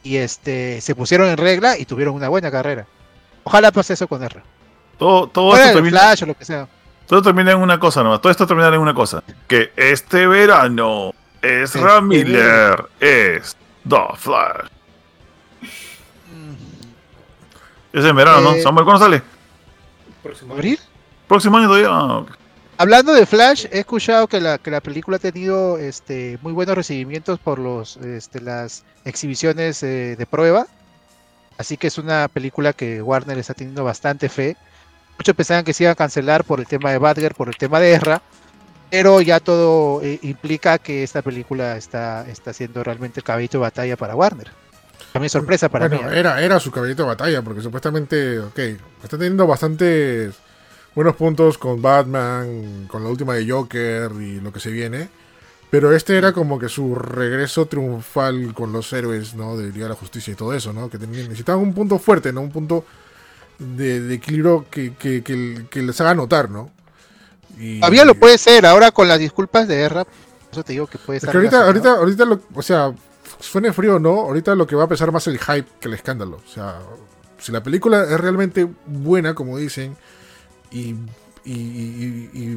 y se pusieron en regla y tuvieron una buena carrera. Ojalá pase eso con Erra. Todo esto termina... Flash o lo que sea. Todo termina en una cosa nomás, todo esto terminará en una cosa. Que este verano Ezra Miller es The Flash. Es en verano, ¿no? Samuel, ¿cuándo sale? ¿Próximo abril? Próximo año todavía. Oh. Hablando de Flash, he escuchado que la película ha tenido muy buenos recibimientos por las exhibiciones de prueba. Así que es una película que Warner está teniendo bastante fe. Muchos pensaban que se iban a cancelar por el tema de Badger, por el tema de Ezra, pero ya todo implica que esta película está siendo realmente el caballito de batalla para Warner. También sorpresa para mí. Era su caballito de batalla, porque supuestamente, está teniendo bastantes buenos puntos con Batman, con la última de Joker y lo que se viene, Pero este era como que su regreso triunfal con los héroes, ¿no? De Liga de la Justicia y todo eso, ¿no? Que necesitaban un punto fuerte, ¿no? Un punto de equilibrio que les haga notar, ¿no? Y todavía lo puede ser, ahora con las disculpas de Erra, eso te digo que puede ser. Es que ahorita lo, o sea, suene frío, ¿no? Ahorita lo que va a pesar más es el hype que el escándalo. O sea, si la película es realmente buena, como dicen, y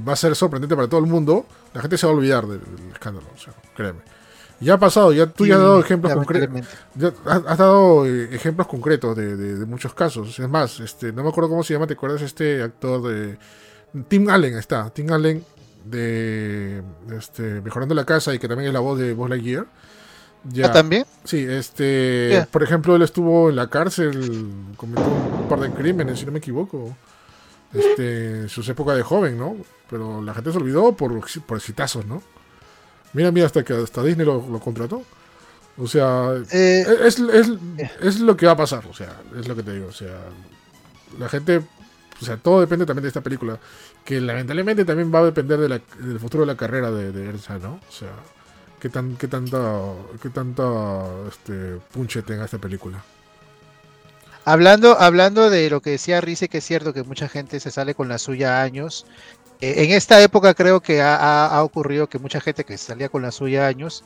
va a ser sorprendente para todo el mundo, la gente se va a olvidar del escándalo, o sea, créeme. Ya ha pasado, ya has dado ejemplos concretos. Has dado ejemplos concretos de muchos casos. Es más, no me acuerdo cómo se llama, ¿te acuerdas este actor de Tim Allen? Está, Tim Allen de Mejorando la Casa, y que también es la voz de Buzz Lightyear. Ya, ¿también? Sí, yeah. Por ejemplo, él estuvo en la cárcel, cometió un par de crímenes, si no me equivoco. Sus épocas de joven, ¿no? Pero la gente se olvidó por exitazos, ¿no? Mira, hasta Disney lo contrató. O sea, es lo que va a pasar, o sea, es lo que te digo, o sea, la gente, o sea, todo depende también de esta película, que lamentablemente también va a depender del futuro de la carrera de Elsa, ¿no? O sea, qué tanta punche tenga esta película. Hablando de lo que decía Rizzi, que es cierto que mucha gente se sale con la suya años. En esta época creo que ha ocurrido que mucha gente que salía con la suya años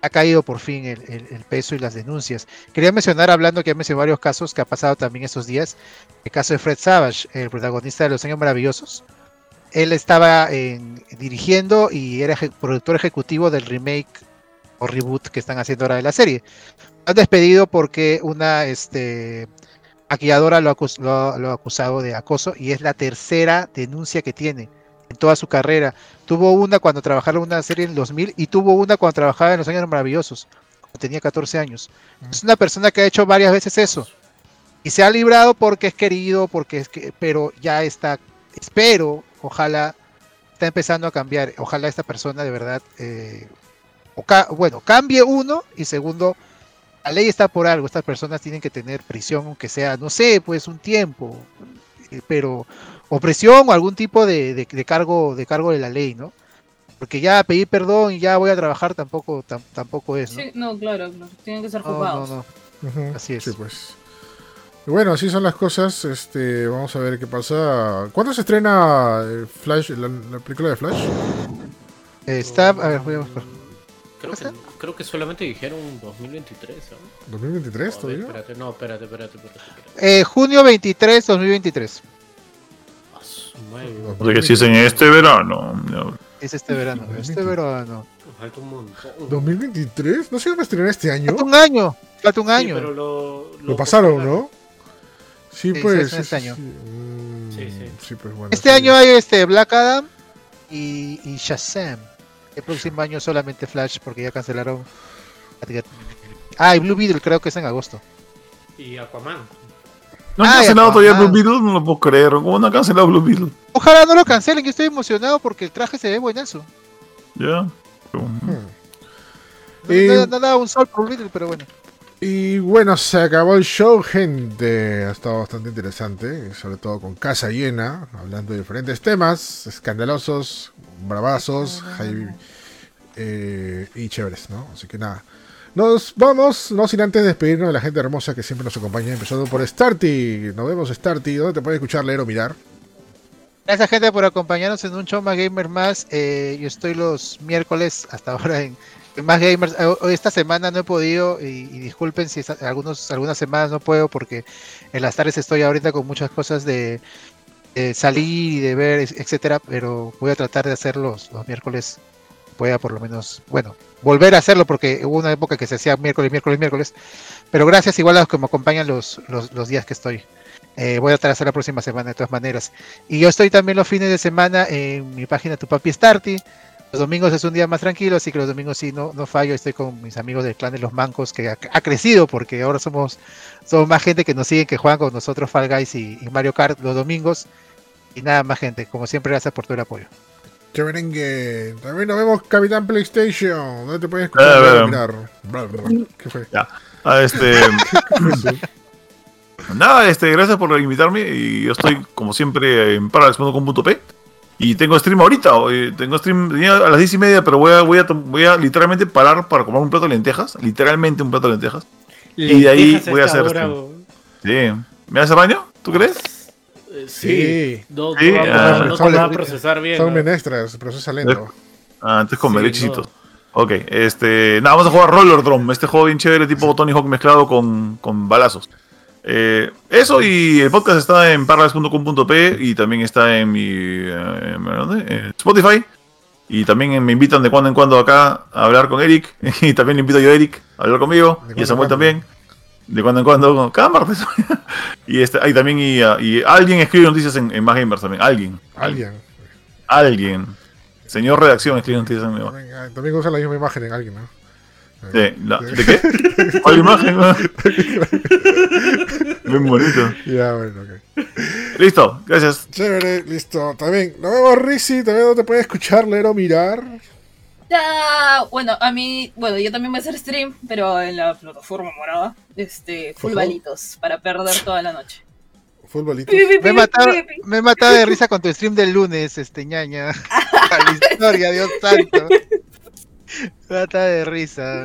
ha caído por fin el peso y las denuncias. Quería mencionar, hablando que ya mencioné varios casos que ha pasado también estos días, el caso de Fred Savage, el protagonista de Los Años Maravillosos. Él estaba dirigiendo y era productor ejecutivo del remake o reboot que están haciendo ahora de la serie. Lo han despedido porque una maquilladora lo ha acusado de acoso, y es la tercera denuncia que tiene en toda su carrera. Tuvo una cuando trabajaba en una serie en el 2000 y tuvo una cuando trabajaba en Los Años Maravillosos, cuando tenía 14 años. Es una persona que ha hecho varias veces eso y se ha librado porque es querido, pero ya está, espero, ojalá, está empezando a cambiar. Ojalá esta persona de verdad, cambie, uno, y segundo, la ley está por algo. Estas personas tienen que tener prisión, aunque sea, no sé, pues un tiempo, pero o presión o algún tipo de cargo de la ley, ¿no? Porque ya pedí perdón y ya voy a trabajar tampoco es, ¿no? Sí, no, claro, tienen que ser juzgados. No. Uh-huh. Así es. Sí, pues. Bueno, así son las cosas. Vamos a ver qué pasa. ¿Cuándo se estrena Flash, la película de Flash? A ver, voy a buscar. Creo que solamente dijeron 2023, ¿no? ¿2023 todavía? Espérate. Junio 23, 2023. Porque si es en este verano. No. Es este verano, 2023. Este verano. Falta un montón. ¿2023? ¿No se iba a estrenar este año? Falta un año. Sí, pero lo pasaron, ¿no? Sí, pues. Este año hay Black Adam y Shazam. El próximo año solamente Flash, porque ya cancelaron. Y Blue Beetle creo que es en agosto. Y Aquaman. ¿No han cancelado todavía Blue Beetle? No lo puedo creer. ¿Cómo no han cancelado Blue Beetle? Ojalá no lo cancelen, yo estoy emocionado porque el traje se ve buenazo. Ya. Nada, un sol por Blue Beetle, pero bueno. Y bueno, se acabó el show, gente. Ha estado bastante interesante, sobre todo con casa llena, hablando de diferentes temas escandalosos, bravazos, y chéveres, ¿no? Así que nada, nos vamos, no sin antes despedirnos de la gente hermosa que siempre nos acompaña, empezando por Starty. Nos vemos, Starty, ¿dónde te puedes escuchar, leer o mirar? Gracias, gente, por acompañarnos en un show Más Gamer más. Yo estoy los miércoles hasta ahora en Más Gamers. Esta semana no he podido, y disculpen si algunas semanas no puedo, porque en las tardes estoy ahorita con muchas cosas de salir y de ver, etcétera, pero voy a tratar de hacerlos los miércoles, pueda por lo menos, bueno, volver a hacerlo, porque hubo una época que se hacía miércoles, pero gracias igual a los que me acompañan los días que estoy. Voy a tratar de hacer la próxima semana de todas maneras. Y yo estoy también los fines de semana en mi página Tu Papi Starty. Los domingos es un día más tranquilo, así que los domingos sí no fallo. Estoy con mis amigos del clan de los mancos, que ha crecido, porque ahora somos más gente que nos siguen, que juegan con nosotros Fall Guys y Mario Kart los domingos. Y nada más, gente, como siempre, gracias por todo el apoyo. Cheverengue. También nos vemos, Capitán PlayStation. ¿Dónde te puedes mirar? ¿Qué fue? Ya. Nada, gracias por invitarme, y yo estoy como siempre en paralexmundo.com.p. Y tengo stream ahorita, tengo stream a las 10:30, pero voy a literalmente parar para comprar un plato de lentejas, y de ahí voy a hacer stream. Sí. ¿Me hace baño? ¿Tú crees? Sí. No se va a procesar bien. Son menestras, procesa lento. Ah, antes comeré chisitos. Ok, nada, vamos a jugar Roller Drum, este juego bien chévere, tipo Tony Hawk mezclado con balazos. Eso, y el podcast está en parlas.com.p y también está en Spotify, y también me invitan de cuando en cuando acá a hablar con Eric, y también le invito yo a Eric a hablar conmigo, y a Samuel también de cuando en cuando, cámara pues. Y ahí también y alguien escribe noticias en Más Gamers también, alguien, señor redacción escribe noticias en también usa la misma imagen en alguien, ¿no? ¿De qué? ¿Cuál imagen? Bien bonito. Ya, bueno, ok. Listo, gracias. Chévere, listo. También, nos vemos, Rizzi. También no te puede escuchar, leer o mirar. Ya, bueno, yo también voy a hacer stream, pero en la plataforma morada. Fulbalitos, para perder toda la noche. Fulbalitos. Me he matado de risa con tu stream del lunes, ñaña. La historia, Dios santo. Trata de risa.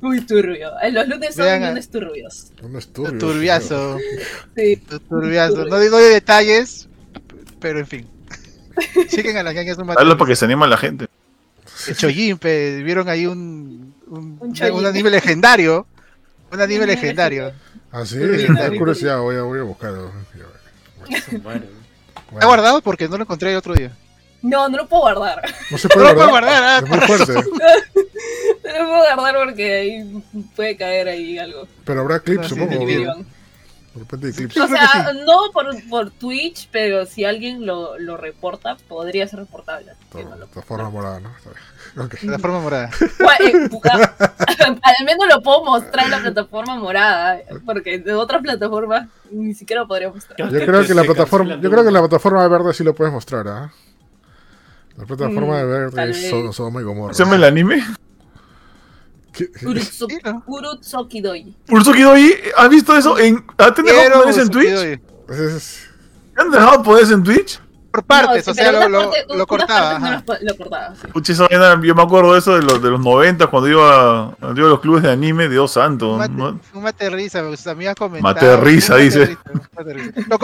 Muy turbio. Los lunes son lunes turbios. Turbiazo. Sí. Turbiazo. No digo de detalles, pero en fin. Chiquen a las ñañas un matadero. Hablo porque se anima la gente. El Choyin, vieron ahí un anime legendario. Un anime legendario. Ah, sí, es curiosidad. Voy a buscarlo. Bueno. ¿Está guardado? Porque no lo encontré el otro día. No lo puedo guardar. No se puede guardar. Es muy fuerte. No lo puedo guardar porque ahí puede caer ahí algo. Pero habrá clips, supongo. De repente hay clips. O sea, no por Twitch, pero si alguien lo reporta, podría ser reportable. De forma morada, ¿no? De forma morada. Al menos lo puedo mostrar en la plataforma morada, porque de otras plataformas ni siquiera lo podría mostrar. Yo creo que la plataforma verde sí lo puedes mostrar, ¿ah? La plataforma de ver es Sodoma y Gomorra. ¿Se llama el anime? Urutsuki Doi. ¿Urutsuki Doi? ¿Has visto eso? ¿Has tenido poderes en Twitch? ¿Han dejado poderes en Twitch? Por partes, no, lo cortaba. Lo cortaba, sí. Pucha, yo me acuerdo de eso de los 90 cuando iba a los clubes de anime, Dios santo. Un materrisa, me gusta, amiga comentar. Materrisa, dice. Los comentarios, los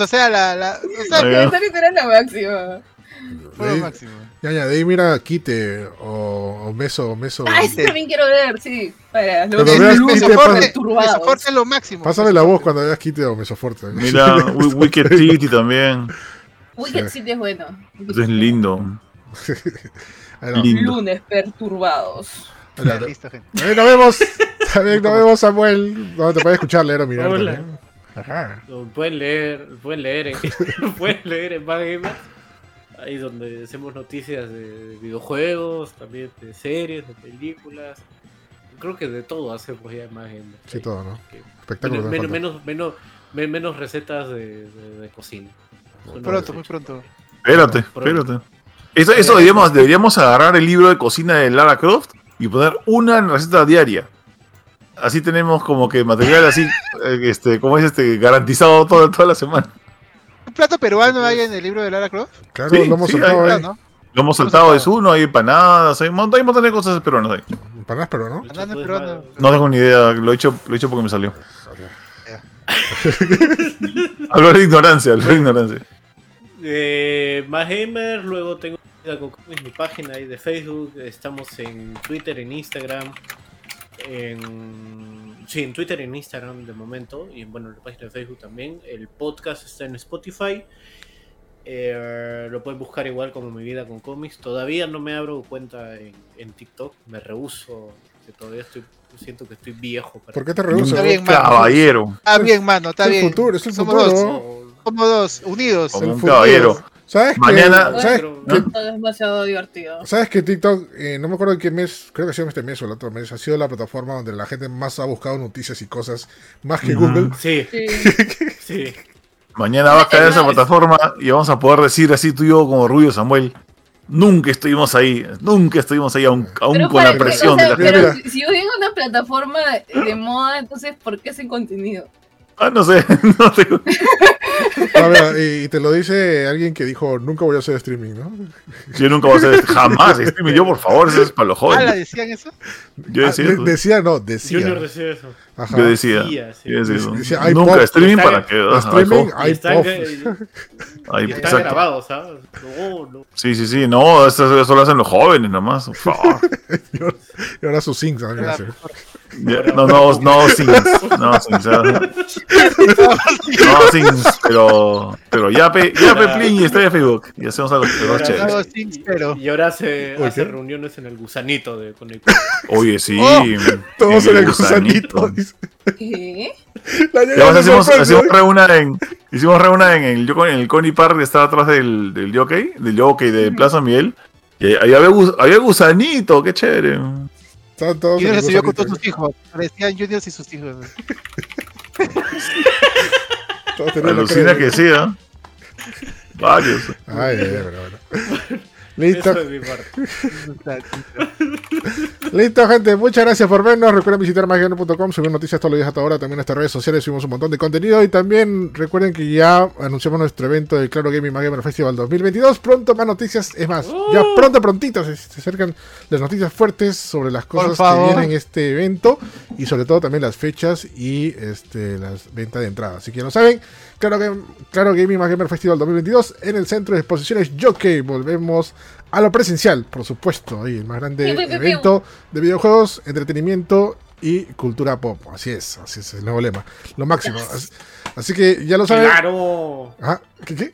comentarios eran la máxima. De ahí mira Kite o Meso. Ah, ese también quiero ver, sí. Para lo Mesoforte es lo máximo. Pásame la voz cuando veas Kite o Mesoforte. Mira, Wicked City también. Wicked City es bueno. Eso es lindo. Lunes perturbados. Nos vemos. También nos vemos, Samuel. No te puedes escuchar, leer o mirar. Pueden leer en Más Gamer. Ahí es donde hacemos noticias de videojuegos, también de series, de películas. Creo que de todo hacemos ya Más Gamer. Sí, todo, ¿no? Espectáculos. Menos recetas de cocina. Muy pronto. Espérate. Eso deberíamos agarrar el libro de cocina de Lara Croft y poner una receta diaria. Así tenemos como que material así, garantizado toda la semana. ¿Un plato peruano hay en el libro de Lara Croft? Claro, sí, lo hemos saltado ahí. ¿No? Lo hemos saltado, es uno, hay empanadas, hay un montón de cosas peruanas ahí. ¿Empanadas peruanas? No tengo ni idea, lo he hecho porque me salió. Hablar de ignorancia, Más Gamer, luego tengo mi página ahí de Facebook, estamos en Twitter, en Instagram, en Twitter, en Instagram de momento, y en la página de Facebook también. El podcast está en Spotify. Lo pueden buscar igual como Mi Vida con Cómics. Todavía no me abro cuenta en TikTok, me rehúso. Todavía siento que estoy viejo. ¿Por qué te rehusas? Está bien, caballero. Está bien, mano, está bien. Somos dos, unidos. Como un caballero. ¿Sabes mañana, que, ¿sabes no? Todo es demasiado divertido. ¿Sabes que TikTok, no me acuerdo en qué mes, creo que ha sido este mes o el otro mes, ha sido la plataforma donde la gente más ha buscado noticias y cosas, más que Google? Sí. Mañana va a caer esa plataforma y vamos a poder decir así tú y yo como Rubio Samuel. Nunca estuvimos ahí, aún con la presión de la gente. Pero si yo digo una plataforma de moda, entonces ¿por qué ese contenido? Ah, no sé. No tengo... A ver, y te lo dice alguien que dijo, nunca voy a hacer streaming, ¿no? Yo nunca voy a hacer jamás streaming. Yo, por favor, eso es para los jóvenes. Ah, ¿la decían eso? Yo decía eso. Decía, no, decía. Junior decía eso. Ajá. Yo decía. Sí. Yo decía eso. Nunca streaming para que... Streaming, hay pop. Y están grabados, ¿sabes? No. Sí, sí, sí. No, eso lo hacen los jóvenes nomás. Y ahora sus syncs van a hacer. No, sings, pero ya Plin y estoy en Facebook y hacemos algo chévere. Pero... Y ahora se hace reuniones en el gusanito de con el... Oye, sí. Oh, todos en el gusanito. ¿Qué? Hicimos reunión en el Coney Park que estaba atrás del jockey, de Plaza Miguel. Y ahí había gusanito, qué chévere. Junior se subió con todos sus hijos. Parecían Junior y sus hijos. Alucina que sí, ¿eh? Varios. Ay, bueno. Listo. Eso es mi parte. Listo, gente. Muchas gracias por vernos. Recuerden visitar másgamer.com, subir noticias todos los días hasta ahora. También en nuestras redes sociales subimos un montón de contenido. Y también recuerden que ya anunciamos nuestro evento del Claro Gaming Más Gamer Festival 2022. Pronto más noticias. Es más, ya prontitas se acercan las noticias fuertes sobre las cosas que vienen en este evento. Y sobre todo también las fechas y las ventas de entrada. Así que ya lo saben. Claro Gaming Más Gamer Festival 2022 en el Centro de Exposiciones Jockey. Volvemos a lo presencial, por supuesto, ahí el más grande evento de videojuegos, entretenimiento y cultura pop. Así es el nuevo lema, lo máximo. Así que ya lo saben. Claro. ¿Ah? ¿Qué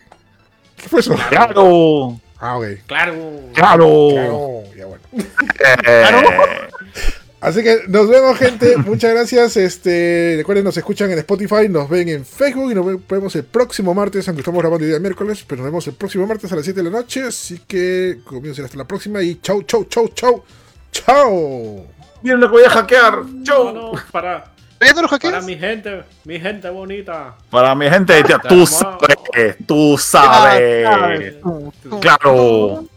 fue eso? Claro. Ah, ok. Claro. Ya bueno. Claro. Así que nos vemos, gente. Muchas gracias. Recuerden, nos escuchan en Spotify, nos ven en Facebook y nos vemos el próximo martes, aunque estamos grabando el día miércoles, pero nos vemos el próximo martes a las 7 de la noche. Así que comiencen hasta la próxima y chau. Miren lo que voy a hackear. Chau. No, para. ¿Ya te lo hackeas? Para mi gente bonita. Para mi gente, tú sabes. Claro.